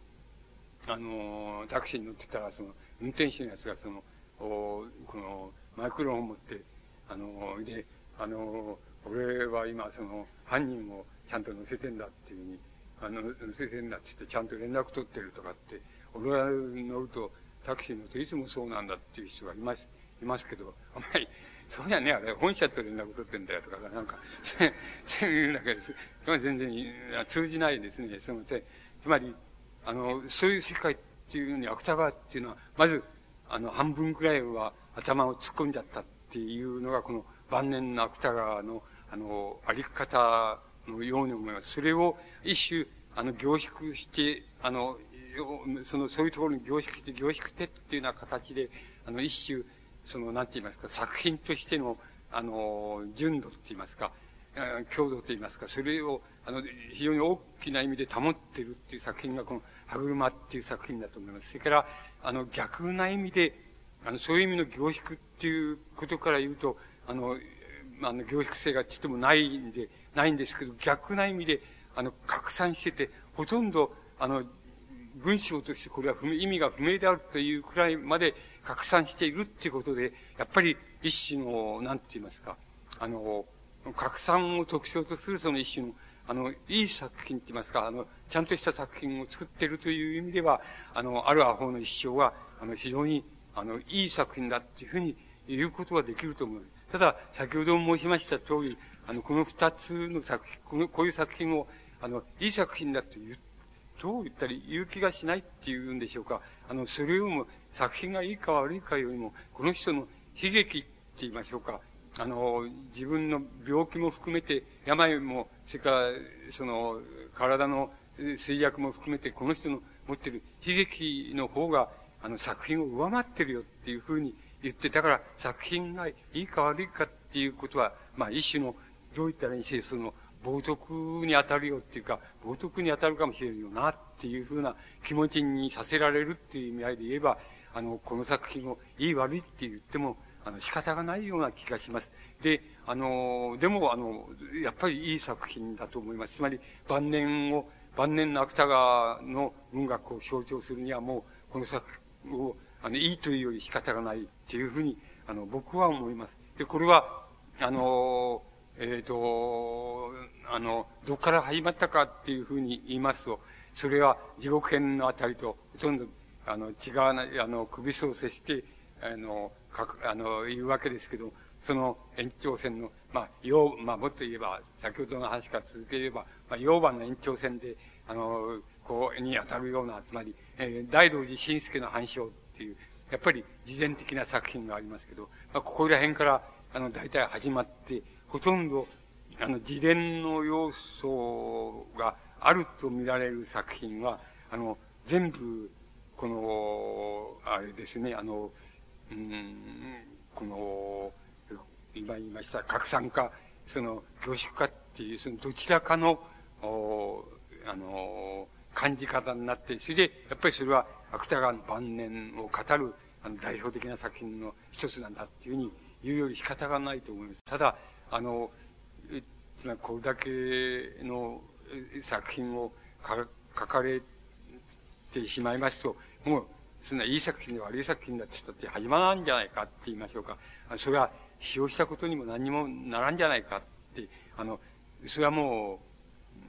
あの、タクシーに乗ってたら、その、運転手のやつが、その、この、マイクロフォンを持って、あの、で、あの、俺は今、その、犯人をちゃんと乗せてんだっていうふうに、あの、乗せてんだって言って、ちゃんと連絡取ってるとかって、俺は乗ると、タクシーに乗るといつもそうなんだっていう人がいます、いますけど、あんまり、そうやね、あれ、本社と連絡取ってんだよとか、なんか、そういうだけです。それは全然通じないですね。その、つまり、あの、そういう世界っていうのに、芥川っていうのは、まず、あの、半分くらいは頭を突っ込んじゃったっていうのが、この晩年の芥川の、あの、あり方のように思います。それを一種、あの、凝縮して、あの、その、そういうところに凝縮して、凝縮してっていうような形で、あの、一種、その、なんて言いますか、作品としての、あの、純度って言いますか、強度と言いますか、それを、あの、非常に大きな意味で保ってるっていう作品が、この、歯車っていう作品だと思います。それから、あの、逆な意味で、あの、そういう意味の凝縮っていうことから言うと、あの、あの、凝縮性がちっともないんで、ないんですけど、逆な意味で、あの、拡散してて、ほとんど、あの、文章としてこれは意味が不明であるというくらいまで拡散しているっていうことで、やっぱり一種の、なんて言いますか、あの、拡散を特徴とするその一種の、あの、いい作品って言いますか、あの、ちゃんとした作品を作っているという意味では、あの、あるアホの一生は、あの、非常に、あの、いい作品だっていうふうに言うことができると思います。ただ、先ほども申しました通り、あの、この二つの作品、この、こういう作品を、あの、いい作品だと言って、どう言ったら言う気がしないっていうんでしょうか。あの、それよりも作品がいいか悪いかよりも、この人の悲劇って言いましょうか。あの、自分の病気も含めて、病も、それから、その、体の衰弱も含めて、この人の持っている悲劇の方が、あの、作品を上回ってるよっていうふうに言って、だから作品がいいか悪いかっていうことは、まあ、一種の、どう言ったらいいし、その、冒涜に当たるよっていうか、冒涜に当たるかもしれんよなっていうふうな気持ちにさせられるっていう意味合いで言えば、あの、この作品をいい悪いって言っても、あの、仕方がないような気がします。で、あの、でも、あの、やっぱりいい作品だと思います。つまり、晩年を、晩年の芥川の文学を象徴するにはもう、この作品を、あの、いいというより仕方がないっていうふうに、あの、僕は思います。で、これは、あの、えっと、あの、どっから始まったかっていうふうに言いますと、それは地獄編のあたりとほとんど、あの、違わない、あの、首相接して、あの、かく、あの、言うわけですけど、その延長線の、まあ、要、まあ、もっと言えば、先ほどの話から続ければ、まあ、要番の延長線で、あの、こう、に当たるような、つまり、えー、大道寺信介の反証っていう、やっぱり、事前的な作品がありますけど、まあ、ここら辺から、あの、大体始まって、ほとんど、あの、自伝の要素があると見られる作品は、あの、全部、この、あれですね、あの、うん、この、今言いました、拡散化、その、凝縮化っていう、その、どちらかの、あの、感じ方になって、それで、やっぱりそれは、芥川の晩年を語る、あの、代表的な作品の一つなんだっていうふうに言うより仕方がないと思います。ただ、あの、つまりこれだけの作品をか書かれてしまいますと、もう、そんないい作品で悪い作品だって言ったって始まらんじゃないかって言いましょうか。それは、批評したことにも何にもならんじゃないかって、あの、それはも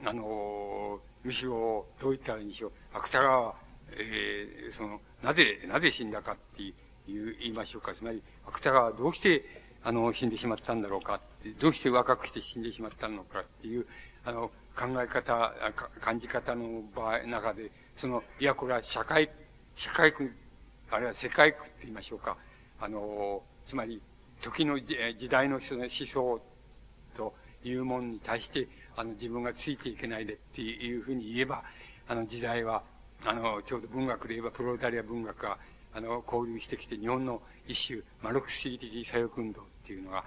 う、あの、むしろ、どう言ったらいいんでしょう。芥川は、えー、その、なぜ、なぜ死んだかって言いましょうか。つまり、芥川はどうして、あの、死んでしまったんだろうか、どうして若くして死んでしまったのかっていう、あの、考え方、感じ方の場合、中で、その、いや、これは社会、社会区、あるいは世界区って言いましょうか。あの、つまり、時の時代のその思想というものに対して、あの、自分がついていけないでっていうふうに言えば、あの、時代は、あの、ちょうど文学で言えばプロレタリア文学が、あの、交流してきて、日本の一種、マルクス主義的左翼運動っていうのが、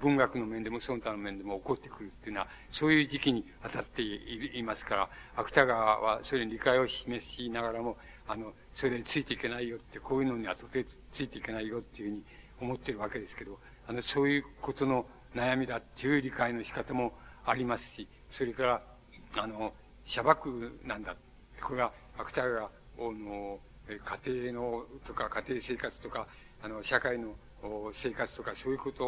文学の面でもその他の面でも起こってくるっていうのは、そういう時期に当たっていますから、芥川はそれに理解を示しながらも、あの、それについていけないよって、こういうのに後でついていけないよっていうふうに思ってるわけですけど、あの、そういうことの悩みだっていう理解の仕方もありますし、それから、あの、砂漠なんだ。これは芥川の家庭のとか家庭生活とか、あの、社会の生活とか、そういうこと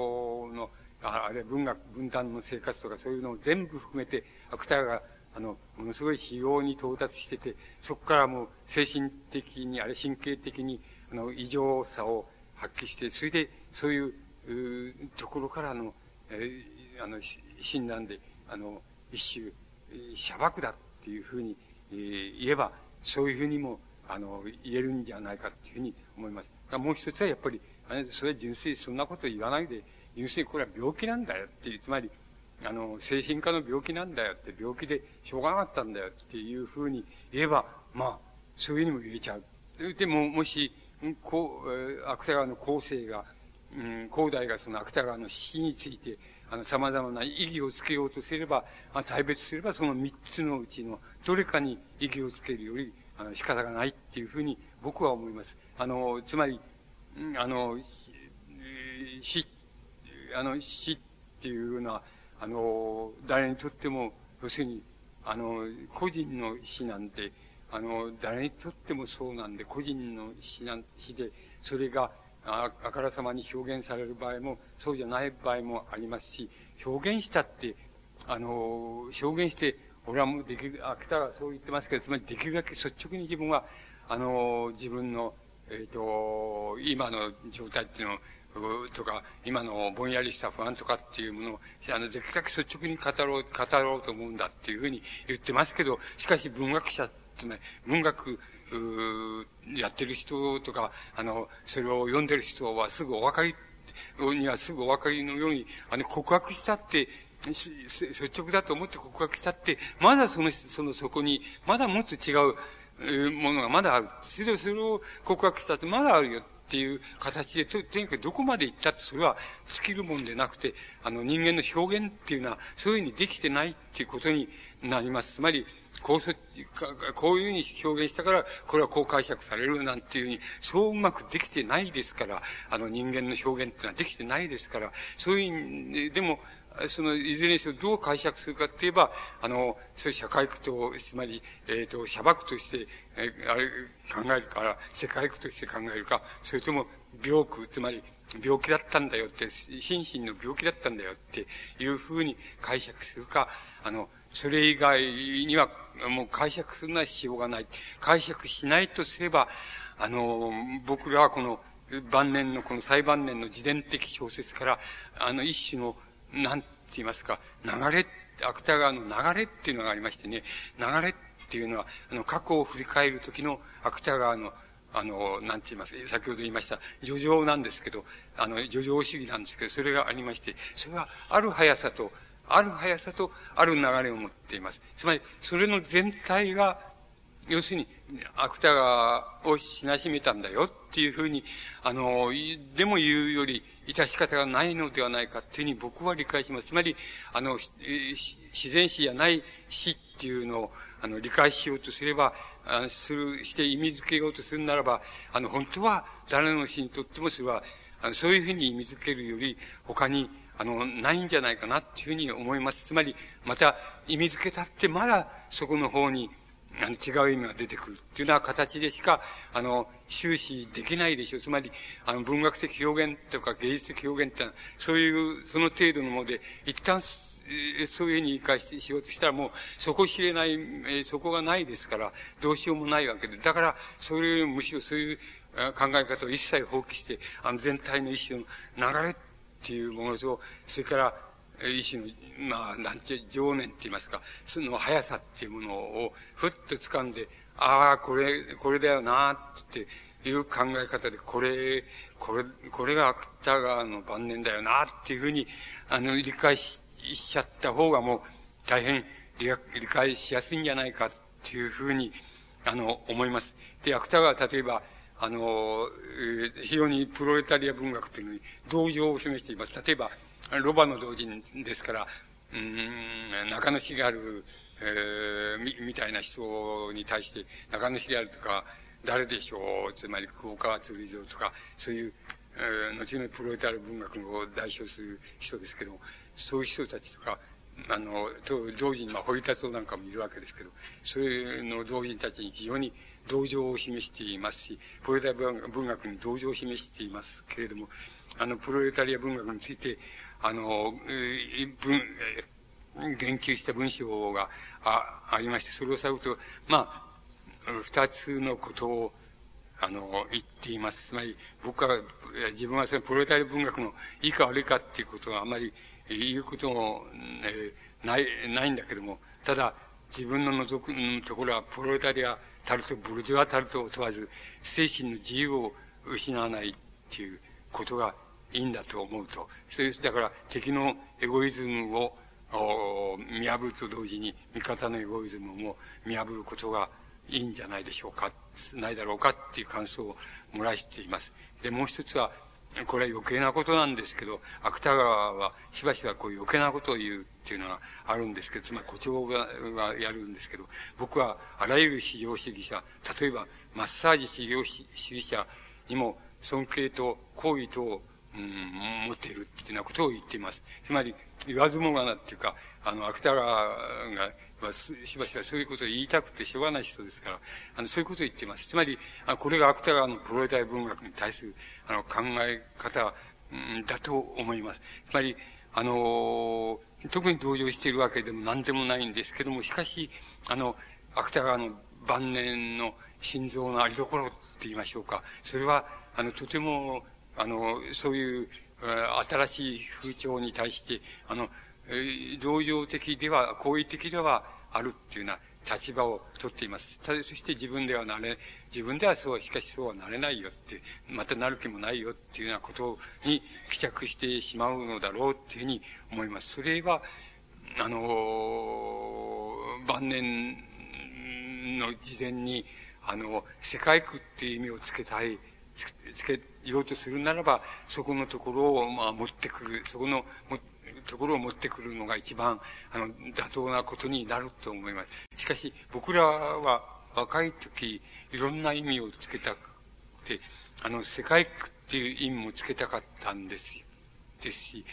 の、あれ文学、分断の生活とか、そういうのを全部含めて、芥川が、あの、ものすごい疲労に到達してて、そこからもう精神的に、あれ神経的に、あの、異常さを発揮して、それで、そういう、うところからの、えー、あの、診断で、あの、一種、砂漠だっていうふうに、えー、言えば、そういうふうにも、あの、言えるんじゃないかっていうふうに思います。もう一つはやっぱり、それは純粋にそんなこと言わないで、純粋にこれは病気なんだよっていう、つまり、あの、精神科の病気なんだよって、病気でしょうがなかったんだよっていうふうに言えば、まあ、そういうふうにも言えちゃう。でも、もし、こう、芥川の後世が、うん、後代がその芥川の死について、あの、様々な意義をつけようとすれば、あ大別すれば、その三つのうちのどれかに意義をつけるより、あの、仕方がないっていうふうに僕は思います。あの、つまり、あの、死、あの、死っていうのは、あの、誰にとっても、要するに、あの、個人の死なんて、あの、誰にとってもそうなんで、個人の死なん、死で、それが、あからさまに表現される場合も、そうじゃない場合もありますし、表現したって、あの、表現して、俺はもうできる、芥川そう言ってますけど、つまりできるだけ率直に自分は、あの、自分の、えっと、今の状態っていうのとか、今のぼんやりした不安とかっていうものを、あの、できるだけ率直に語ろう、語ろうと思うんだっていうふうに言ってますけど、しかし文学者、つまり文学、やってる人とか、あの、それを読んでる人はすぐお分かり、にはすぐお分かりのように、あの、告白したって、率直だと思って告白したって、まだその、その、そこに、まだもっと違うものがまだある。それを、それを告白したってまだあるよっていう形で、と、とにかくどこまで行ったってそれは尽きるもんでなくて、あの、人間の表現っていうのは、そういうふうにできてないっていうことになります。つまり、こうそ、こういうふうに表現したから、これはこう解釈されるなんていうふうに、そううまくできてないですから、あの人間の表現っていうのはできてないですから、そういう、でも、その、いずれにせよどう解釈するかって言えば、あの、そういう社会区と、つまり、えっと、砂漠として、えー、あれ、考えるから、世界区として考えるか、それとも、病区、つまり、病気だったんだよって、心身の病気だったんだよっていうふうに解釈するか、あの、それ以外には、もう解釈するのはしようがない。解釈しないとすれば、あの、僕らはこの、晩年の、この最晩年の自伝的小説から、あの、一種の、なんて言いますか、流れ、芥川の流れっていうのがありましてね、流れっていうのは、あの、過去を振り返るときの芥川の、あの、なんて言いますか、先ほど言いました、叙情なんですけど、あの、叙情主義なんですけど、それがありまして、それはある速さと、ある速さと、ある流れを持っています。つまり、それの全体が、要するに、芥川をしなしめたんだよっていうふうに、あの、でも言うより、致し方がないのではないかっていうふうに僕は理解します。つまり、あの、自然死やない死っていうのを、あの、理解しようとすれば、あする、して意味付けようとするならば、あの、本当は、誰の死にとってもそれは、あのそういうふうに意味付けるより、他に、あの、ないんじゃないかなっていうふうに思います。つまり、また、意味付けたって、まだ、そこの方に、あの、違う意味が出てくるっていうような形でしか、あの、終始できないでしょう。つまり、あの、文学的表現とか芸術的表現ってのは、そういう、その程度のもので、一旦、そういうふうに理解しようとしたらもう、そこ知れない、そこがないですから、どうしようもないわけで。だから、それよりもむしろそういう、考え方を一切放棄して、あの全体の一種の流れっていうものと、それから一種の、まあ、なんていう、情念って言いますか、その速さっていうものを、ふっと掴んで、ああ、これ、これだよな、っていう考え方で、これ、これ、これが芥川の晩年だよな、っていうふうに、あの、理解しちゃった方がもう、大変理解しやすいんじゃないか、っていうふうに、あの、思います。で、芥川は例えば、あの、非常にプロレタリア文学というのに同情を示しています。例えば、ロバの同人ですから、うーん、中野茂春、えー、み、みたいな人に対して、中野茂春とか、誰でしょう、つまり、久保川鶴以上とか、そういう、えー、後々プロレタリア文学を代表する人ですけど、そういう人たちとか、あの、と同人、まあ、堀達夫なんかもいるわけですけど、そういうの同人たちに非常に、同情を示していますし、プロレタリア文学に同情を示していますけれども、あの、プロレタリア文学について、あの、文、言及した文章が あ, ありまして、それを探ると、まあ、二つのことを、あの、言っています。つまり、僕は、自分はそのプロレタリア文学のいいか悪いかっていうことはあまり言うことも、えー、ない、ないんだけども、ただ、自分の除くところは、プロレタリア、タルト、ブルジョアタルトを問わず、精神の自由を失わないっていうことがいいんだと思うと。そういう、だから敵のエゴイズムを見破ると同時に、味方のエゴイズムも見破ることがいいんじゃないでしょうか、ないだろうかっていう感想を漏らしています。で、もう一つは、これは余計なことなんですけど、芥川はしばしばこういう余計なことを言うっていうのがあるんですけど、つまり誇張はやるんですけど、僕はあらゆる至上主義者、例えばマッサージ至上主義者にも尊敬と好意と、うん、持っているっていうようなことを言っています。つまり言わずもがなっていうか、あの、芥川がしばしばそういうことを言いたくてしょうがない人ですから、あの、そういうことを言っています。つまり、これが芥川のプロレタリア文学に対する、あの、考え方、うん、だと思います。つまり、あの、特に同情しているわけでも何でもないんですけども、しかし、あの、芥川の晩年の心臓のありどころって言いましょうか。それは、あの、とても、あの、そういう、新しい風潮に対して、あの、同情的では、好意的ではあるっていうような立場を取っています。そして自分ではなれ、自分ではそう、しかしそうはなれないよって、またなる気もないよっていうようなことに帰着してしまうのだろうっていうふうに思います。それは、あの、晩年の事前に、あの、世界区っていう意味をつけたい、つけ、つけようとするならば、そこのところを、まあ、持ってくる、そこの、ところを持ってくるのが一番、あの、妥当なことになると思います。しかし、僕らは若い時、いろんな意味をつけたくて、あの、世界区っていう意味もつけたかったんです、ですし、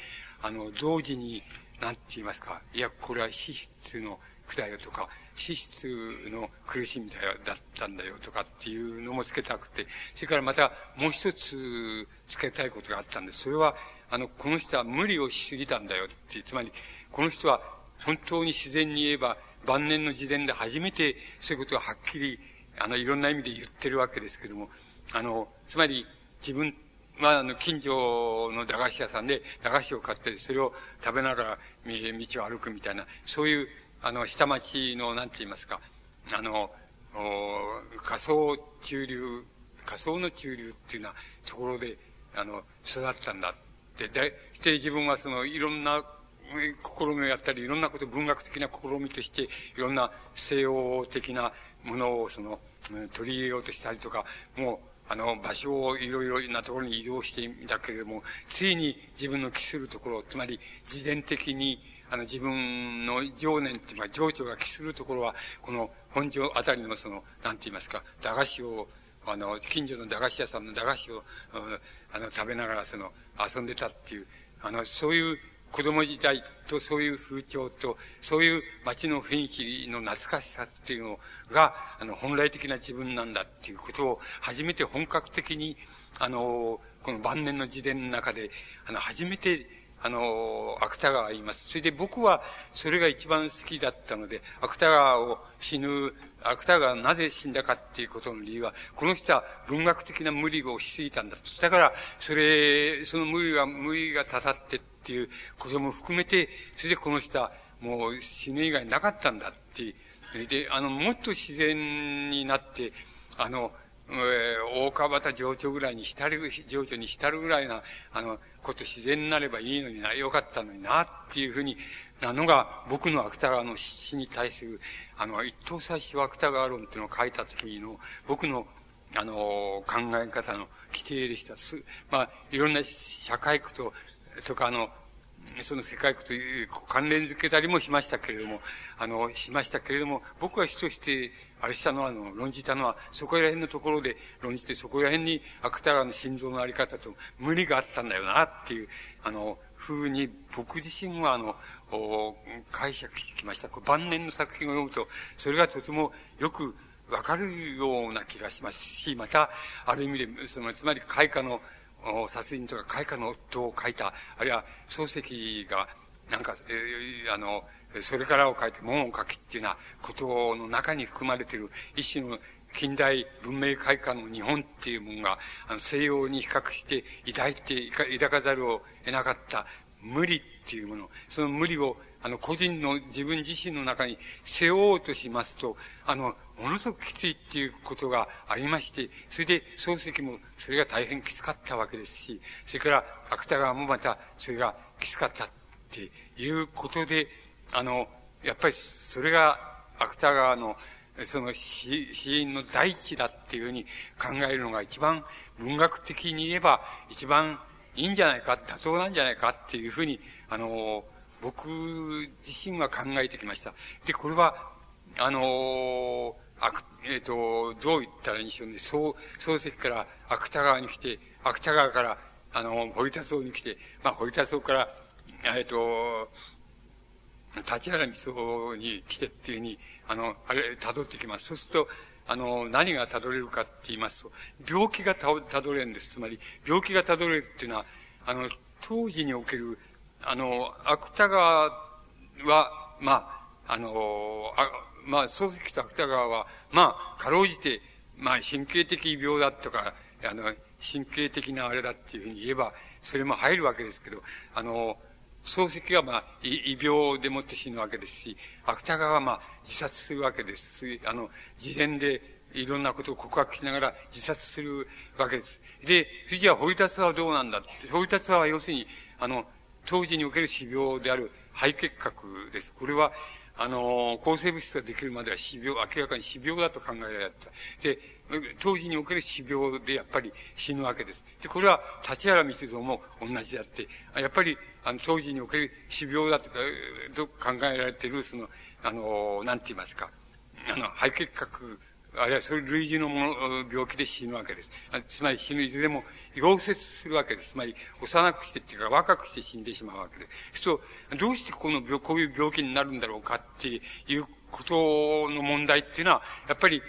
あの、同時に、なんて言いますか、いや、これは資質の苦だよとか、資質の苦しみだよ、だったんだよとかっていうのもつけたくて、それからまたもう一つつけたいことがあったんです。それは、あの、この人は無理をしすぎたんだよって、つまり、この人は本当に自然に言えば、晩年の自伝で初めてそういうことをはっきり、あの、いろんな意味で言ってるわけですけども、あの、つまり、自分は、あの、近所の駄菓子屋さんで駄菓子を買って、それを食べながら道を歩くみたいな、そういう、あの、下町の、なんて言いますか、あの、仮想中流、仮想の中流っていうようなところで、あの、育ったんだ。で、で、して自分はその、いろんな試みをやったり、いろんなこと、文学的な試みとして、いろんな西洋的なものをその、取り入れようとしたりとか、もう、あの、場所をいろいろなところに移動してみたけれども、ついに自分の帰するところ、つまり、自伝的に、あの、自分の情念っていうか、情緒が帰するところは、この本庄あたりのその、なんて言いますか、駄菓子を、あの、近所の駄菓子屋さんの駄菓子を、あの、食べながらその、遊んでたっていう、あの、そういう子供時代とそういう風潮と、そういう街の雰囲気の懐かしさっていうのが、あの、本来的な自分なんだっていうことを、初めて本格的に、あの、この晩年の自伝の中で、あの、初めてあの、芥川言います。それで僕はそれが一番好きだったので、芥川を死ぬ、芥川がなぜ死んだかっていうことの理由は、この人は文学的な無理をしすぎたんだと。だから、それ、その無理が、無理がたたってっていうことも含めて、それでこの人はもう死ぬ以外なかったんだっていう。で、あの、もっと自然になって、あの、大川端情緒ぐらいに浸る、情緒に浸るぐらいな、あの、こと自然になればいいのにな、よかったのにな、っていうふうになのが、僕の芥川の詩に対する、あの、一等最初芥川論っていうのを書いた時の、僕の、あの、考え方の規定でした。すまあ、いろんな社会区と、とか、あの、その世界区という関連づけたりもしましたけれども、あの、しましたけれども、僕は主として、あれしたのは、あの、論じたのは、そこら辺のところで論じて、そこら辺に芥川の心臓のあり方と無理があったんだよな、っていう、あの、風に僕自身は、あの、解釈してきました。晩年の作品を読むと、それがとてもよくわかるような気がしますし、また、ある意味で、その、つまり、開花の、殺人とか開花の夫を書いた、あるいは漱石が、なんか、えー、あの、それからを書いて、門を書きっていうようなことの中に含まれている一種の近代文明開化の日本っていうものが、あの西洋に比較して抱いて、抱かざるを得なかった無理っていうもの、その無理を、あの、個人の自分自身の中に背負おうとしますと、あの、ものすごくきついっていうことがありまして、それで漱石もそれが大変きつかったわけですし、それから芥川もまたそれがきつかったっていうことで、あの、やっぱりそれが芥川のその死因の第一だっていうふうに考えるのが一番文学的に言えば一番いいんじゃないか、妥当なんじゃないかっていうふうに、あの、僕自身は考えてきました。で、これは、あの、あえっ、ー、と、どう言ったらいいんでしょうね。そう、漱石から芥川に来て、芥川から、あの、堀達夫に来て、まあ、堀達夫から、えっ、ー、と、立原光雄に来てっていうふうに、あの、あれ、辿ってきます。そうすると、あの、何が辿れるかって言いますと、病気が辿れるんです。つまり、病気が辿れるっていうのは、あの、当時における、あの、芥川は、まあ、あの、あまあ、漱石と芥川は、まあ、かろうじて、まあ、神経的病だとか、あの、神経的なあれだっていうふうに言えば、それも入るわけですけど、あの、漱石はまあ、異病でもって死ぬわけですし、芥川はまあ、自殺するわけです。あの、事前でいろんなことを告白しながら自殺するわけです。で、次は堀達夫はどうなんだって。堀達夫は要するに、あの、当時における死病である肺結核です。これは、あの、抗生物質ができるまでは死病、明らかに死病だと考えられた。で、当時における死病でやっぱり死ぬわけです。で、これは立原光雄も同じであって、やっぱり、あの、当時における死病だとか、と考えられている、その、あの、なんて言いますか、あの、肺結核、あるいはそれ類似のもの、病気で死ぬわけです。つまり死ぬ、いずれも、溶接するわけです。つまり、幼くしてっていうか、若くして死んでしまうわけです。そうすると、どうしてこの病、こういう病気になるんだろうかっていうことの問題っていうのは、やっぱり、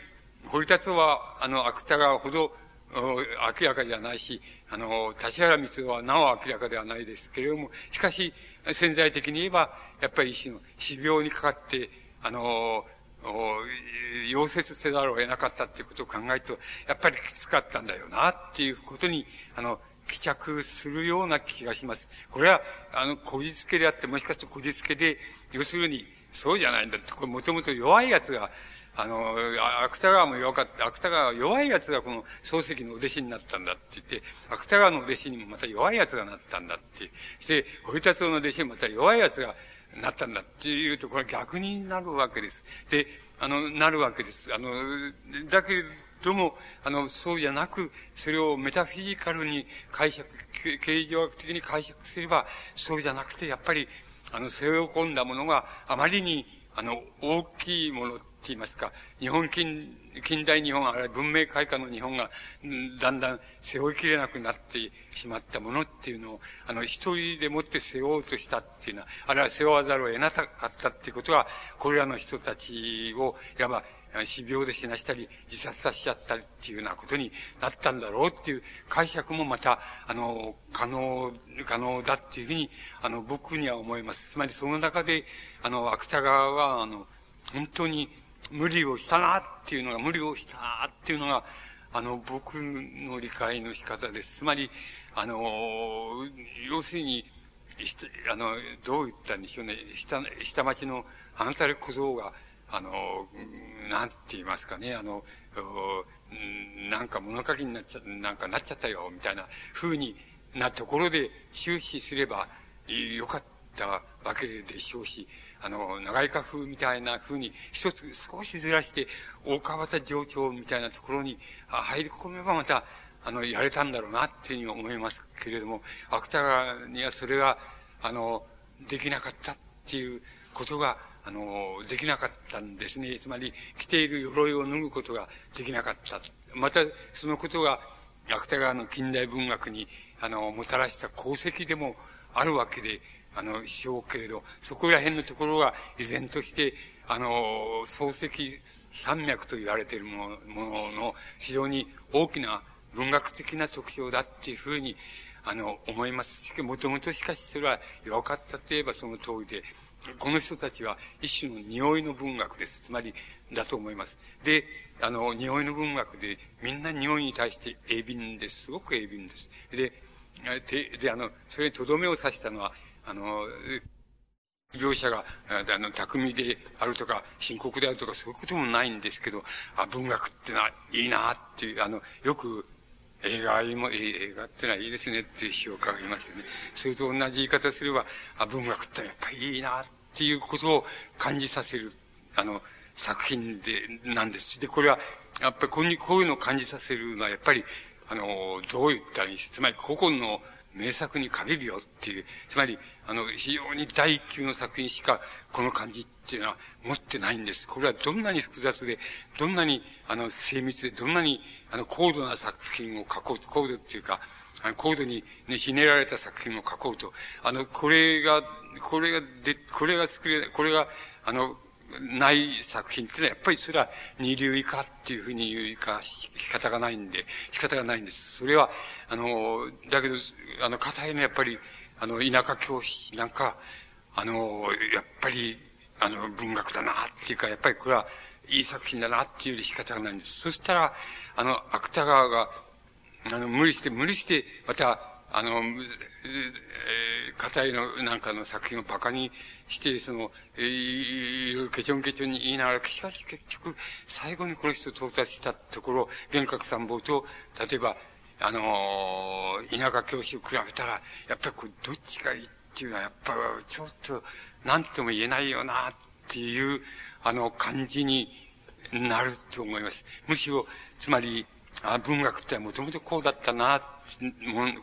堀達夫は、あの、芥川ほど、明らかではないし、あの、立原光雄はなお明らかではないですけれども、しかし、潜在的に言えば、やっぱり一種の死病にかかって、あの、溶接せざるを得なかったっていうことを考えると、やっぱりきつかったんだよな、っていうことに、あの、帰着するような気がします。これは、あの、こじつけであって、もしかするとこじつけで、要するに、そうじゃないんだって、これもともと弱いやつが、あの、芥川も弱かった、芥川は弱い奴がこの漱石のお弟子になったんだって言って、芥川のお弟子にもまた弱い奴がなったんだって、して、堀達夫の弟子にもまた弱い奴がなったんだっていうと、これは逆になるわけです。で、あの、なるわけです。あの、だけれども、あの、そうじゃなく、それをメタフィジカルに解釈、形状学的に解釈すれば、そうじゃなくて、やっぱり、あの、背負い込んだものがあまりに、あの、大きいもの、と言いますか、日本近、近代日本、あれ文明開化の日本が、だんだん背負いきれなくなってしまったものっていうのを、あの、一人でもって背負おうとしたっていうのは、あれは背負わざるを得なかったっていうことは、これらの人たちを、いわば、死病で死なしたり、自殺させちゃったりっていうようなことになったんだろうっていう解釈もまた、あの、可能、可能だっていうふうに、あの、僕には思います。つまりその中で、あの、芥川は、あの、本当に無理をしたなっていうのが、無理をしたなっていうのが、あの、僕の理解の仕方です。つまり、あの、要するに、あの、どう言ったんでしょうね。下、下町のあなたれ小僧が、あの、なんて言いますかね、あの、なんか物書きになっちゃ、なんかなっちゃったよ、みたいな風になところで終始すればよかったわけでしょうし、あの、長井家風みたいな風に一つ少しずらして、大川端情緒みたいなところに入り込めばまた、あの、やれたんだろうな、っていうふうに思いますけれども、芥川にはそれが、あの、できなかったっていうことが、あの、できなかったんですね。つまり、着ている鎧を脱ぐことができなかった。また、そのことが、芥川の近代文学に、あの、もたらした功績でもあるわけで、あの、しようけれど、そこら辺のところが、依然として、あの、漱石山脈と言われているもの、ものの非常に大きな文学的な特徴だっていうふうに、あの、思います。もともとしかしそれは弱かったといえばその通りで、この人たちは一種の匂いの文学です。つまり、だと思います。で、あの、匂いの文学で、みんな匂いに対して鋭敏です。すごく鋭敏です。で、で、であの、それにとどめを刺したのは、あの、描写が、あの、巧みであるとか、深刻であるとか、そういうこともないんですけど、あ、文学ってのはいいなっていう、あの、よく、映画も、映画ってのはいいですねって評価がいますよね。それと同じ言い方すれば、あ、文学ってやっぱりいいなっていうことを感じさせる、あの、作品で、なんです。で、これは、やっぱりこういうのを感じさせるのは、やっぱり、あの、どう言ったらいいんですか。つまり、古今の名作に限るよっていう、つまり、あの、非常に第一級の作品しか、この感じっていうのは持ってないんです。これはどんなに複雑で、どんなに、あの、精密で、どんなに、あの、高度な作品を書こうと、高度っていうか、あの高度にね、ひねられた作品を書こうと、あの、これが、これがで、これが作れ、これが、あの、ない作品ってのは、やっぱりそれは二流以下っていうふうに言うか、仕方がないんで、仕方がないんです。それは、あの、だけど、あの、片やのやっぱり、あの、田舎教師なんか、あの、やっぱり、あの、文学だなっていうか、やっぱりこれは、いい作品だなっていうより仕方がないんです。そしたら、あの、芥川が、あの、無理して、無理して、また、あの、えー、片井のなんかの作品を馬鹿にして、その、えー、いろいろケチョンケチョンに言いながら、しかし結局、最後にこの人到達したところ、玄覚三房と、例えば、あのー、田舎教師を比べたら、やっぱりこれどっちがいいっていうのは、やっぱりちょっと、なんとも言えないよな、っていう、あの、感じになると思います。むしろ、つまり、あ文学ってもともとこうだったな、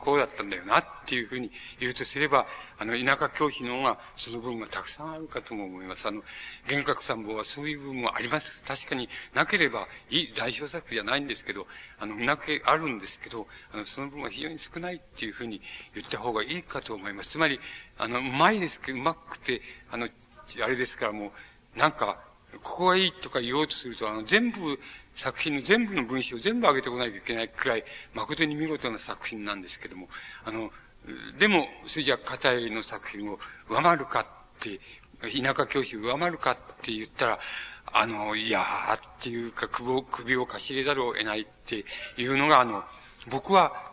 こうだったんだよな、っていうふうに言うとすれば、あの、田舎教師の方が、その分がたくさんあるかとも思います。あの、玄覚三房はそういう部分もあります。確かになければいい代表作じゃないんですけど、あの、なけ、あるんですけど、あの、その分は非常に少ないっていうふうに言った方がいいかと思います。つまり、あの、うまいですけど、うまくて、あの、あれですからもう、なんか、ここがいいとか言おうとすると、あの、全部、作品の全部の文章を全部上げてこなきゃいけないくらい、誠に見事な作品なんですけども、あの、でも、それじゃあ、片井の作品を上回るかって、田舎教師を上回るかって言ったら、あの、いやーっていうか、首を、首をかしげざるを得ないっていうのが、あの、僕は、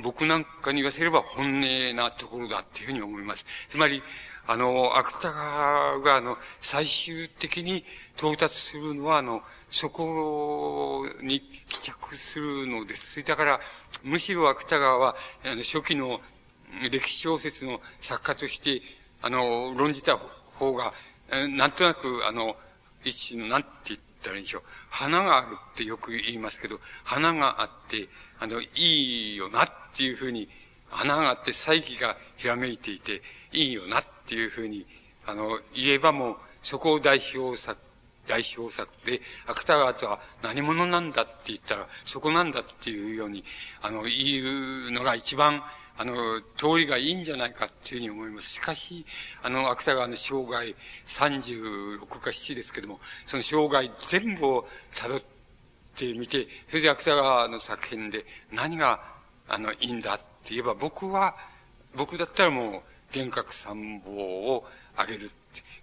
僕なんかに言わせれば本音なところだっていうふうに思います。つまり、あの、芥川が、あの、最終的に到達するのは、あの、そこに帰着するのです。だから、むしろ芥川は、あの、初期の歴史小説の作家として、あの、論じた方が、なんとなく、あの、一種の、なんて言ったらいいんでしょう。花があるってよく言いますけど、花があって、あの、いいよなっていうふうに、花があって、才気がひらめいていて、いいよなっていうふうに、あの、言えばもう、そこを代表作、代表作で、芥川とは何者なんだって言ったら、そこなんだっていうように、あの、言うのが一番、ああの、通りがいいんじゃないかっていうふうに思います。しかし、あの、芥川の生涯さんじゅうろくかななですけども、その生涯全部を辿ってみて、それで芥川の作品で何が、あの、いいんだって言えば、僕は、僕だったらもう、幻覚三宝をあげる。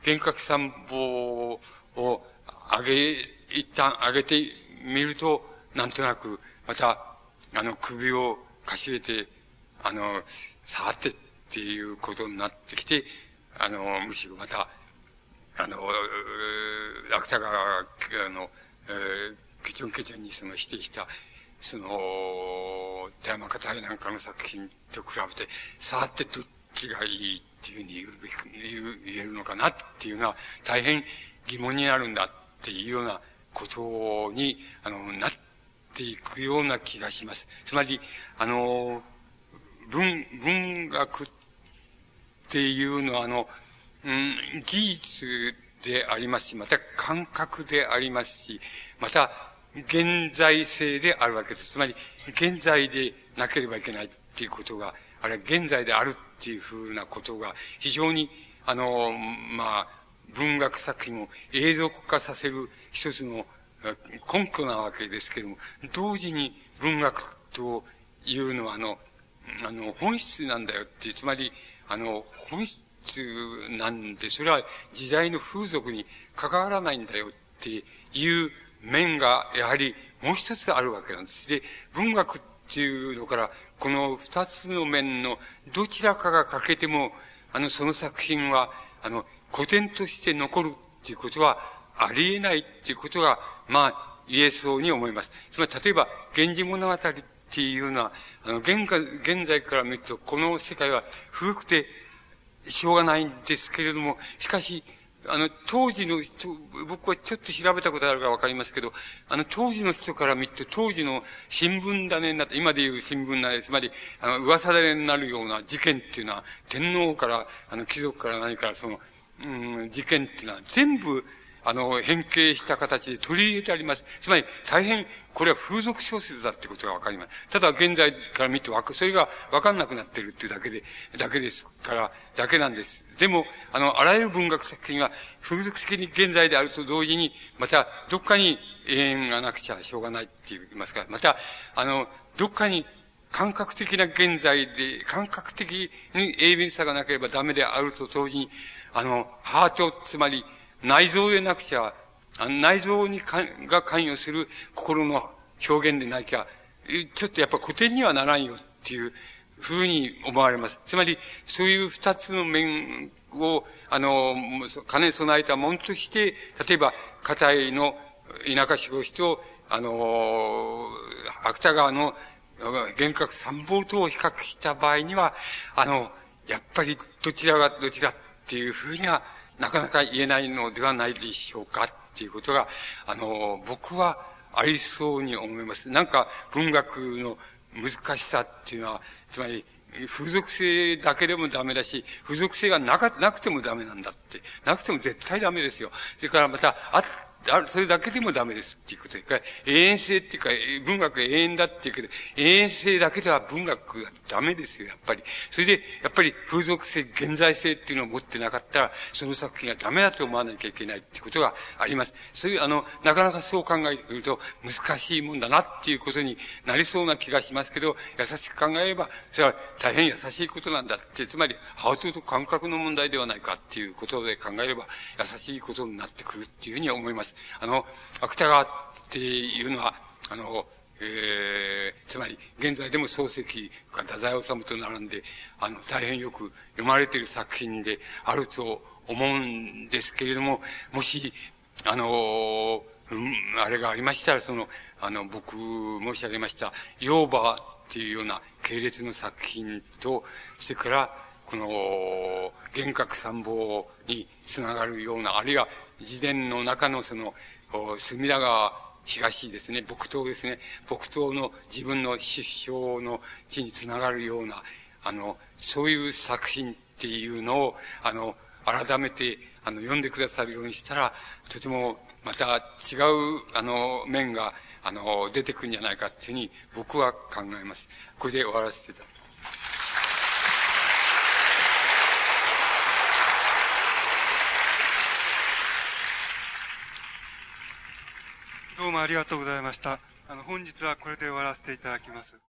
幻覚三宝をあげ、一旦あげてみると、なんとなく、また、あの、首をかしげて、あの、触ってっていうことになってきて、あの、むしろまた、あの、芥川が、あの、ケチョンケチョンにその否定した、その、田山かたいなんかの作品と比べて、触ってどっちがいいっていうふうに言うべき、言えるのかなっていうのは、大変疑問になるんだっていうようなことに、あの、なっていくような気がします。つまり、あの、文、文学っていうのは、あの、うん、技術でありますし、また感覚でありますし、また現在性であるわけです。つまり、現在でなければいけないっていうことが、あれは現在であるっていうふうなことが、非常に、あの、まあ、文学作品を永続化させる一つの根拠なわけですけれども、同時に文学というのは、あの、あの、本質なんだよっていう、つまり、あの、本質なんで、それは時代の風俗に関わらないんだよっていう面が、やはりもう一つあるわけなんです。で、文学っていうのから、この二つの面のどちらかが欠けても、あの、その作品は、あの、古典として残るっていうことはありえないっていうことが、まあ、言えそうに思います。つまり、例えば、源氏物語っていうのは、あの、現在から見ると、この世界は古くてしょうがないんですけれども、しかし、あの、当時の人、僕はちょっと調べたことあるからわかりますけど、あの、当時の人から見ると、当時の新聞種になった、今でいう新聞種、つまり、あの、噂種になるような事件っていうのは、天皇から、あの、貴族から何から、その、うん、事件っていうのは、全部、あの、変形した形で取り入れてあります。つまり、大変、これは風俗小説だってことがわかります。ただ、現在から見てわか、それがわかんなくなってるっていうだけで、だけですから、だけなんです。でも、あの、あらゆる文学作品が風俗的に現在であると同時に、また、どっかに永遠がなくちゃしょうがないって言いますから、また、あの、どっかに感覚的な現在で、感覚的に鋭敏さがなければダメであると同時に、あの、ハート、つまり、内臓でなくちゃ、内臓にかが関与する心の表現でなきゃ、ちょっとやっぱ古典にはならんよっていうふうに思われます。つまり、そういう二つの面を、あの、兼ね備えたもんとして、例えば、片井の田舎四郎氏と、あの、芥川の幻覚三宝とを比較した場合には、あの、やっぱりどちらがどちらっていうふうには、なかなか言えないのではないでしょうかっていうことが、あの、僕はありそうに思います。なんか文学の難しさっていうのは、つまり、風俗性だけでもダメだし、風俗性がなか、なくてもダメなんだって。なくても絶対ダメですよ。それからまた、あ、あ、それだけでもダメですっていうことで。永遠性っていうか、文学永遠だっていうけど、永遠性だけでは文学がダメですよ、やっぱり。それで、やっぱり風俗性、現在性っていうのを持ってなかったら、その作品がダメだと思わなきゃいけないっていうことがあります。そういう、あの、なかなかそう考えてくると難しいもんだなっていうことになりそうな気がしますけど、優しく考えれば、それは大変優しいことなんだって、つまり、ハートと感覚の問題ではないかっていうことで考えれば、優しいことになってくるっていうふうに思います。あの、芥川っていうのは、あの、えー、つまり、現在でも漱石か太宰治と並んで、あの、大変よく読まれている作品であると思うんですけれども、もし、あの、うん、あれがありましたら、その、あの、僕申し上げました、養母っていうような系列の作品と、それから、この、幻覚三宝につながるような、あるいは、自伝の中のその、隅田川東ですね、木刀ですね、木刀の自分の出生の地につながるような、あの、そういう作品っていうのを、あの、改めて、あの、読んでくださるようにしたら、とても、また違う、あの、面が、あの、出てくるんじゃないかっていうふうに、僕は考えます。これで終わらせていただきます。どうもありがとうございました。あの本日はこれで終わらせていただきます。